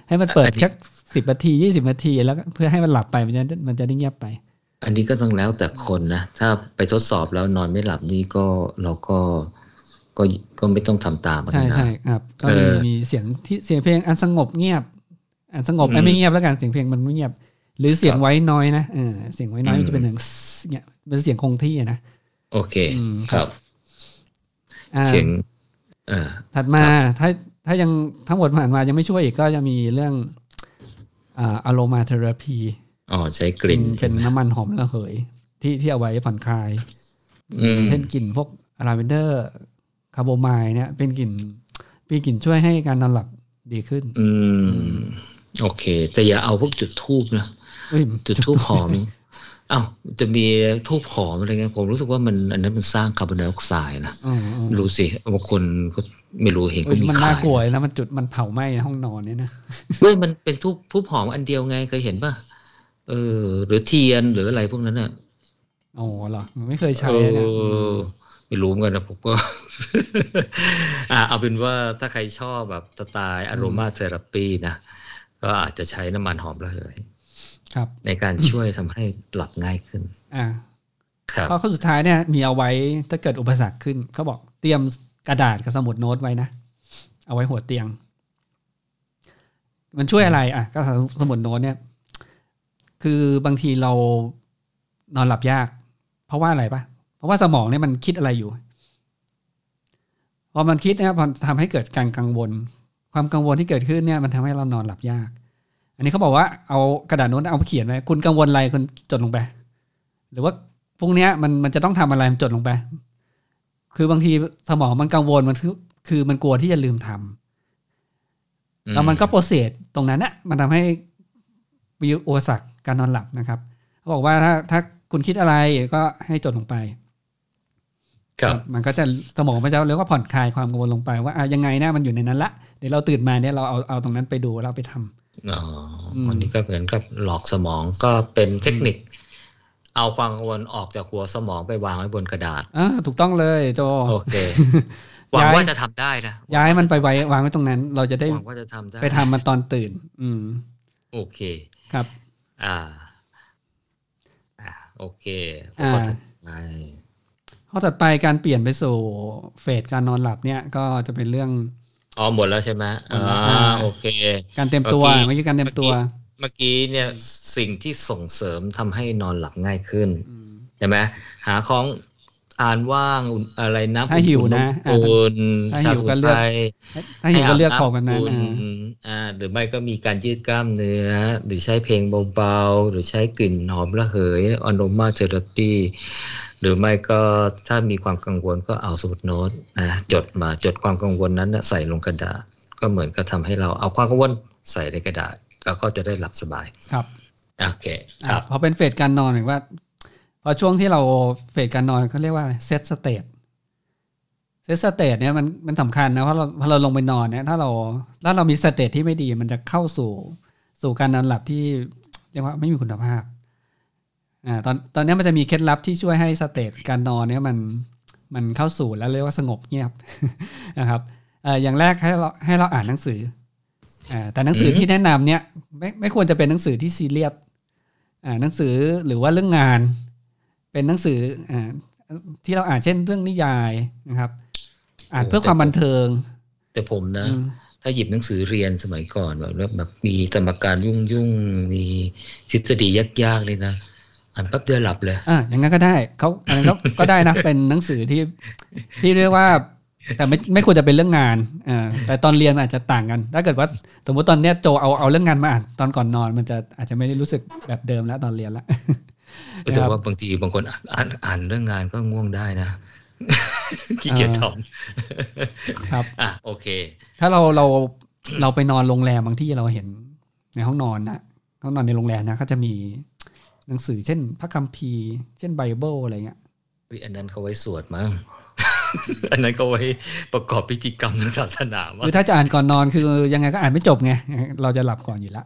ให้มันเปิดแค่สิบนาทียี่สิบนาทีแล้วเพื่อให้มันหลับไปมันจะมันจะได้เงียบไปอันนี้ก็ต้องแล้วแต่คนนะถ้าไปทดสอบแล้วนอนไม่หลับนี่ก็เราก็ก็ก็ไม่ต้องทำตามใช่ใช่ครับก็มีมีเสียงที่เสียงเพลงอันสงบเงียบอันสงบไม่เงียบแล้วกันเสียงเพลงมันไม่เงียบหรือเสียงไว้น้อยนะเออเสียงไว้น้อยมันจะเป็นอย่างเงี้ยเป็นเสียงคงที่นะโอเคครับเสียงอ่าถัดมาถ้าถ้ายังทั้งหมดผ่านมายังไม่ช่วยอีกก็จะมีเรื่องอ่าอะโรมาเทอราพีอ๋อใช้กลิ่นเป็นน้ำมันหอมระเหยที่ที่เอาไว้ผ่อนคลายเช่นกลิ่นพวกลาเวนเดอร์คาร์โบไมล์เนี่ยเป็นกลิ่นเป็นกลิ่นช่วยให้การนอนหลับดีขึ้นอืมโอเคแต่อย่าเอาพวกจุดธูปนะจุดธูปหอมอ้าวจะมีธูปหอมอะไรเงี้ยผมรู้สึกว่ามันอันนั้นมันสร้างคาร์บอนไดออกไซด์นะรู้สิบางคนก็ไม่รู้เห็นก็มีขายมันน่ากลัวนะมันจุดมันเผาไหม้ในห้องนอนเนี่ยนะเฮ้ยมันเป็นธูปธูปหอมอันเดียวไงเคยเห็นป่ะเออหรือเทียนหรืออะไรพวกนั้นน่ะอ๋อเหรอไม่เคยใช้นะไม่รู้เหมือนกันนะผมก็ อ่าเอาเป็นว่าถ้าใครชอบแบบสไตล์อโรมาเทอราปีนะก็อาจจะใช้น้ำมันหอมระเหยครับในการช่วยทำให้หลับง่ายขึ้นอ่าครับข้อสุดท้ายเนี่ยมีเอาไว้ถ้าเกิดอุปสรรคขึ้นเขาบอกเตรียมกระดาษกับสมุดโน้ตไว้นะเอาไว้หัวเตียงมันช่วยอะไรอ่ะก็สมุดโน้ตเนี่ยคือบางทีเรานอนหลับยากเพราะว่าอะไรปะเพราะว่าสมองเนี่ยมันคิดอะไรอยู่พอมันคิดนะครับทำให้เกิดการกังวลความกังวลที่เกิดขึ้นเนี่ยมันทำให้เรานอนหลับยากอันนี้เขาบอกว่าเอากระดาษโน้ตเอาไปเขียนไว้คุณกังวลอะไรคุณจดลงไปหรือว่าพวกเนี้ยมันมันจะต้องทำอะไรมันจดลงไปคือบางทีสมองมันกังวลมันคือคือมันกลัวที่จะลืมทำแล้วมันก็โปรเซสตรงนั้นนะมันทำให้มีอุปสรรคการนอนหลับนะครับเขาบอกว่าถ้าถ้าคุณคิดอะไรก็ให้จดลงไปมันก็จะสมองมันจะเรียกว่าผ่อนคลายความกังวลลงไปว่าอ่ะยังไงนะมันอยู่ในนั้นละเดี๋ยวเราตื่นมาเนี่ยเราเอาเอาตรงนั้นไปดูเราไปทำอ๋ออันนี้ก็เหมือนกับหลอกสมองก็เป็นเทคนิคเอาความกังวลออกจากหัวสมองไปวางไว้บนกระดาษอ่าถูกต้องเลยโจโอเคหวังว่าจะทำได้นะย้ายมันไปไว้วางไว้ตรงนั้นเราจะได้หวังว่าจะทำได้ไปทำมันตอนตื่นอืมโอเคครับอ่าอ่าโอเคอ่าข้อถัดไปการเปลี่ยนไปสู่เฟสการนอนหลับเนี่ยก็จะเป็นเรื่อง อ๋อหมดแล้วใช่ไหมอ๋อโอเคการเตรียมตัวเมื่อกี้การเตรียมตัวเมื่อกี้เนี่ยสิ่งที่ส่งเสริมทำให้นอนหลับง่ายขึ้นใช่ไหมหาของอ่านว่างอะไรน้ำอุ่นน้ำอุ่นชาสุไทยถ้าหิวก็เลือกของแบบนั้นอ่าหรือไม่ก็มีการยืดกล้ามเนื้อหรือใช้เพลงเบาๆหรือใช้กลิ่นหอมระเหยอโรมาเทอราปีหรือไม่ก็ถ้ามีความกังวลก็เอาสมุดโน้ตนะจดมาจดความกังวลนั้นใส่ลงกระดาษก็เหมือนกับทำให้เราเอาความกังวลใส่ในกระดาษแล้วก็จะได้หลับสบายครับโอเคครับพอเป็นเฟสการนอนหมายว่าพอช่วงที่เราเฟสการนอนเขาเรียกว่าเซตสเตทเซตสเตทเนี่ยมันมันสำคัญนะเพราะเราพอเราลงไปนอนเนี่ยถ้าเราถ้าเรามีสเตทที่ไม่ดีมันจะเข้าสู่สู่การนอนหลับที่เรียกว่าไม่มีคุณภาพอ่าตอนตอนนี้มันจะมีเคล็ดลับที่ช่วยให้สเตทการนอนเนี่ยมันมันเข้าสู่แล้วเรียกว่าสงบเงียบนะครับเอ่ออย่างแรกให้เราให้เราอ่านหนังสืออ่าแต่หนังสือที่แนะนำเนี่ยไม่ไม่ควรจะเป็นหนังสือที่ซีเรียสอ่าหนังสือหรือว่าเรื่องงานเป็นหนังสืออ่าที่เราอ่านเช่นเรื่องนิยายนะครับอ่านเพื่อความบันเทิงแต่ผมนะถ้าหยิบหนังสือเรียนสมัยก่อนแบบแบบมีสมการยุ่งๆมีทฤษฎียากๆเลยนะอ่านปั๊บเดียวหลับเลยอ่าอย่างงั้นก็ได้เขาอันนั้นก็ได้นะเป็นหนังสือที่ที่เรียกว่าแต่ไม่ไม่ควรจะเป็นเรื่องงานอ่าแต่ตอนเรียนอาจจะต่างกันถ้าเกิดว่าสมมติตอนเนี้ยโจเอาเอาเรื่องงานมาอ่านตอนก่อนนอนมันจะอาจจะไม่ได้รู้สึกแบบเดิมแล้วตอนเรียนละก็แต่ว่าบางทีบางคนอ่านอ่านเรื่องงานก็ง่วงได้นะขี้เกียจทำครับอ่ะโอเคถ้าเราเราเราไปนอนโรงแรมบางที่เราเห็นในห้องนอนนะห้องนอนในโรงแรมนะก็จะมีหนังสือเช่นพระคัมภีร์เช่นไบเบิลอะไรเงี้ยอันนั้นเขาไว้สวดมั้งอันนั้นเขาไว้ประกอบพิธีกรรมทางศาสนามั้งคือถ้าจะอ่านก่อนนอนคือยังไงก็อ่านไม่จบไงเราจะหลับก่อนอยู่ละ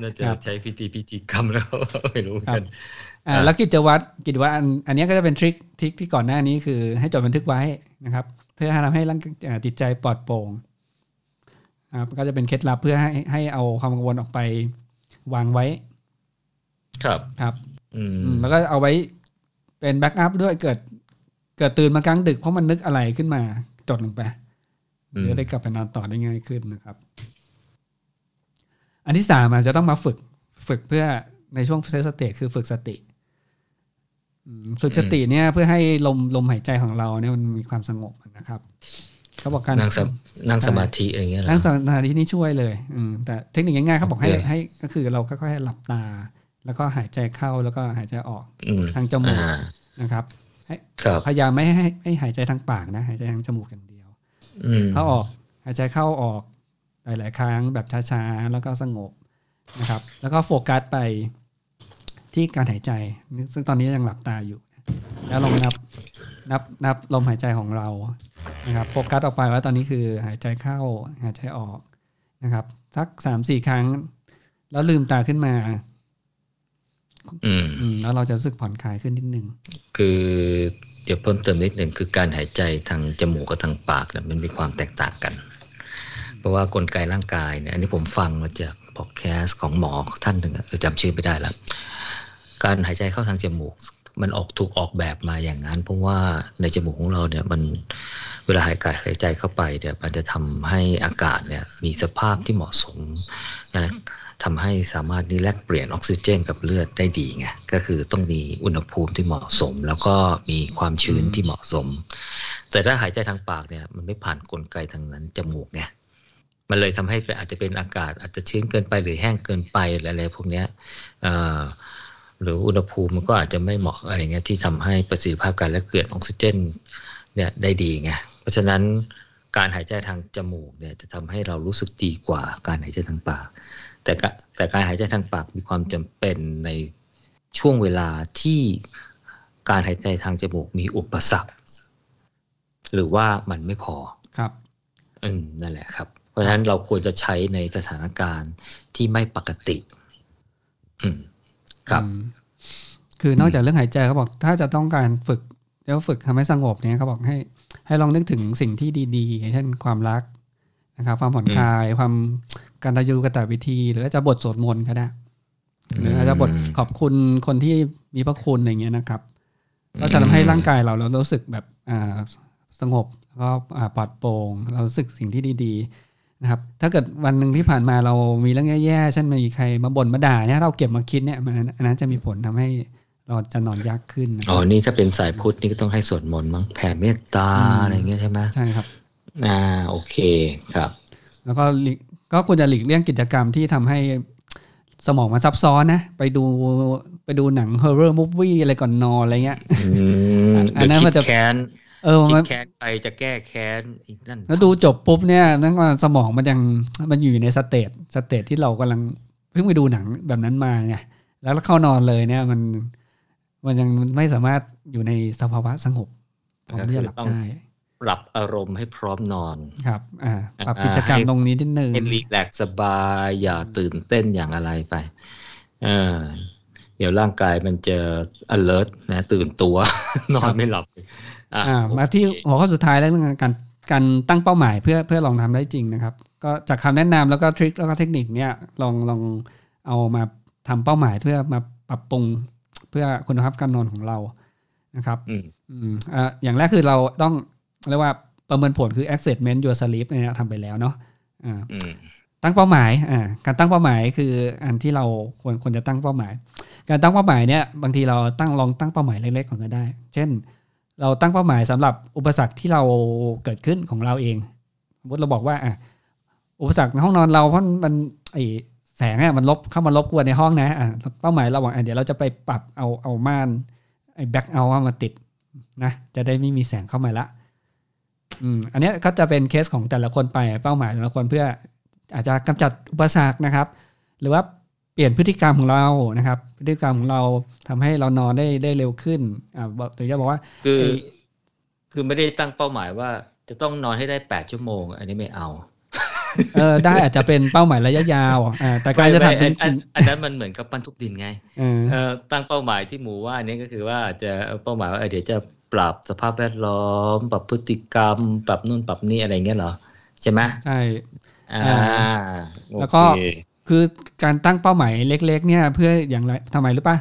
น่าจะใช้พิธีพิธีกรรมแล้วไม่รู้กันอ่าแล้วกิจวัตรกิจวัตรอันนี้ก็จะเป็นทริคทริคที่ก่อนหน้านี้คือให้จดบันทึกไว้นะครับเพื่อทำให้ร่างจิตใจปลอดโปร่งครับก็จะเป็นเคล็ดลับเพื่อให้ให้เอาความกังวลออกไปวางไว้ครับครับอืมแล้วก็เอาไว้เป็นแบ็กอัพด้วยเกิดเกิดตื่นมากลางดึกเพราะมันนึกอะไรขึ้นมาจดลงไปจะได้กลับไปนอนต่อได้ง่ายขึ้นนะครับอันที่สามอาจจะต้องมาฝึกฝึกเพื่อในช่วงเซตสเตทคือฝึกสติฝึกสติเนี่ยเพื่อให้ลมลมหายใจของเราเนี่ยมันมีความสงบนะครับเขาบอกการนั่งนั่งสมาธิอย่างเงี้ยนั่งสมาธินี่ช่วยเลยแต่เทคนิคง่ายๆเขาบอกให้ให้ก็คือเราค่อยๆหลับตาแล้วก็หายใจเข้าแล้วก็หายใจออกทางจมูกนะครับพยายามไม่ให้ให้หายใจทางปากนะหายใจทางจมูกอย่างเดียวเข้าออกหายใจเข้าออกหลายๆครั้งแบบช้าๆแล้วก็สงบนะครับแล้วก็โฟกัสไปที่การหายใจซึ่งตอนนี้ยังหลับตาอยู่แล้วลองนับนับนับลมหายใจของเรานะครับโฟกัสออกไปว่าตอนนี้คือหายใจเข้าหายใจออกนะครับสัก สามถึงสี่ ครั้งแล้วลืมตาขึ้นมาอืมแล้วเราจะรู้สึกผ่อนคลายขึ้นนิดนึงคือเดี๋ยวเพิ่มเติมนิดนึงคือการหายใจทางจมูกกับทางปากเนี่ยมันมีความแตกต่างกันเพราะว่ากลไกร่างกายเนี่ยอันนี้ผมฟังมาจากพอดแคสต์ของหมอท่านหนึ่งจำชื่อไม่ได้แล้วการหายใจเข้าทางจมูกมันออกถูกออกแบบมาอย่างนั้นเพราะว่าในจมูกของเราเนี่ยมันเวลาหายใจหายใจเข้าไปเนี่ยมันจะทำให้อากาศเนี่ยมีสภาพที่เหมาะสมนะทำให้สามารถนี่แลกเปลี่ยนออกซิเจนกับเลือดได้ดีไงก็คือต้องมีอุณหภูมิที่เหมาะสมแล้วก็มีความชื้นที่เหมาะสมแต่ถ้าหายใจทางปากเนี่ยมันไม่ผ่านกลไกทางนั้นจมูกไงมันเลยทำให้อาจจะเป็นอากาศอาจจะชื้นเกินไปหรือแห้งเกินไปอะไรพวกนี้หรืออุณหภูมิมันก็อาจจะไม่เหมาะอะไรเงี้ยที่ทำให้ประสิทธิภาพการแลกเปลี่ยนออกซิเจนเนี่ยได้ดีไงเพราะฉะนั้นการหายใจทางจมูกเนี่ยจะทำให้เรารู้สึกดีกว่าการหายใจทางปากแต่แต่การหายใจทางปากมีความจำเป็นในช่วงเวลาที่การหายใจทางจมูกมีอุปสรรคหรือว่ามันไม่พอครับอืมนั่นแหละครับเพราะฉะนั้นเราควรจะใช้ในสถานการณ์ที่ไม่ปกติอืมครับคือนอกจากเรื่องหายใจเขาบอกถ้าจะต้องการฝึกแล้วฝึกทำให้สงบเนี่ยเขาบอกให้ให้ลองนึกถึงสิ่งที่ดีๆเช่นความรักนะครับความผ่อนคลายความการตะยูกตวิธีหรืออาจจะบทสวดมนต์ก็ได้หรืออาจจะบทขอบคุณคนที่มีพระคุณอะไรเงี้ยนะครับก็จะทำให้ร่างกายเราเรารู้สึกแบบ สงบแล้วก็ปลอดโปร่งเรารู้สึกสิ่งที่ดีๆนะครับถ้าเกิดวันนึงที่ผ่านมาเรามีเรื่องแย่ๆเช่นมีใครมาบ่นมาด่าเนี่ยเราเก็บมาคิดเนี่ยมันอันนั้นจะมีผลทำให้เราจะนอนยากขึ้นอ๋อนี่ถ้าเป็นสายพุทธนี่ก็ต้องให้สวดมนต์มั้งแผ่เมตตา อ, อะไรเงี้ยใช่ไหมใช่ครับอ่าโอเคครับแล้วก็ก็ควรจะหลีกเลี่ยงกิจกรรมที่ทำให้สมองมันซับซ้อนนะไปดูไปดูหนัง horror movie อะไรก่อนนอนอะไรเงี้ยอันนั้นมันจะแค้นเออมันแค้นไปจะแก้แค้นอีกนั่นแล้วดูจบปุ๊บเนี่ยนั่นก็สมองมันยังมันอยู่ในสเตจสเตจที่เรากำลังเพิ่งไปดูหนังแบบนั้นมาไงแล้วเข้านอนเลยเนี่ยมันมันยังไม่สามารถอยู่ในสภาวะสงบพอที่จะหลับได้ปรับอารมณ์ให้พร้อมนอนครับอ่าปรับกิจกรรมตรงนี้นิดนึงให้รีแลกซ์สบายอย่าตื่นเต้นอย่างอะไรไปเออเดี๋ยวร่างกายมันจะ alert นะตื่นตัวนอนไม่หลับอ่ามาที่หัวข้อสุดท้ายแล้วเรื่องการการตั้งเป้าหมายเพื่อเพื่อลองทำได้จริงนะครับก็จากคำแนะนำแล้วก็ทริคแล้วก็เทคนิคเนี่ยลองลองเอามาทำเป้าหมายเพื่อมาปรับปรุงเพื่อคุณภาพการนอนของเรานะครับอืมอ่าอย่างแรกคือเราต้องเรียกว่าประเมินผลคือ assessment your sleep เนี่ยทำไปแล้วเนาะอ่าตั้งเป้าหมายอ่าการตั้งเป้าหมายคืออันที่เราควรควรจะตั้งเป้าหมายการตั้งเป้าหมายเนี่ยบางทีเราตั้งลองตั้งเป้าหมายเล็กๆของเราได้เช่นเราตั้งเป้าหมายสำหรับอุปสรรคที่เราเกิดขึ้นของเราเองสมมติเราบอกว่าอ่ะอุปสรรคในห้องนอนเราเพราะมันไอแสงเนี่ยมันลบเข้ามารบกวนในห้องนะอ่ะเป้าหมายเราบอกอ่ะเดี๋ยวเราจะไปปรับเอาเอาม่านไอแบ็คเอาท์มาติดนะจะได้ไม่มีแสงเข้ามาละอืมอันนี้ก็จะเป็นเคสของแต่ละคนไปเป้าหมายแต่ละคนเพื่ออาจจะกำจัดอุปสรรคนะครับหรือว่าเปลี่ยนพฤติกรรมของเรานะครับพฤติกรรมของเราทำให้เรานอนได้ได้เร็วขึ้นอ่าหรือจะบอกว่าคือคือไม่ได้ตั้งเป้าหมายว่าจะต้องนอนให้ได้แปดชั่วโมงอันนี้ไม่เอาเออได้อาจจะเป็นเป้าหมายระยะยาวอ่าแต่การจะทำอันนั้นมันเหมือนกับปั้นทุบดินไงเอ่อตั้งเป้าหมายที่หมูว่านี่ก็คือว่าจะเป้าหมายว่าเดี๋ยวจะปรับสภาพแวดล้อมปรับพฤติกรรมปรับนู่นปรับนี่อะไรเงี้ยเหรอใช่ไหมใช่อ่าแล้วก็คือการตั้งเป้าหมายเล็กๆเนี่ยเพื่ออย่างไรทำไมหรือป่ะ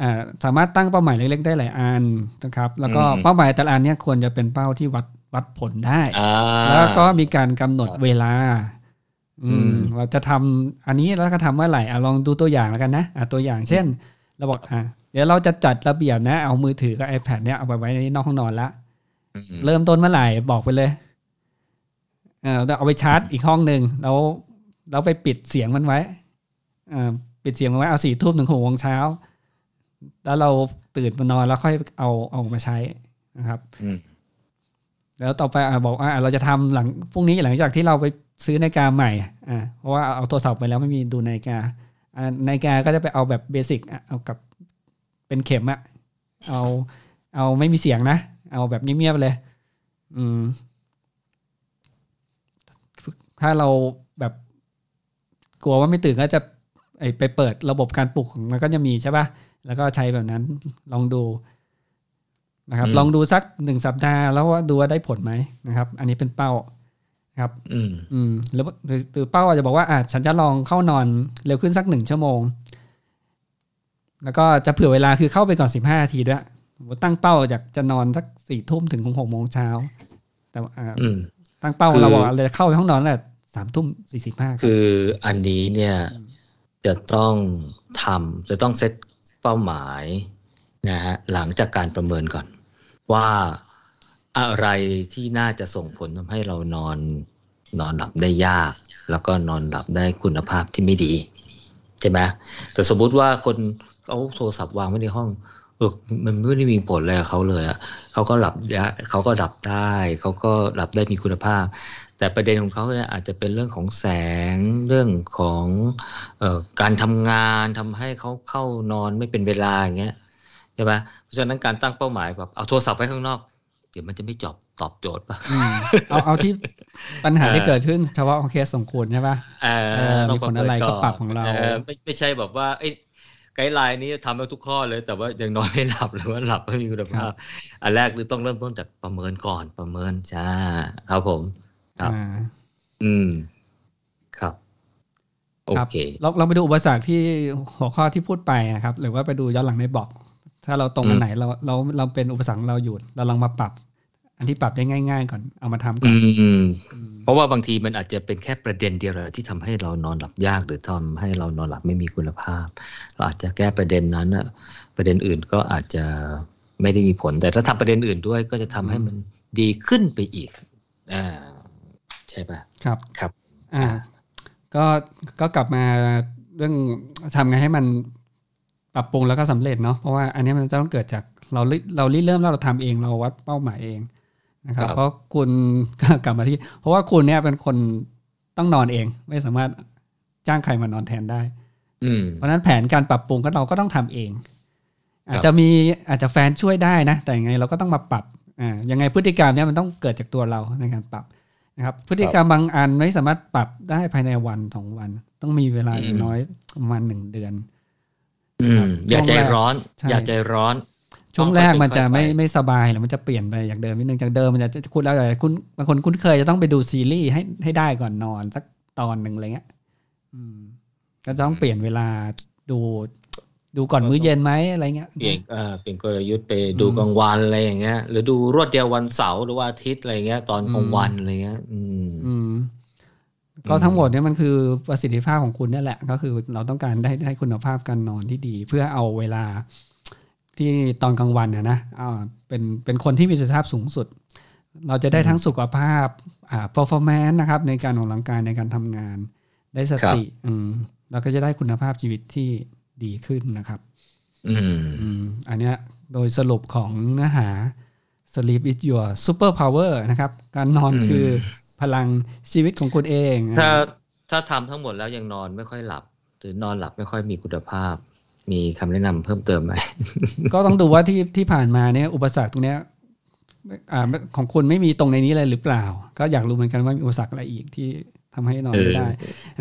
อ่าสามารถตั้งเป้าหมายเล็กๆได้หลายอันนะครับแล้วก็เป้าหมายแต่ละอันเนี่ยควรจะเป็นเป้าที่วัดวัดผลได้แล้วก็มีการกำหนดเวลาอืมเราจะทำอันนี้แล้วก็ทำเมื่อไหร่อ่ะลองดูตัวอย่างแล้วกันนะอ่ะตัวอย่างเช่นเราบอกอ่ะเดี๋ยวเราจะจัดระเบียบนะเอามือถือกับ iPad เนี่ยเอาไปไว้ในนอกห้องนอนละเริ่มต้นเมื่อไหร่บอกไปเลยเออเอาไปชาร์จอีกห้องนึงแล้วเราไปปิดเสียงมันไว้เออปิดเสียงมันไว้เอา สี่ทุ่มถึงหกโมงเช้าแล้วเราตื่นมานอนแล้วค่อยเอาเอามาใช้นะครับแล้วต่อไปอ่ะบอกว่าเราจะทำหลังพรุ่งนี้หลังจากที่เราไปซื้อนาฬิกาใหม่อ่ะเพราะว่าเอาโทรศัพท์ไปแล้วไม่มีดูนาฬิกานาฬิกาก็จะไปเอาแบบเบสิกเอากับเป็นเข็มอ่ะเอาเอาไม่มีเสียงนะเอาแบบเงียบๆเลยอืมถ้าเราแบบกลัวว่าไม่ตื่นก็จะไปเปิดระบบการปลุกมันก็จะมีใช่ป่ะแล้วก็ใช้แบบนั้นลองดูนะครับลองดูสักหนึ่งสัปดาห์แล้วว่าดูว่าได้ผลไหมนะครับอันนี้เป็นเป้าครับอืมอืมแล้วคือเป้าอาจจะบอกว่าอ่ะฉันจะลองเข้านอนเร็วขึ้นสักหนึ่งชั่วโมงแล้วก็จะเผื่อเวลาคือเข้าไปก่อนสิบห้านาทีด้วยผมตั้งเป้าจากจะนอนสัก สี่ ทุ่มถึง หก โมงเช้าแต่อ่าตั้งเป้าเราบอกเราจะเข้าไปห้องนอนน่ะ สาม ทุ่ม สี่สิบห้าคืออันนี้เนี่ยจะต้องทำจะต้องเซตเป้าหมายนะฮะหลังจากการประเมินก่อนว่าอะไรที่น่าจะส่งผลทำให้เรานอนนอนหลับได้ยากแล้วก็นอนหลับได้คุณภาพที่ไม่ดีใช่ไหมแต่สมมุติว่าคนเอาโทรศัพท์วางไว้ในห้องเออมันไม่ได้มีผลอะไรกับเขาเลยอ่ะเขาก็หลับได้เขาก็หลับได้เขาก็หลับได้มีคุณภาพแต่ประเด็นของเขาเนี่ยอาจจะเป็นเรื่องของแสงเรื่องของเอ่อการทำงานทำให้เขาเข้านอนไม่เป็นเวลาอย่างเงี้ยใช่ไหมเพราะฉะนั้นการตั้งเป้าหมายแบบเอาโทรศัพท์ไว้ข้างนอกเดี๋ยวมันจะไม่จบตอบโจทย์ป่ะเอาเอาที่ปัญหาที่เกิดขึ้นเฉพาะเคสสองคนใช่ป่ะมีผลอะไรก็ปรับของเราไม่ไม่ใช่แบบว่าไกด์ไลน์นี้ทำได้ทุกข้อเลยแต่ว่ายังนอนไม่หลับหรือว่าหลับไม่มีคุณภาพอันแรกคือต้องเริ่มต้นจากประเมินก่อนประเมินจ้าครับผมครับอืมครับโอเคเราเราไปดูอุปสรรคที่หัวข้อที่พูดไปนะครับหรือว่าไปดูย้อนหลังในบล็อกถ้าเราตรงอันไหนเราเราเราเป็นอุปสรรคเราอยู่เราลองมาปรับ อันที่ปรับได้ง่ายๆก่อนเอามาทำก่อนเพราะว่าบางทีมันอาจจะเป็นแค่ประเด็นเดียวที่ทำให้เรานอนหลับยากหรือทำให้เรานอนหลับไม่มีคุณภาพเราอาจจะแก้ประเด็นนั้นอะประเด็นอื่นก็อาจจะไม่ได้มีผลแต่ถ้าทำประเด็นอื่นด้วยก็จะทำให้มันดีขึ้นไปอีกอ่าใช่ป่ะครับครับอ่าก็ก็กลับมาเรื่องทำไงให้มันปรับปรุงแล้วก็สำเร็จเนาะเพราะว่าอันนี้มันจะต้องเกิดจากเราเราเริ่มแล้วเราทำเองเราวัดเป้าหมายเองนะครับเพราะคุณกลับมาที่เพราะว่าคุณเนี่ยเป็นคนต้องนอนเองไม่สามารถจ้างใครมานอนแทนได้เพราะนั้นแผนการปรับปรุงก็เราก็ต้องทำเองอาจจะมีอาจจะแฟนช่วยได้นะแต่ยังไงเราก็ต้องมาปรับอ่ายังไงพฤติกรรมเนี่ยมันต้องเกิดจากตัวเราในการปรับนะครับพฤติกรรมบางอันไม่สามารถปรับได้ภายในวันสองวันต้องมีเวลาอย่างน้อยประมาณหนึ่งเดือนอย่าใจร้อนอย่าใจร้อนช่วงแรกมันจะไม่ไม่สบายหรือมันจะเปลี่ยนไปจากเดิมนิดนึงจากเดิมมันจะคุณแล้วแต่คุณบางคนคุ้นเคยจะต้องไปดูซีรีส์ให้ให้ได้ก่อนนอนสักตอนนึงอะไรเงี้ยก็ต้องเปลี่ยนเวลาดูดูก่อนมื้อเย็นไหมอะไรเงี้ยเปลี่ยนเอ่อเปลี่ยนกลยุทธ์ไปดูกลางวันอะไรอย่างเงี้ยหรือดูรวดเดียววันเสาร์หรือว่าอาทิตย์อะไรเงี้ยตอนกลางวันอะไรเงี้ยอืมอืมก็ทั้งหมดเนี่ยมันคือประสิทธิภาพของคุณนี่แหละก็คือเราต้องการได้ได้คุณภาพการนอนที่ดีเพื่อเอาเวลาที่ตอนกลางวันนะนะอ่าเป็นเป็นคนที่มีประสิทธิภาพสูงสุดเราจะได้ทั้งสุขภาพอ่า performance นะครับในการออกกำลังกายในการทำงานได้สติอืมแล้วก็จะได้คุณภาพชีวิตที่ดีขึ้นนะครับอืมอันเนี้ยโดยสรุปของเนื้อหา Sleep is your superpower นะครับการนอนคือพลังชีวิตของคุณเองถ้าถ้าทำทั้งหมดแล้วยังนอนไม่ค่อยหลับหรือนอนหลับไม่ค่อยมีคุณภาพมีคำแนะนำเพิ่มเติมไหม ก็ต้องดูว่าที่ที่ผ่านมาเนี่ยอุปสรรคตรงเนี้ยอ่าของคุณไม่มีตรงในนี้เลยหรือเปล่าก็อยากรู้เหมือนกันว่ามีอุปสรรคอะไรอีกที่ทำให้นอนไม่ได้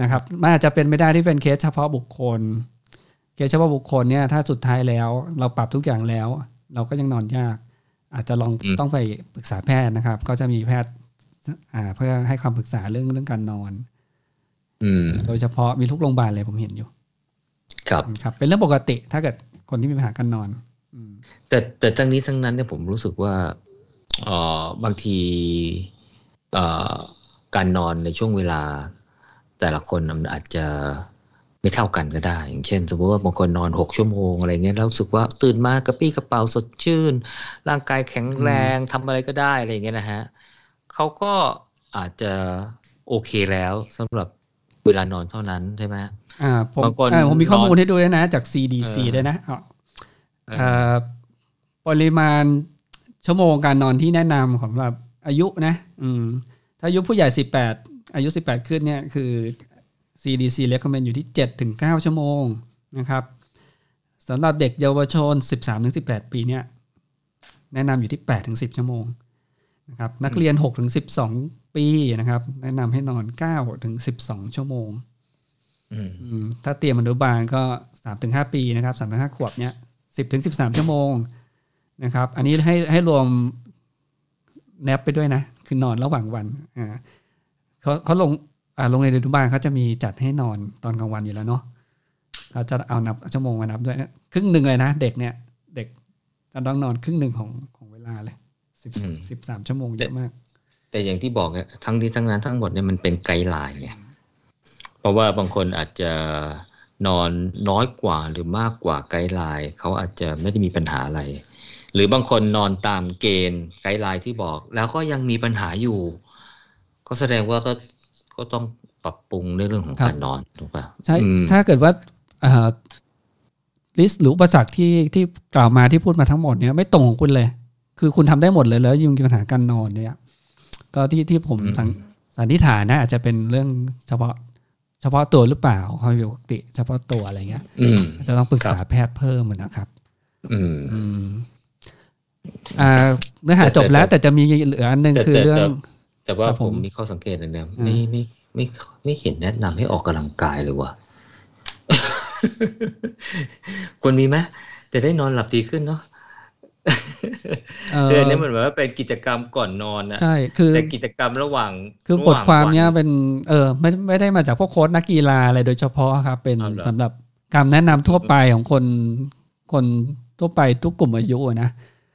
นะครับมันอาจจะเป็นไม่ได้ที่เป็นเคสเฉพาะบุคคลเคสเฉพาะบุคคลเนี่ยถ้าสุดท้ายแล้วเราปรับทุกอย่างแล้วเราก็ยังนอนยากอาจจะลองต้องไปปรึกษาแพทย์นะครับก็จะมีแพทย์อ่าเพื่อให้คำปรึกษาเรื่องเรื่องการนอนอืมโดยเฉพาะมีทุกโรงพยาบาลเลยผมเห็นอยู่ครับครับเป็นเรื่องปกติถ้าเกิดคนที่มีปัญหาการนอนอืมแต่แต่ทั้งนี้ทั้งนั้นเนี่ยผมรู้สึกว่าเอ่อบางทีเอ่อการนอนในช่วงเวลาแต่ละคนมันอาจจะไม่เท่ากันก็ได้อย่างเช่นสมมติว่าบางคนนอนหกชั่วโมงอะไรเงี้ยแล้วรู้สึกว่าตื่นมากระปี้กระเป๋าสดชื่นร่างกายแข็งแรงทำอะไรก็ได้อะไรเงี้ยนะฮะเขาก็อาจจะโอเคแล้วสำหรับเวลานอนเท่านั้นใช่ไหมอ่าผมผมมีข้อมูลให้ดูด้วยนะจาก ซี ดี ซี ด้วยนะอ่าปริมาณชั่วโมงการนอนที่แนะนำของแบบอายุนะอืมถ้าอายุผู้ใหญ่สิบแปดอายุสิบแปดขึ้นเนี่ยคือ ซี ดี ซี recommend อยู่ที่ เจ็ดถึงเก้า ชั่วโมงนะครับสำหรับเด็กเยาวชน สิบสามถึงสิบแปด ปีเนี่ยแนะนำอยู่ที่ แปดถึงสิบ ชั่วโมงนะครับนักเรียน หกถึงสิบสอง ปีนะครับแนะนำให้นอน เก้าถึงสิบสอง ชั่วโมงถ้าเตรียมอนุบาลก็ สามถึงห้า ปีนะครับ สามถึงห้า ขวบเนี้ย สิบถึงสิบสาม ชั่วโมงนะครับอันนี้ให้ให้รวมแนปไปด้วยนะคือนอนระหว่างวันอ่าเขาเขาลงอ่าลงในอนุบาลเขาจะมีจัดให้นอนตอนกลางวันอยู่แล้วเนาะเขาจะเอานับชั่วโมงมานับด้วยนะครึ่งหนึ่งเลยนะเด็กเนี้ยเด็กจะต้องนอนครึ่งหนึ่งของของเวลาเลยสิบสาม ชั่วโมงเยอะมากแต่อย่างที่บอกเนี่ยทั้งที่ทั้งนั้นทั้งหมดเนี่ยมันเป็นไกด์ไลน์ไงเพราะว่าบางคนอาจจะนอนน้อยกว่าหรือมากกว่าไกด์ไลน์เขาอาจจะไม่ได้มีปัญหาอะไรหรือบางคนนอนตามเกณฑ์ไกด์ไลน์ที่บอกแล้วก็ยังมีปัญหาอยู่ก็แสดงว่าก็ก็ต้องปรับปรุงในเรื่องของการนอนถูกป่ะใช่ถ้าเกิดว่าลิสต์หรืออุปสรรคที่ที่กล่าวมาที่พูดมาทั้งหมดเนี่ยไม่ตรงของคุณเลยคือคุณทำได้หมดเลยแล้วยังมีปัญหาการนอนเนี่ยก็ที่ที่ผมสันนิษฐานนะอาจจะเป็นเรื่องเฉพาะเฉพาะตัวหรือเปล่าความผิดปกติเฉพาะตัวอะไรเงี้ยจะต้องปรึกษาแพทย์เพิ่มนะครับเนื้อหาจบแล้วแต่จะมีเหลืออันนึงคือเรื่องแต่ว่าผมมีข้อสังเกตหนึ่งนะไม่ไม่ไม่ไม่เห็นแนะนำให้ออกกำลังกายเลยว่ะควรมีไหมจะได้นอนหลับดีขึ้นเนาะเดือนนี้เหมือนว่าเป็นกิจกรรมก่อนนอนนะใช่คือแต่กิจกรรมระหว่างคือบทความเนี้ยเป็นเออไม่ไม่ได้มาจากพวกโค้ชนักกีฬาอะไรโดยเฉพาะครับเป็นสำหรับคำแนะนำทั่วไปของคนคนทั่วไปทุกกลุ่มอายุนะ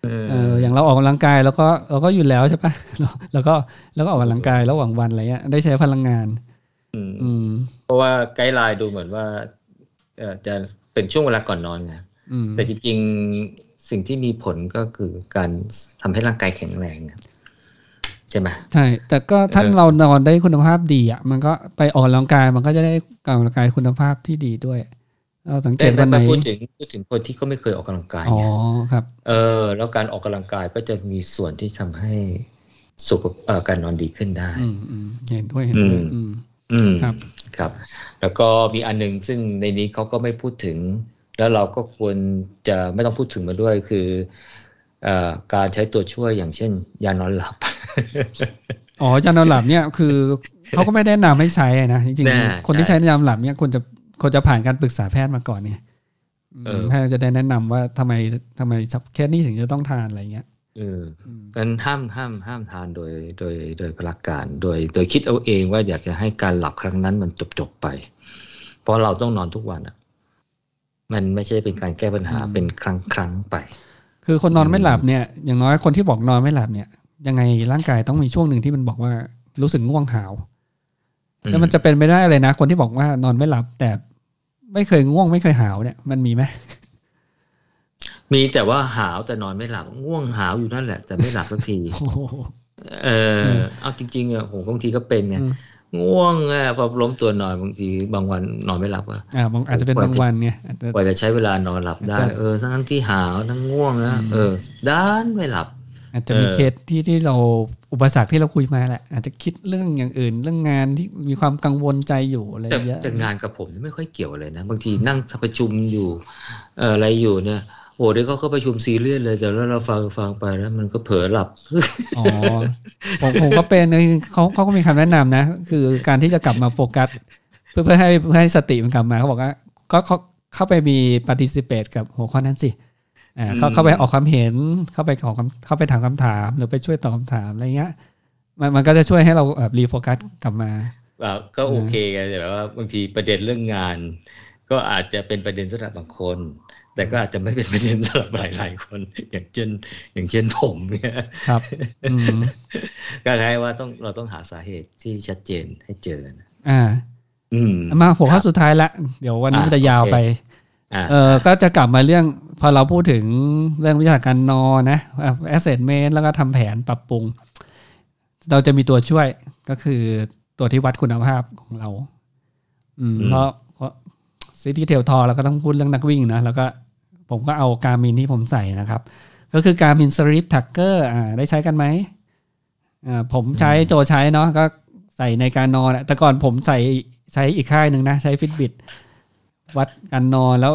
เอออย่างเราออกกำลังกายแล้วก็เราก็หยุดแล้วใช่ปะแล้วก็แล้วก็ออกกำลังกายระหว่างวันอะไรเงี้ยได้ใช้พลังงานอืมเพราะว่าไกด์ไลน์ดูเหมือนว่าเอ่อจะเป็นช่วงเวลาก่อนนอนไงแต่จริงๆสิ่งที่มีผลก็คือการทำให้ร่างกายแข็งแรงใช่ไหมใช่แต่ก็ถ้าเรานอนได้คุณภาพดีอ่ะมันก็ไปออกกำลังกายมันก็จะได้ออกกำลังกายคุณภาพที่ดีด้วยเราสังเกตวันไหนพูดถึงพูดถึงคนที่เขาไม่เคยออกกำลังกายอ๋อครับเออแล้วการออกกำลังกายก็จะมีส่วนที่ทำให้สุขเอ่อการนอนดีขึ้นได้อืมอืมเห็นด้วยเห็นด้วยอืมอืมครับครับแล้วก็มีอันนึงซึ่งในนี้เขาก็ไม่พูดถึงแล้วเราก็ควรจะไม่ต้องพูดถึงมาด้วยคือเอ่อการใช้ตัวช่วยอย่างเช่นยานอนหลับอ๋อยานอนหลับเนี่ยคือเขาก็ไม่แนะนำให้ใช้นะจริงๆคนที่ใช้ยานอนหลับเนี่ยควรจะควรจะผ่านการปรึกษาแพทย์มาก่อนเนี่ยแพทย์จะได้แนะนำว่าทำไมทำไมแค่นี้ถึงจะต้องทานอะไรเงี้ยเออการห้ามห้ามห้ามทานโดยโดยโดยพละการโดยโดยคิดเอาเองว่าอยากจะให้การหลับครั้งนั้นมันจบจบไปเพราะเราต้องนอนทุกวันอ่ะมันไม่ใช่เป็นการแก้ปัญหาเป็นครั้งครั้งไปคือคนนอนไม่หลับเนี่ยอย่างน้อยคนที่บอกนอนไม่หลับเนี่ยยังไงร่างกายต้องมีช่วงหนึ่งที่มันบอกว่ารู้สึกง่วงหาวแล้วมันจะเป็นไปได้เลยนะคนที่บอกว่านอนไม่หลับแต่ไม่เคยง่วงไม่เคยหาวเนี่ยมันมีไหมมีแต่ว่าหาวแต่นอนไม่หลับง่วงหาวอยู่นั่นแหละแต่ไม่หลับสักที เออเอาจริงๆอ่ะผมบางทีก็เป็นไงง่วงอ่ะพอล้มตัวนอนบางทีบางวันนอนไม่หลับอ่ะอ่าอาจจะเป็นบางวันไงกว่าจะใช้เวลานอนหลับได้เออทั้งที่หาวทั้งง่วงนะเออด้านไม่หลับอาจจะมีเคสที่ที่เราอุปสรรคที่เราคุยมาแหละอาจจะคิดเรื่องอย่างอื่นเรื่องงานที่มีความกังวลใจอยู่อะไรเยอะแต่งานกับผมไม่ค่อยเกี่ยวเลยนะบางทีนั่งประชุมอยู่อะไรอยู่เนี่ยโอ้เดี๋ยวเขาเข้าประชุมซีเรียสเลยแต่แล้วเราฟังฟังไปแล้วมันก็เผลอหลับอ๋อผมผมก็เป็นเขาเขาก็มีคำแนะนำนะคือการที่จะกลับมาโฟกัสเพื่อเพื่อให้เพื่อให้สติมันกลับมาเขาบอกว่าก็เขาเข้าไปมี participate กับหัวข้อนั้นสิอ่าเขาเข้าไปออกความเห็นเข้าไปออกเข้าไปถามคำถามหรือไปช่วยตอบคำถามอะไรเงี้ยมันมันก็จะช่วยให้เราแบบรีโฟกัสกลับมาก็โอเคกันแต่แบบว่าบางทีประเด็นเรื่องงานก็อาจจะเป็นประเด็นสำหรับบางคนแต่ก็อาจจะไม่เป็นประเด็นสำหรับหลายๆคนอย่างเช่นอย่างเช่นผมเนี่ยครับก็คล้ายว่าต้องเราต้องหาสาเหตุที่ชัดเจนให้เจออ่าอืมมาหัวข้อสุดท้ายละเดี๋ยววันนี้จะยาวไปเออก็จะกลับมาเรื่องพอเราพูดถึงเรื่องวิชาการนอนนะ assessment แล้วก็ทำแผนปรับปรุงเราจะมีตัวช่วยก็คือตัวที่วัดคุณภาพของเราอืมเพราะCityTales Talk แล้วก็ต้องพูดเรื่องนักวิ่งนะแล้วก็ผมก็เอา Garmin ที่ผมใส่นะครับก็คือ Garmin Sleep Tracker อ่าได้ใช้กันไหมอ่าผมใช้โจใช้เนาะก็ใส่ในการนอนแต่ก่อนผมใส่ใช้อีกค่ายหนึ่งนะใช้ Fitbit วัดการนอนแล้ว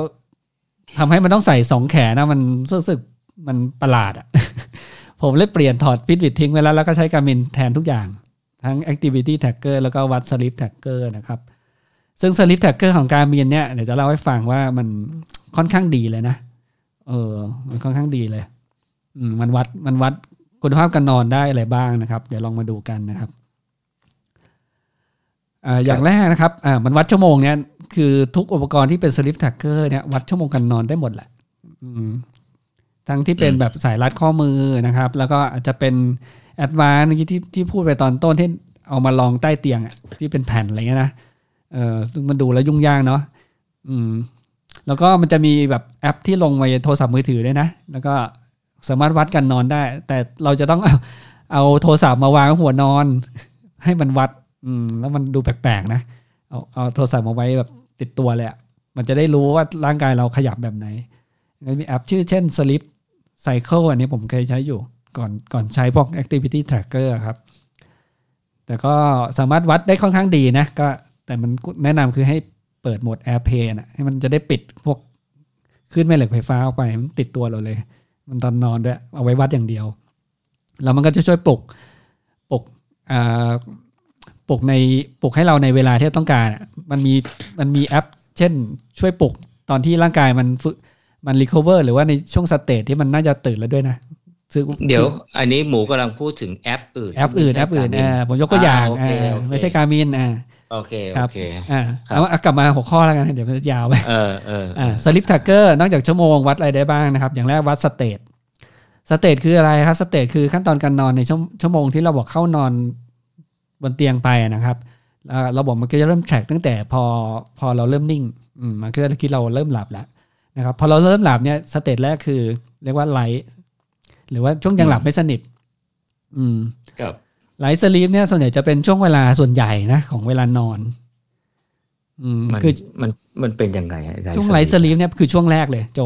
ทำให้มันต้องใส่สองแขนนะมันรู้สึกมันประหลาดอ่ะ ผมเลยเปลี่ยนถอด Fitbit ทิ้งไปแล้วแล้วก็ใช้ Garmin แทนทุกอย่างทั้ง Activity Tracker แล้วก็วัด Sleep Tracker นะครับซึ่ง Sleep Tracker ของ Garmin เนี่ยเดี๋ยวจะเล่าให้ฟังว่ามันค่อนข้างดีเลยนะเออมันค่อนข้างดีเลยอืมมันวัดมันวัดคุณภาพการนอนได้อะไรบ้างนะครับเดี๋ยวลองมาดูกันนะครับอ่าอย่างแรกนะครับอ่ามันวัดชั่วโมงเนี่ยคือทุกอุปกรณ์ที่เป็น Sleep Tracker เนี่ยวัดชั่วโมงการนอนได้หมดแหละอืมทั้งที่เป็นแบบสายรัดข้อมือนะครับแล้วก็อาจจะเป็น Advanced ที่ที่ที่พูดไปตอนต้นที่เอามาลองใต้เตียงอ่ะที่เป็นแผ่นอะไรเงี้ยนะเออมันดูแล้วยุ่งยากเนาะอืมแล้วก็มันจะมีแบบแอปที่ลงไว้โทรศัพท์มือถือด้วยนะแล้วก็สามารถวัดการนอนได้แต่เราจะต้องเอาเอาโทรศัพท์มาวางหัวนอนให้มันวัดอืมแล้วมันดูแปลกๆนะเอาเอาโทรศัพท์มาไว้แบบติดตัวเลยอ่ะมันจะได้รู้ว่าร่างกายเราขยับแบบไหนงั้นมีแอปชื่อเช่น Sleep Cycle อันนี้ผมเคยใช้อยู่ก่อนก่อนใช้พวก Activity Tracker ครับแต่ก็สามารถวัดได้ค่อนข้างดีนะก็แต่มันแนะนำคือให้เปิดโหมด AirPlay นะให้มันจะได้ปิดพวกขึ้นแม่เหล็กไฟฟ้าออกไปมันติดตัวเราเลยมันตอนนอนด้วยเอาไว้วัดอย่างเดียวแล้วมันก็จะช่วยปลุกปลุกอ่าปลุกในปลุกให้เราในเวลาที่ต้องการมันมีมันมีแอปเช่นช่วยปลุกตอนที่ร่างกายมันมัน recover หรือว่าในช่วงสเตจที่มันน่าจะตื่นแล้วด้วยนะเดี๋ยวอันนี้หมูกำลังพูดถึงแอปอื่นแอปอื่นแอปอื่นอ่าผมยกตัวอย่างอ่าไม่ใช่ Garmin อ่าโอเคครับอ่าแล้วกลับมาหัวข้อแล้วกันเดี๋ยวมันจะยาวไปเออเอออ่า Sleep Tracker นอกจากชั่วโมงวัดอะไรได้บ้างนะครับอย่างแรกวัดสเตท สเตจคืออะไรครับสเตจคือขั้นตอนการนอนในชั่วโมงที่เราบอกเข้านอนบนเตียงไปนะครับระบบมันก็จะเริ่มแทร็กตั้งแต่พอพอเราเริ่มนิ่งมันก็จะคิดเราเริ่มหลับแล้วนะครับพอเราเริ่มหลับเนี่ยสเตจแรกคือเรียกว่าไลท์หรือว่าช่วงยังหลับไม่สนิทอืมครับไลท์สลีปเนี่ยส่วนใหญ่จะเป็นช่วงเวลาส่วนใหญ่นะของเวลานอนอืมคือมันมันเป็นยังไงช่วงไลท์สลีปเนี่ยคือช่วงแรกเลยโจ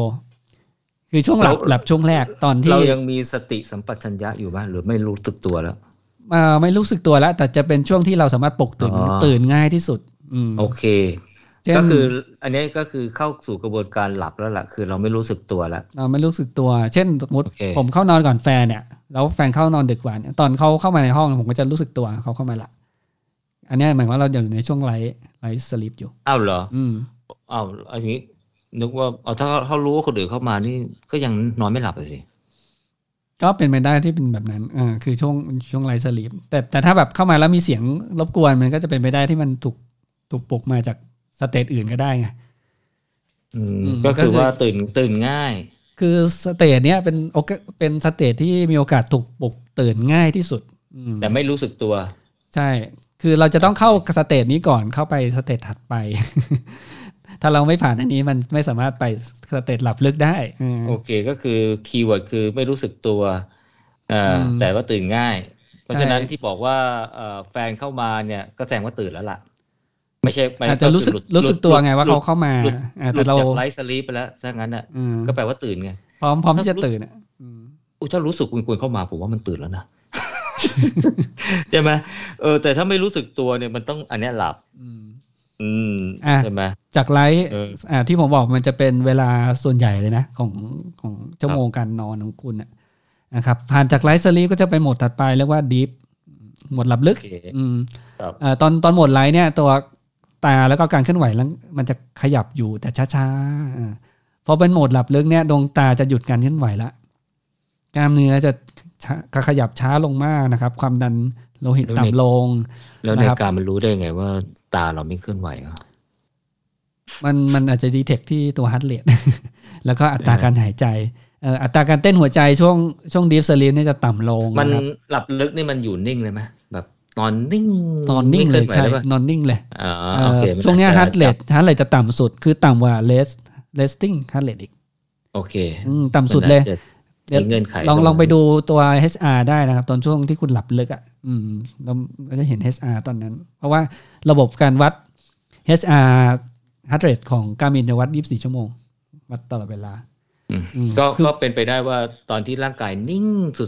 คือช่วงหลับหลับช่วงแรกตอนที่เรายังมีสติสัมปชัญญะอยู่บ้างหรือไม่รู้สึกตัวแล้วอ่าไม่รู้สึกตัวแล้วแต่จะเป็นช่วงที่เราสามารถปลุกตื่นตื่นง่ายที่สุดอืมโอเคก็คืออันนี้ก็คือเข้าสู่กระบวนการหลับแล้วล่ะคือเราไม่รู้สึกตัวแล้วเราไม่รู้สึกตัวเช่นสมมติผมเข้านอนก่อนแฟนเนี่ยแล้วแฟนเข้านอนดึกกว่าตอนเขาเข้ามาในห้องผมก็จะรู้สึกตัวเขาเข้ามาละอันนี้หมายว่าเราอยู่ในช่วงไลท์ไลท์สลีปอยู่อ้าวเหรออืมอ้าวอันนี้นึกว่าเอาถ้าเขารู้ว่าคนอื่นเข้ามานี่ก็ยังนอนไม่หลับเลยสิก็เป็นไปได้ที่เป็นแบบนั้นอ่าคือช่วงช่วงไลท์สลีปแต่แต่ถ้าแบบเข้ามาแล้วมีเสียงรบกวนมันก็จะเป็นไปได้ที่มันถูกถูกปลุกมาจากสเตจอื่นก็ได้ไงอืมก็คือว่าตื่นตื่นง่ายคือสเตจเนี้ยเป็นโอเคเป็นสเตจที่มีโอกาสถูกปลุกตื่นง่ายที่สุดแต่ไม่รู้สึกตัวใช่คือเราจะต้องเข้าสเตจนี้ก่อนเข้าไปสเตจถัดไป ถ้าเราไม่ผ่านอันนี้มันไม่สามารถไปสเตจหลับลึกได้โอเคก็คือคีย์เวิร์ดคือไม่รู้สึกตัวแต่ว่าตื่นง่ายเพราะฉะนั้นที่บอกว่าแฟนเข้ามาเนี่ยก็แสดงว่าตื่นแล้วล่ะไม่ใช่อาจจะรู้สึกรู้สึกตัวไงว่าเขาเข้ามาแต่เราไลท์สลีปไปแล้วถ้างั้นอ่ะก็แปลว่าตื่นไงพร้อมพร้อมที่จะตื่นอ่ะอู้ถ้ารู้สึกควรเข้ามาผมว่ามันตื่นแล้วนะใช่ไหมเออแต่ถ้าไม่รู้สึกตัวเนี่ยมันต้องอันนี้หลับอืมใช่ไหมจากไลท์อ่าที่ผมบอกมันจะเป็นเวลาส่วนใหญ่เลยนะของของชั่วโมงการนอนของคุณนะครับผ่านจากไลท์สลีปก็จะไปโหมดถัดไปเรียกว่าดีฟโหมดหลับลึกอืมอ่าตอนตอนโหมดไลท์เนี่ยตัวตาแล้วก็การเคลื่อนไหวแล้วมันจะขยับอยู่แต่ช้าๆพอเป็นโหมดหลับลึกเนี่ยดวงตาจะหยุดการเคลื่อนไหวละกล้ามเนื้อจะขยับช้าลงมากนะครับความดันโลหิตต่ำลงแล้วในการมันรู้ได้ไงว่าตาเราไม่เคลื่อนไหวอ่ะมันมันอาจจะดีเทคที่ตัวฮาร์ทเรทแล้วก็อัตราการหายใจอัตราการเต้นหัวใจช่วงช่วงดีฟสลีปเนี่ยจะต่ำลงมันหลับลึกนี่มันอยู่นิ่งเลยไหมแบบนอนนิ่งนอนนิ่งเลยใช่นอนนิ่งเลยช่วงนี้ฮาร์ทเรทฮาร์ทเรทจะต่ำสุดคือต่ำกว่าเลสเลสติ้งฮาร์ทเรทอีกโอเคต่ำสุดเลยลองลองไปดูตัว เอช อาร์ ได้นะครับตอนช่วงที่คุณหลับลึกอ่ะอืมเราจะเห็น เอช อาร์ ตอนนั้นเพราะว่าระบบการวัด เอช อาร์ heart rate ของ Garmin จะวัดยี่สิบสี่ชั่วโมงวัดตลอดเวลาก็ก็เป็นไปได้ว่าตอนที่ร่างกายนิ่ง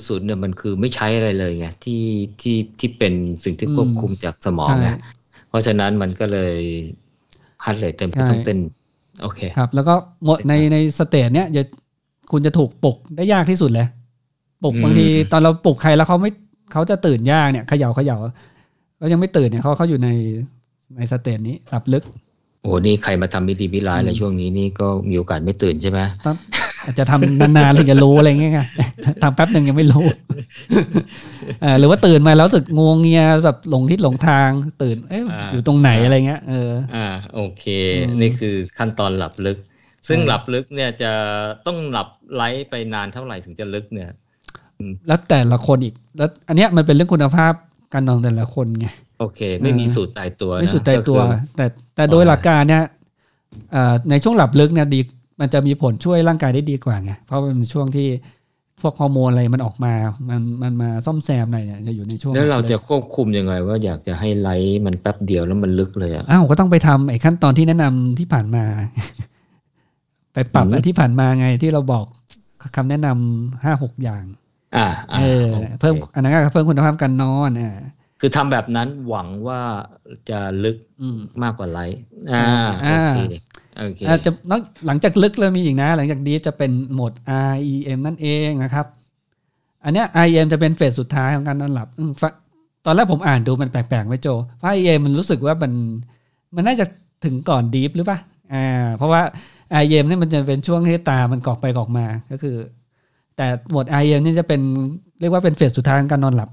สุดๆเนี่ยมันคือไม่ใช้อะไรเลยไงที่ที่ที่เป็นสิ่งที่ควบคุมจากสมองไงเพราะฉะนั้นมันก็เลย heart rate เต็มต้องเต้นโอเคครับแล้วก็ในในสเตจเนี้ยจะคุณจะถูกปลุกได้ยากที่สุดเลยปลุกบางทีตอนเราปลุกใครแล้วเขาไม่เขาจะตื่นยากเนี่ยเขย่าเขย่าแล้วยังไม่ตื่นเนี่ยเขาเขาอยู่ในในสเตจนี้หลับลึกโอ้นี่ใครมาทำไม่ดีไม่ร้ายในช่วงนี้นี่ก็มีโอกาสไม่ตื่นใช่ไหมอาจจะทำนานๆถึงจะรู้อะไรเงี้ยไงทำแป๊บนึงยังไม่รู้หรือว่าตื่นมาแล้วรู้สึกงงเงียแบบหลงทิศหลงทางตื่นเอ๊ะอยู่ตรงไหนอะไรเงี้ยเอออ่าโอเคนี่คือขั้นตอนหลับลึกซึ่งหลับลึกเนี่ยจะต้องหลับไลท์ไปนานเท่าไหร่ถึงจะลึกเนี่ยแล้วแต่ละคนอีกแล้วอันเนี้ยมันเป็นเรื่องคุณภาพการนอนแต่ละคนไงโอเคไม่มีสูตรตายตัวไม่สูตรตายตัวแต่แต่โดยหลักการเนี่ยในช่วงหลับลึกเนี่ยดีมันจะมีผลช่วยร่างกายได้ดีกว่าไงเพราะเป็นช่วงที่พวกฮอร์โมนอะไรมันออกมามันมันมาซ่อมแซมอะไรเนี่ยจะอยู่ในช่วงแล้วเราจะควบคุมยังไงว่าอยากจะให้ไลท์มันแป๊บเดียวแล้วมันลึกเลยอ่ะอ้าวก็ต้องไปทำไอ้ขั้นตอนที่แนะนำที่ผ่านมาไปปรับอันที่ผ่านมาไงที่เราบอกคำแนะนำห้าหกอย่างอ่าเออเพิ่มอันนั้นก็เพิ่มคุณภาพการนอนอ่าคือทำแบบนั้นหวังว่าจะลึกมากกว่าไลท์อ่าโอเคโอเคจะหลังจากลึกแล้วมีอีกนะหลังจากดีจะเป็นโหมด อาร์ อี เอ็ม นั่นเองนะครับอันเนี้ย อาร์ อี เอ็ม จะเป็นเฟสสุดท้ายของการนอนหลับตอนแรกผมอ่านดูมันแปลกๆไว้โจเพราะ อาร์ อี เอ็ม มันรู้สึกว่ามันมันน่าจะถึงก่อนดีหรือเปล่าอ่าเพราะว่า ไอ เอ็ม เนี่ยมันจะเป็นช่วงที่ตามันกอกไปกอกมาก็คือแต่หมวด ไอ เอ็ม นี่จะเป็นเรียกว่าเป็นเฟสสุดท้ายของการนอนหลับ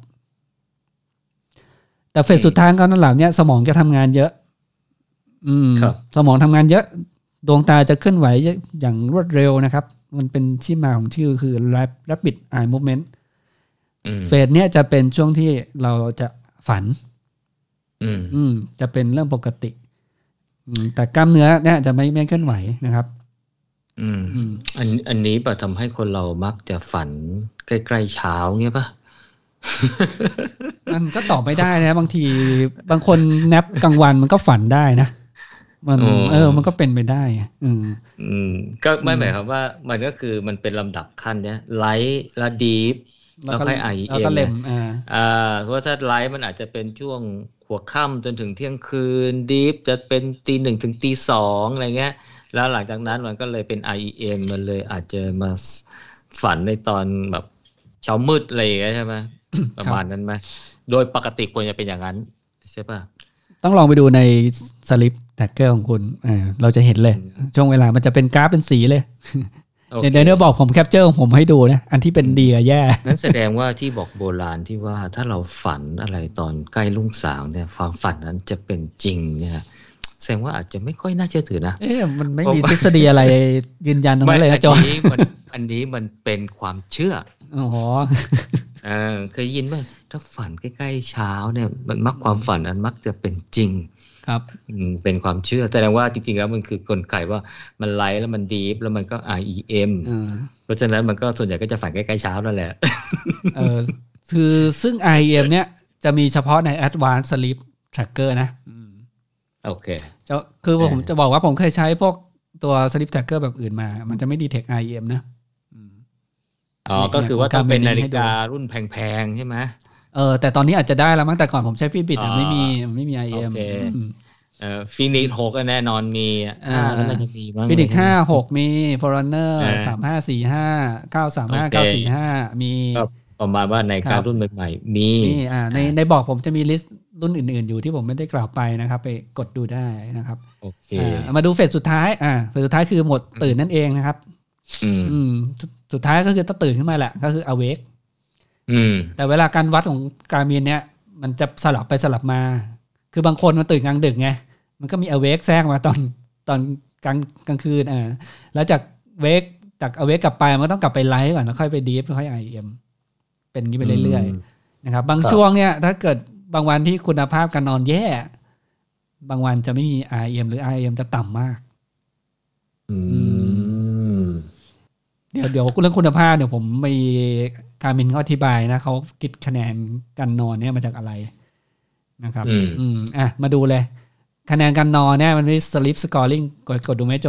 แต่เฟสสุดท้ายของการนอนหลับเนี่ยสมองจะทำงานเยอะอืมสมองทำงานเยอะดวงตาจะเคลื่อนไหวอย่างรวดเร็วนะครับ มันเป็นที่มาของชื่อคือ Rapid Eye Movement เฟสเนี้ยจะเป็นช่วงที่เราจะฝันจะเป็นเรื่องปกติแต่กล้ามเนื้อเนี่ยจะไม่ไม่เคลื่อนไหวนะครับอืมอันอันนี้ป่ะทำให้คนเรามักจะฝันใกล้ๆเช้าเงี้ยป่ะมันก็ตอบไม่ได้นะบางทีบางคนแนปกลางวันมันก็ฝันได้นะมันเออมันก็เป็นไปได้อืมอืมก็ไม่หมายความว่ามันก็คือมันเป็นลำดับขั้นเนี่ยไลท์ละดีฟแล้วค่อยไอเองอ่าเพราะถ้าไลท์มันอาจจะเป็นช่วงหัวค่ำจนถึงเที่ยงคืนดีฟจะเป็นตีหนึ่งถึงตีสองอะไรเงี้ยแล้วหลังจากนั้นมันก็เลยเป็น ไอ อี เอ็ม มันเลยอาจจะมาฝันในตอนแบบเช้ามืดอะไรอย่างเงี้ยใช่ไหม ประมาณนั้นไหมโดยปกติควรจะเป็นอย่างนั้นใช่ป่ะต้องลองไปดูใน Sleep Tracker ของคุณเออเราจะเห็นเลยช่วงเวลามันจะเป็นกราฟเป็นสีเลย okay. เดี๋ยวเดี๋ยวบอกผมแคปเจอร์ของผมให้ดูนะอันที่เป็นดีกับแย่นั้นแสดงว่าที่บอกโบราณที่ว่าถ้าเราฝันอะไรตอนใกล้รุ่งสางเนี่ยความฝันนั้นจะเป็นจริงเนี่ยแสดงว่าอาจจะไม่ค่อยน่าเชื่อถือนะเอ๊ะมันไม่มีทฤษฎีอะไรยืนยันตรงนั้นเลยนะจอยอันนี้อันนี้มันเป็นความเชื่ออ๋อเออเคยยินว่าถ้าฝันใกล้ๆเช้าเนี่ยมันมักความฝันนั้นมักจะเป็นจริงครับเป็นความเชื่อแสดงว่าจริงๆแล้วมันคือกลไกว่ามันไลท์แล้วมันดีฟแล้วมันก็ ไอ อี เอ็ม เพราะฉะนั้นมันก็ส่วนใหญ่ก็จะฝันใกล้ๆเช้านั่นแหละเออคือซึ่ง ไอ อี เอ็ม เนี่ยจะมีเฉพาะใน Advanced Sleep Tracker นะโอเคจะคือผมจะบอกว่าผมเคยใช้พวกตัว Sleep Tracker แบบอื่นมามันจะไม่ดีเทค ไอ อี เอ็ม นะอ๋อก็คือว่าต้องเป็นนาฬิการุ่นแพงๆใช่ไหมเออแต่ตอนนี้อาจจะได้แล้วมั้งแต่ก่อนผมใช้ Fitbit อ่ะไม่มีไม่มี ไอ อี เอ็ม เอ่อ Phoenix หกแน่นอนมีอ่าแล้วมันจะมีบ้าง Phoenix ห้า หกมี Forerunner สามห้าสี่ห้า เก้าสามห้า เก้าสี่ห้ามีประมาณว่าในการรุ่นใหม่ๆมีอ่าในในบอกผมจะมีลิสต์รุ่นอื่นๆอยู่ที่ผมไม่ได้กล่าวไปนะครับไปกดดูได้นะครับโอเคมาดูเฟสสุดท้ายอ่าเฟสสุดท้ายคือหมดตื่นนั่นเองนะครับอืมสุดท้ายก็คือต้องตื่นขึ้นมาแหละก็คือ awake อืมแต่เวลาการวัดของ Garmin เนี่ยมันจะสลับไปสลับมาคือบางคนมันตื่นกลางดึกไงมันก็มี awake แทรกมาตอนตอนกลางกลางคืนอ่าแล้วจาก wake จาก awake กลับไปมันต้องกลับไป light ก่อนแล้วค่อยไป deep แล้วค่อย ไอ อี เอ็ม เป็นอย่างนี้ไปเรื่อยๆนะครับบางช่วงเนี่ยถ้าเกิดบางวันที่คุณภาพการนอนแย่บางวันจะไม่มี ไอ อี เอ็ม หรือ ไอ อี เอ็ม จะต่ำมากอืมเดี๋ยวเดี๋ยวเรื่องคุณภาพเดี๋ยวผมไปGarminเขาอธิบายนะเขาคิดคะแนนการนอนเนี่ยมาจากอะไรนะครับอืมอ่ะมาดูเลยคะแนนการนอนเนี่ยมันมี Sleep Scoring กดกดดูไหมโจ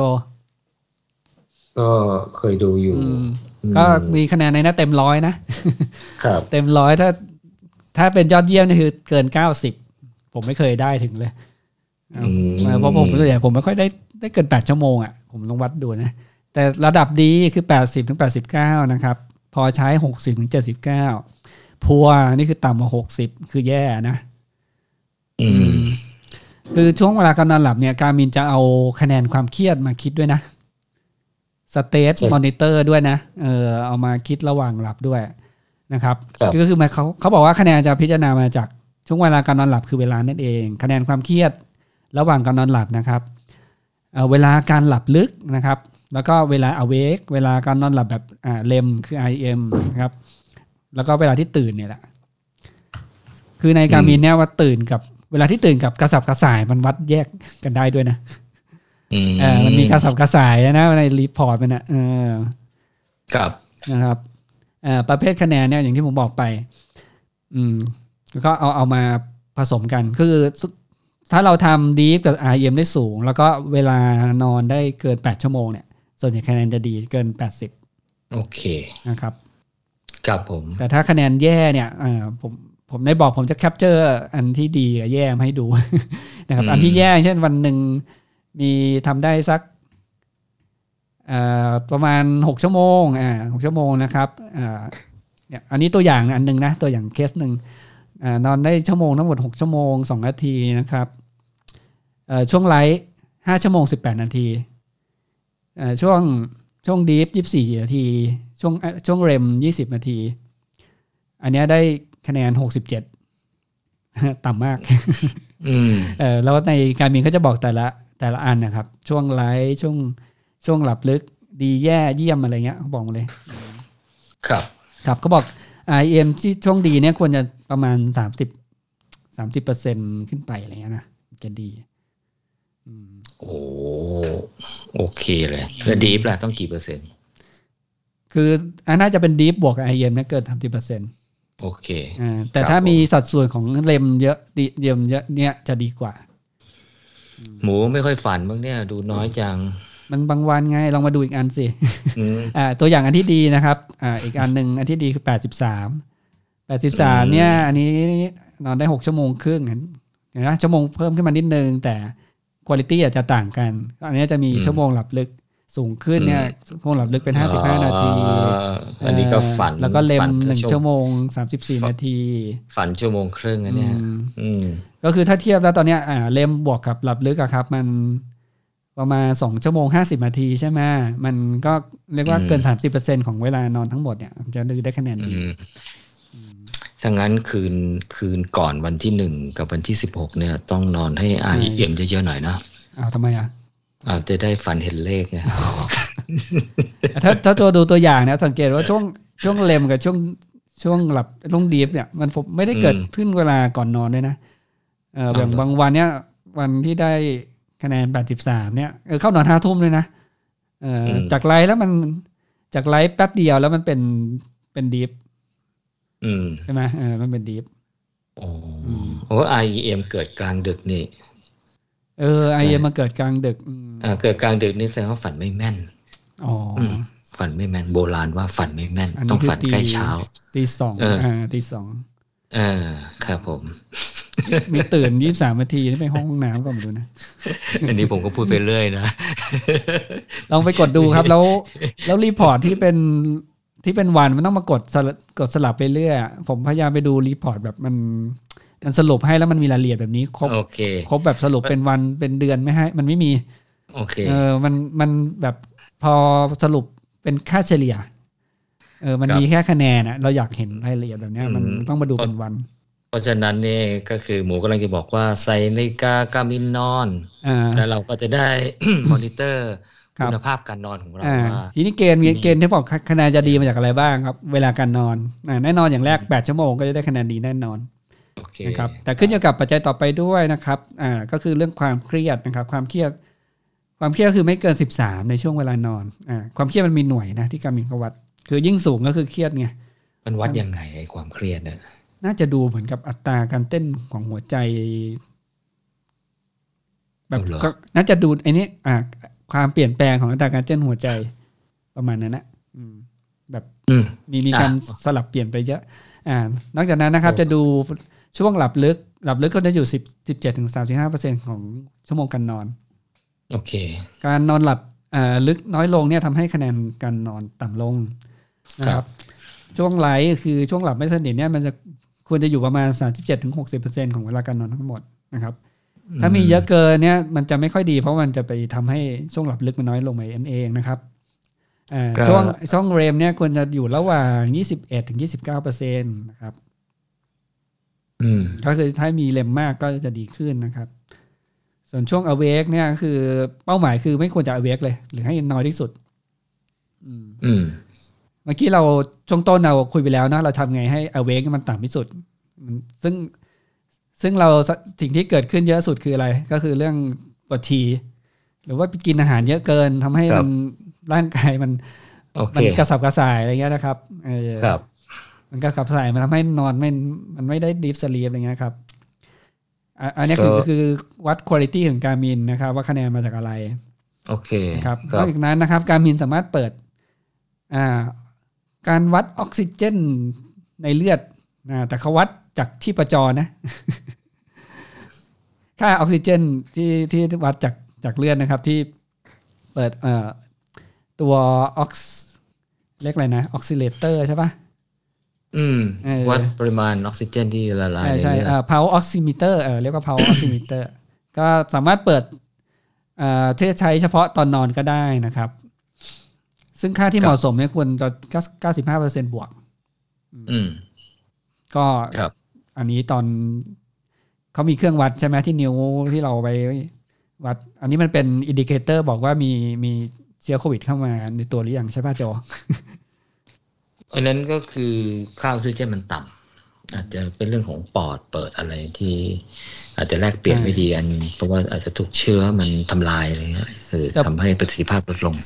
ก็เคยดูอยู่ก็มีคะแนนในนั้นเต็มร้อยนะครับเต็มร้อยถ้าถ้าเป็นยอดเยี่ยมนี่คือเกินเก้าสิบผมไม่เคยได้ถึงเลยเพราะผมตัวใหญ่ผมไม่ค่อยได้ได้เกินแปดชั่วโมงอ่ะผมลองวัดดูนะแต่ระดับดีคือแปดสิบถึงแปดสิบเก้านะครับพอใช้หกสิบถึงเจ็ดสิบเก้าพัวนี่คือต่ำกว่าหกสิบคือแย่นะอืมคือช่วงเวลาการนอนหลับเนี่ย Garmin จะเอาคะแนนความเครียดมาคิดด้วยนะสเตทมอนิเตอร์ด้วยนะเออเอามาคิดระหว่างหลับด้วยนะครับก็คือเขาเขาบอกว่าคะแนนจะพิจารณามาจากช่วงเวลาการนอนหลับคือเวลานั่นเองคะแนนความเครียดระหว่างการนอนหลับนะครับ เอ่อ เวลาการหลับลึกนะครับแล้วก็เวลา awake เวลาการนอนหลับแบบอ่า เร็ม คือ ไอ อี เอ็ม นะครับแล้วก็เวลาที่ตื่นเนี่ยแหละคือใน Garmin เนี่ยว่าตื่นกับเวลาที่ตื่นกับกระสับกระส่ายมันวัดแยกกันได้ด้วยนะเออมันมีกระสับกระส่ายนะในรีพอร์ตมันนะเออครับนะครับเอ่อประเภทคะแนนเนี่ยอย่างที่ผมบอกไปอืมแล้วก็เอาเอามาผสมกันคือถ้าเราทำ deep กับ ไอ อี เอ็ม ได้สูงแล้วก็เวลานอนได้เกินแปดชั่วโมงเนี่ยส่วนใหญ่คะแนนจะดีเกินแปดสิบโอเคนะครับครับผมแต่ถ้าคะแนนแย่เนี่ยเอ่อผมผมได้บอกผมจะแคปเจอร์อันที่ดีกับแย่มาให้ดู นะครับอันที่แย่เช่นวันหนึ่งมีทำได้สักประมาณหกชั่วโมงอ่าหกชั่วโมงนะครับอ่าเนี่ยอันนี้ตัวอย่างอันนึงนะตัวอย่างเคสนึงอ่านอนได้ชั่วโมงทั้งหมดหกชั่วโมงสองนาทีนะครับเอ่อช่วงไลท์ห้าชั่วโมงสิบแปดนาทีเอ่อช่วงช่วงดีฟยี่สิบสี่นาทีช่วงช่วงเรมยี่สิบนาทีอันนี้ได้คะแนนหกสิบเจ็ดต่ำมากอืมเอ่อแล้วในGarminเขาจะบอกแต่ละแต่ละอันนะครับช่วงไลท์ช่วงช่วงหลับลึก ดีแย่เยี่ยมอะไรเงี้ยเขาบอกมาเลยครับครับเขาบอก ไอ เอ็ม ที่ช่วงดีเนี่ยควรจะประมาณสามสิบ สามสิบเปอร์เซ็นต์ ขึ้นไปอะไรเงี้ยนะจะดีโอ้โอเคเลยแล้วดีฟล่ะต้องกี่เปอร์เซ็นต์คืออันน่าจะเป็นดีฟบวกกับ ไอ เอ็ม เนี่ยเกิน สามสิบเปอร์เซ็นต์ โอเคอ่าแต่ถ้ามีสัดส่วนของเลมเยอะดีเลมเยอะเนี่ยจะดีกว่าหมูไม่ค่อยฝันบ้างเนี่ยดูน้อยจังมันบางวันไงลองมาดูอีกอันสิอ่าตัวอย่างอันที่ดีนะครับอ่าอีกอันนึงอันที่ดีคือแปดสิบสาม แปดสิบสามเนี่ยอันนี้นอนได้หกชั่วโมงครึ่งเห็นไหมชั่วโมงเพิ่มขึ้นมานิดนึงแต่คุณภาพอาจจะต่างกันอันนี้จะมีชั่วโมงหลับลึกสูงขึ้นเนี่ยชั่วโมงหลับลึกเป็นห้าสิบห้านาทีอันนี้ก็ฝันแล้วก็เล็มหนึ่งชั่วโมงสามสิบสี่นาทีฝันชั่วโมงครึ่งอันเนี้ยก็คือถ้าเทียบแล้วตอนเนี้ยอ่าเล็มบวกกับหลับลึกอะครับมันประมาณสองชั่วโมงห้าสิบนาทีใช่ไหมมันก็เรียกว่าเกิน สามสิบเปอร์เซ็นต์ ของเวลานอนทั้งหมดเนี่ยจะได้คะแนนดีถ้างั้นคืนคืนก่อนวันที่หนึ่งกับวันที่สิบหกเนี่ยต้องนอนให้ ไอ เอ็ม เยอะๆหน่อยนะอ้าวทำไมอ่ะอ้าวจะได้ฝันเห็นเลขไง ถ้าถ้าตัวดูตัวอย่างนะสังเกตว่าช่วงช่วงเลมกับช่วงช่วงหลับช่วงดีฟเนี่ยมันไม่ได้เกิดขึ้นเวลาก่อนนอนด้วยนะเอออย่างบางวันเนี่ยวันที่ได้คะแนนแปดสิบสามเนี่ยเออเข้านอน ห้าทุ่มเลยนะเออจากไลฟ์แล้วมันจากไลฟ์แป๊บเดียวแล้วมันเป็นเป็นดีฟใช่ไหมเออมันเป็นดีฟโอ้โห ไอ เอ็ม เกิดกลางดึกนี่เออ ไอ เอ็ม มาเกิดกลางดึกอ่าเกิดกลางดึกนี่แสดงว่าฝันไม่แม่นอ๋อฝันไม่แม่นโบราณว่าฝันไม่แม่นต้องฝันใกล้เช้าตีสองอ่าตีสองอ่าครับผมมีตื่นยี่สิบสามนาทีนี่ไปห้องน้ำก่อนดูนะอันนี้ผมก็พูดไปเรื่อยนะลองไปกดดูครับแล้วแล้วรีพอร์ตที่เป็นที่เป็นวันมันต้องมากดกดสลับไปเรื่อยผมพยายามไปดูรีพอร์ตแบบมันมันสรุปให้แล้วมันมีรายละเอียดแบบนี้ครบ okay. ครบแบบสรุปเป็นวันเป็นเดือนไม่ให้มันไม่มี okay. เออมันมันแบบพอสรุปเป็นค่าเฉลี่ยเออมันมีแค่คะแนนนะเราอยากเห็นรายละเอียดแบบนี้มันต้องมาดูเป็นวันเพราะฉะนั้นนี่ก็คือหมูกำลังจะบอกว่าใส่นาฬิกาการ์มินนอนแล้วเราก็จะได้ มอนิเตอร์คุณภาพการนอนของเราทีนี้เกณฑ์เกณฑ์ที่บอกคะแนนจะดีมาจากอะไรบ้างครับเวลาการนอนแน่นอนอย่างแรกแปดชั่วโมงก็จะได้คะแนนดีแน่นอนนะครับแต่ขึ้นอยู่กับปัจจัยต่อไปด้วยนะครับอ่าก็คือเรื่องความเครียดนะครับความเครียดความเครียดคือไม่เกินสิบสามในช่วงเวลานอนอ่าความเครียดมันมีหน่วยนะที่การมินเขาวัดคือยิ่งสูงก็คือเครียดไงมันวัดยังไงไอ้ความเครียดเนี่ยน่าจะดูเหมือนกับอัตราการเต้นของหัวใจแบบก็น่าจะดูไอ้นี่อ่าความเปลี่ยนแปลงของอัตราการเต้นหัวใจประมาณนั้นนะแบบมีมีการสลับเปลี่ยนไปเยอะอ่านอกจากนั้นนะครับจะดูช่วงหลับลึกหลับลึกก็จะอยู่สิบ สิบเจ็ดถึง สามสิบห้าเปอร์เซ็นต์ ของชั่วโมงการนอนโอเคการนอนหลับเอ่อลึกน้อยลงเนี่ยทำให้คะแนนการนอนต่ำลงนะครับช่วงไหลคือช่วงหลับไม่สนิทเนี่ยมันจะควรจะอยู่ประมาณ สามสิบเจ็ดถึง หกสิบเปอร์เซ็นต์ ของเวลาการนอนทั้งหมดนะครับถ้ามีเยอะเกินเนี่ยมันจะไม่ค่อยดีเพราะมันจะไปทำให้ช่วงหลับลึกมันน้อยลงไปเองนะครับช่วงช่วงเรมเนี่ยควรจะอยู่ระหว่าง ยี่สิบเอ็ดถึงยี่สิบเก้าเปอร์เซ็นต์ นะครับก็คือถ้ามีเรมมากก็จะดีขึ้นนะครับส่วนช่วง awake เนี่ยคือเป้าหมายคือไม่ควรจะ awake เลยหรือให้น้อยที่สุดเมื่อกี้เราช่วงต้นเราคุยไปแล้วนะเราทำไงให้ awake มันต่ำที่สุดซึ่งซึ่งเราสิ่งที่เกิดขึ้นเยอะสุดคืออะไรก็คือเรื่องปวดฉี่หรือว่าไปกินอาหารเยอะเกินทำให้มันร่างกายมัน okay. มันกระสับกระส่ายอะไรเงี้ยนะครับเออมันกระสับกระส่ายมันทำให้นอนไม่มันไม่ได้ดีฟสลีปอะไรเงี้ยครับอันนี้คือคือวัดคุณภาพของการ์มินนะครับว่าคะแนนมาจากอะไรโอเคครับนอกจากนั้นนะครับการ์มินสามารถเปิดอ่าการวัดออกซิเจนในเลือดนะแต่เขาวัดจากชีพจรนะค่าออกซิเจนที่ที่วัดจากจากเลือดนะครับที่เปิดเอ่อตัวออกเรียกอะไรนะออกซิเลเตอร์ใช่ป่ะอืมวัดปริมาณออกซิเจนที่ละลายใช่ๆเอ่อ power oximeter เอ่อเรียกว่า power oximeter ก็สามารถเปิดเอ่อที่ใช้เฉพาะตอนนอนก็ได้นะครับซึ่งค่าที่เหมาะสมเนี่ยควรจะ เก้าสิบห้าเปอร์เซ็นต์ บวกอืมก็อันนี้ตอนเขามีเครื่องวัดใช่ไหมที่นิ้วที่เราไปวัดอันนี้มันเป็นอินดิเคเตอร์บอกว่ามีมี เชื้อโควิดเข้ามาในตัวหรือยังใช่ป่ะโจอันนั้นก็คือค่าออกซิเจนมันต่ำอาจจะเป็นเรื่องของปอดเปิดอะไรที่อาจจะแลกเปลี่ยนไม่ดีอันเพราะว่าอาจจะถูกเชื้อมันทำลายอะไรเงี้ยหรือทำให้ประสิทธิภาพลดลง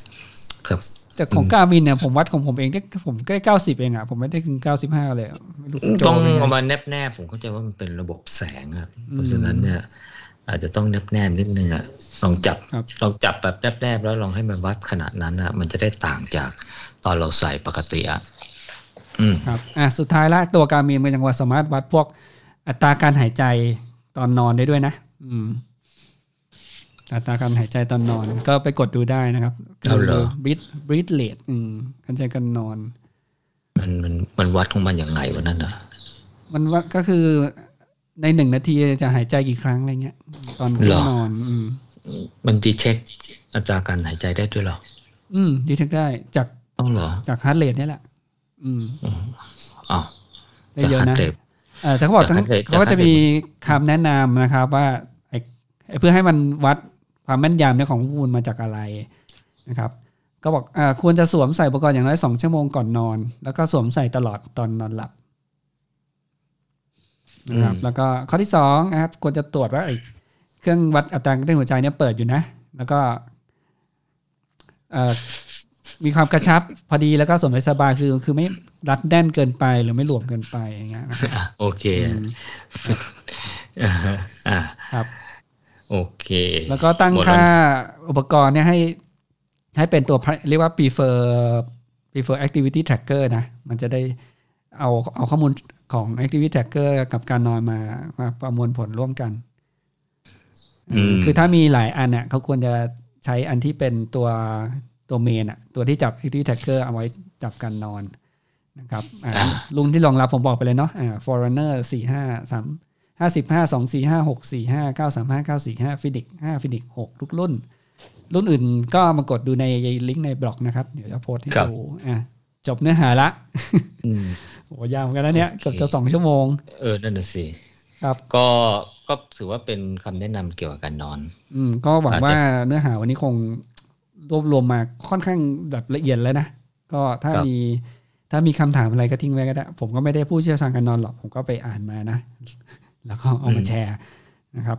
ครับแต่ของ Garmin เนี่ยผมวัดของผมเองได้ผมใกล้เก้าสิบเองอ่ะผมไม่ได้ถึงเก้าสิบห้าเลยต้องเอามาแนบๆผมเข้าใจว่ามันเป็นระบบแสงครับเพราะฉะนั้นเนี่ยอาจจะต้องแนบๆนิดนึงอ่ะลองจับลองจับแบบแนบๆแล้วลองให้มันวัดขนาดนั้นอ่ะมันจะได้ต่างจากตอนเราใส่ปกติอ่ะอืมครับอ่ะสุดท้ายละตัว Garmin มันยังว่าสามารถวัดพวกอัตราการหายใจตอนนอนได้ด้วยนะอืมอัตราการหายใจตอนนอนก็ไปกดดูได้นะครับเอาเหรอ breath breath rate อืมการใจกันนอนมันมันมันวัดของมันยังไงวะนั่นน่ะมันวัดก็คือในหนึ่งนาทีจะหายใจกี่ครั้งอะไรเงี้ยตอนนอนอืมมันดีเช็คอัตราการหายใจได้ด้วยเหรออืมดีเช็คได้จากเอาเหรอจาก heart rate นี่แหละอืมอ้าวได้เยอะนะเอ่อแต่เขาบอกเขาก็จะมีคำแนะนำนะครับว่าเพื่อให้มันวัดความแม่นยำเนี่ยของข้อมูลมาจากอะไรนะครับก็บอกอ่าควรจะสวมใส่อุปกรณ์อย่างน้อยสองชั่วโมงก่อนนอนแล้วก็สวมใส่ตลอดตอนนอนหลับนะครับแล้วก็ข้อที่สองนะครับควรจะตรวจว่าไอ้เครื่องวัดอัตราการเต้นหัวใจเนี่ยเปิดอยู่นะแล้วก็เอ่อมีความกระชับพอดีแล้วก็สวมได้สบายคือคือไม่รัดแน่นเกินไปหรือไม่หลวมเกินไปอย่างเงี้ยโอเคอ่าครับโอเคแล้วก็ตั้งค่าอุปกรณ์เนี่ยให้ให้เป็นตัวเรียกว่า prefer prefer activity tracker นะมันจะได้เอาเอาข้อมูลของ activity tracker กับการนอนมามาประมวลผลร่วมกันคือถ้ามีหลายอันเนี่ยเขาควรจะใช้อันที่เป็นตัวตัวเมนอ่ะตัวที่จับ activity tracker เอาไว้จับการนอนนะครับรุ่นที่รองรับผมบอกไปเลยเนาะ Forerunner สี่ ห้า สามห้า ห้า สอง สี่ ห้า หก สี่ ห้า เก้า สาม ห้า เก้า สี่ ห้า Phoenix ห้า Phoenix หกทุกรุ่นรุ่นอื่นก็มากดดูในลิงก์ในบล็อกนะครับเดี๋ยวจะโพสต์ให้ดูอ่ะจบเนื้อหาละอืมโหยาวเหมือนกันนะเนี่ยเกือบจะสองชั่วโมงเออนั่นน่ะสิครับก็ก็ถือว่าเป็นคำแนะนำเกี่ยวกับการนอนอืมก็หวังว่าเนื้อหาวันนี้คงรวบรวมมาค่อนข้างแบบละเอียดแล้วนะก็ถ้ามีถ้ามีคำถามอะไรก็ทิ้งไว้ก็ได้ผมก็ไม่ได้ผู้เชี่ยวชาญการนอนหรอกผมก็ไปอ่านมานะแล้วก็เอามาแชร์นะครับ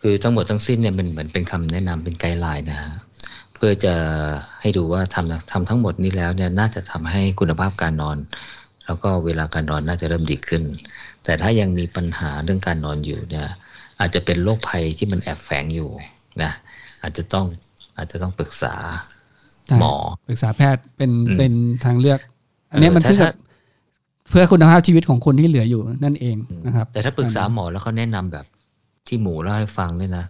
คือทั้งหมดทั้งสิ้นเนี่ยมันเหมือนเป็นคำแนะนำเป็นไกด์ไลน์นะฮะเพื่อจะให้ดูว่าทำทำทั้งหมดนี้แล้วเนี่ยน่าจะทำให้คุณภาพการนอนแล้วก็เวลาการนอนน่าจะเริ่มดีขึ้นแต่ถ้ายังมีปัญหาเรื่องการนอนอยู่เนี่ยอาจจะเป็นโรคภัยที่มันแอบแฝงอยู่นะอาจจะต้องอาจจะต้องปรึกษาหมอปรึกษาแพทย์เป็นเป็นทางเลือกอันนี้มันขึ้นกับเพื่อคุณภาพชีวิตของคนที่เหลืออยู่นั่นเองนะครับแต่ถ้าปรึกษาหมอแล้วเขาแนะนำแบบที่หมูเล่าให้ฟังเนี่ยนะ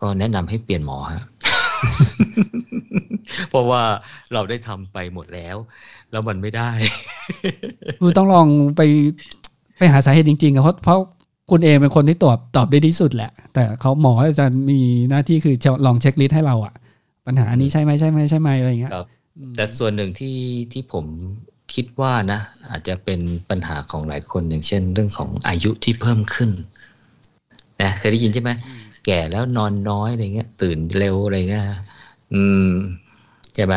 ก็แนะนำให้เปลี่ยนหมอฮะ เพราะว่าเราได้ทำไปหมดแล้วแล้วมันไม่ได้ คือต้องลองไปไปหาสาเหตุจริงๆเพราะเพราะคุณเองเป็นคนที่ตอบตอบได้ดีสุดแหละแต่เขาหมอจะมีหน้าที่คือลองเช็คลิสต์ให้เราอะปัญหาอันนี้ใช่ไหมใช่ไหมใช่ไหมอะไรอย่างเงี้ยแต่ส่วนหนึ่งที่ที่ผมคิดว่านะอาจจะเป็นปัญหาของหลายคนอย่างเช่นเรื่องของอายุที่เพิ่มขึ้นนะเคยได้ยินใช่ไหมแก่แล้วนอนน้อยอะไรเงี้ยตื่นเร็วอะไรเงี้ยอืมใช่ไหม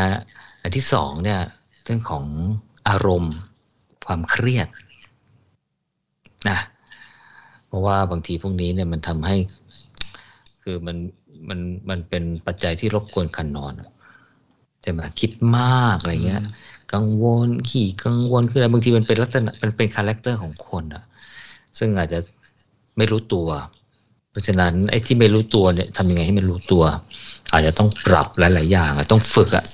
อันที่สองเนี่ยเรื่องของอารมณ์ความเครียดนะเพราะว่าบางทีพวกนี้เนี่ยมันทำให้คือมันมันมันเป็นปัจจัยที่รบกวนการนอนใช่ไหมคิดมากอะไรเงี้ยกังวลขี้กังวลคืออะไรบางทีมันเป็นลักษณะมันเป็นคาแรคเตอร์ของคนอ่ะซึ่งอาจจะไม่รู้ตัวเพราะฉะนั้นไอ้ที่ไม่รู้ตัวเนี่ยทำยังไงให้มันรู้ตัวอาจจะต้องปรับหลายๆอย่างอ่ะต้องฝึกอ่ะ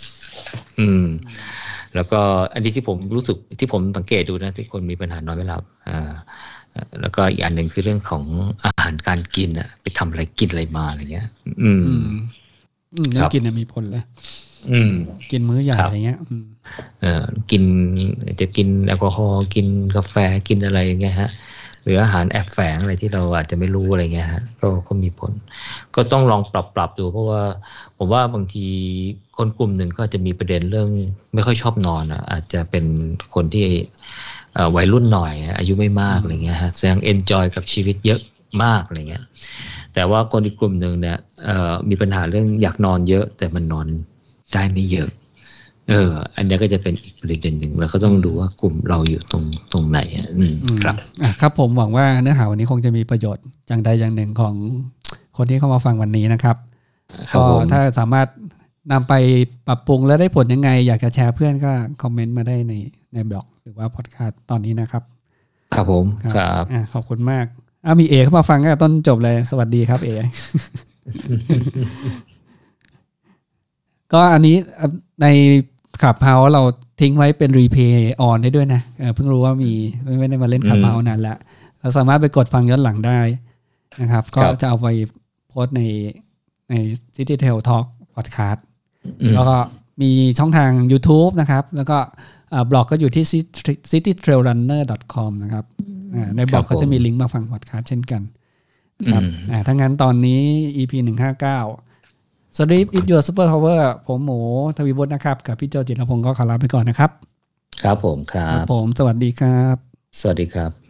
อืมแล้วก็อันนี้ที่ผมรู้สึกที่ผมสังเกตดูนะที่คนมีปัญหานอนไม่หลับอ่าแล้วก็อีกอันหนึ่งคือเรื่องของอาหารการกินอ่ะไปทำอะไรกินอะไรมาอะไรเงี้ยอืมอืมกินเนี่ยมีผลเลยอืมกินมื้อใหญ่อะไรเงี้ยเออกินจะกินแอลกอฮอล์กินกาแฟกินอะไรอย่างเงี้ยฮะหรืออาหารแอบแฝงอะไรที่เราอาจจะไม่รู้อะไรเงี้ยฮะก็ก็มีผลก็ต้องลองปรับปรับดูเพราะว่าผมว่าบางทีคนกลุ่มหนึ่งก็จะมีประเด็นเรื่องไม่ค่อยชอบนอนอาจจะเป็นคนที่วัยรุ่นหน่อยอายุไม่มากอะไรเงี้ยฮะแสดงเอนจอยกับชีวิตเยอะมากอะไรเงี้ยแต่ว่าคนอีกกลุ่มหนึ่งเนี่ยมีปัญหาเรื่องอยากนอนเยอะแต่มันนอน ได้ไม่เยอะเอออันนี้ก็จะเป็นอีกประเด็นหนึ่งแล้วก็ต้องดูว่ากลุ่มเราอยู่ตรงตรงไหนอ่ะครับครับผมหวังว่าเนื้อหาวันนี้คงจะมีประโยชน์อย่างใดอย่างหนึ่งของคนที่เข้ามาฟังวันนี้นะครับก็ถ้าสามารถนำไปปรับปรุงและได้ผลยังไงอยากจะแชร์เพื่อนก็คอมเมนต์มาได้ในในบล็อกหรือว่าพอดคาสต์ตอนนี้นะครับครับผมครับขอบคุณมากอ้ามีเอเข้ามาฟังก็ต้นจบเลยสวัสดีครับเอ ก็อันนี้ในคลับเฮาส์เราทิ้งไว้เป็นรีเพย์ออนได้ด้วยนะเพิ่งรู้ว่ามีไม่ได้มาเล่นคลับเฮาส์นานแล้วเราสามารถไปกดฟังย้อนหลังได้นะครับก็จะเอาไปโพสในใน CityTales Talk Podcast แล้วก็มีช่องทาง YouTube นะครับแล้วก็บล็อกก็อยู่ที่ city trail runner dot com นะครับในบล็อกก็จะมีลิงก์มาฟัง podcast เช่นกันครับถ้างั้นตอนนี้ อี พี หนึ่งร้อยห้าสิบเก้าสวัสดี It's Your Super Power ผมหมูทวีวุฒินะครับกับพี่โจจิตรพงศ์ก็ขอลาไปก่อนนะครับครับผมครับผมสวัสดีครับสวัสดีครับ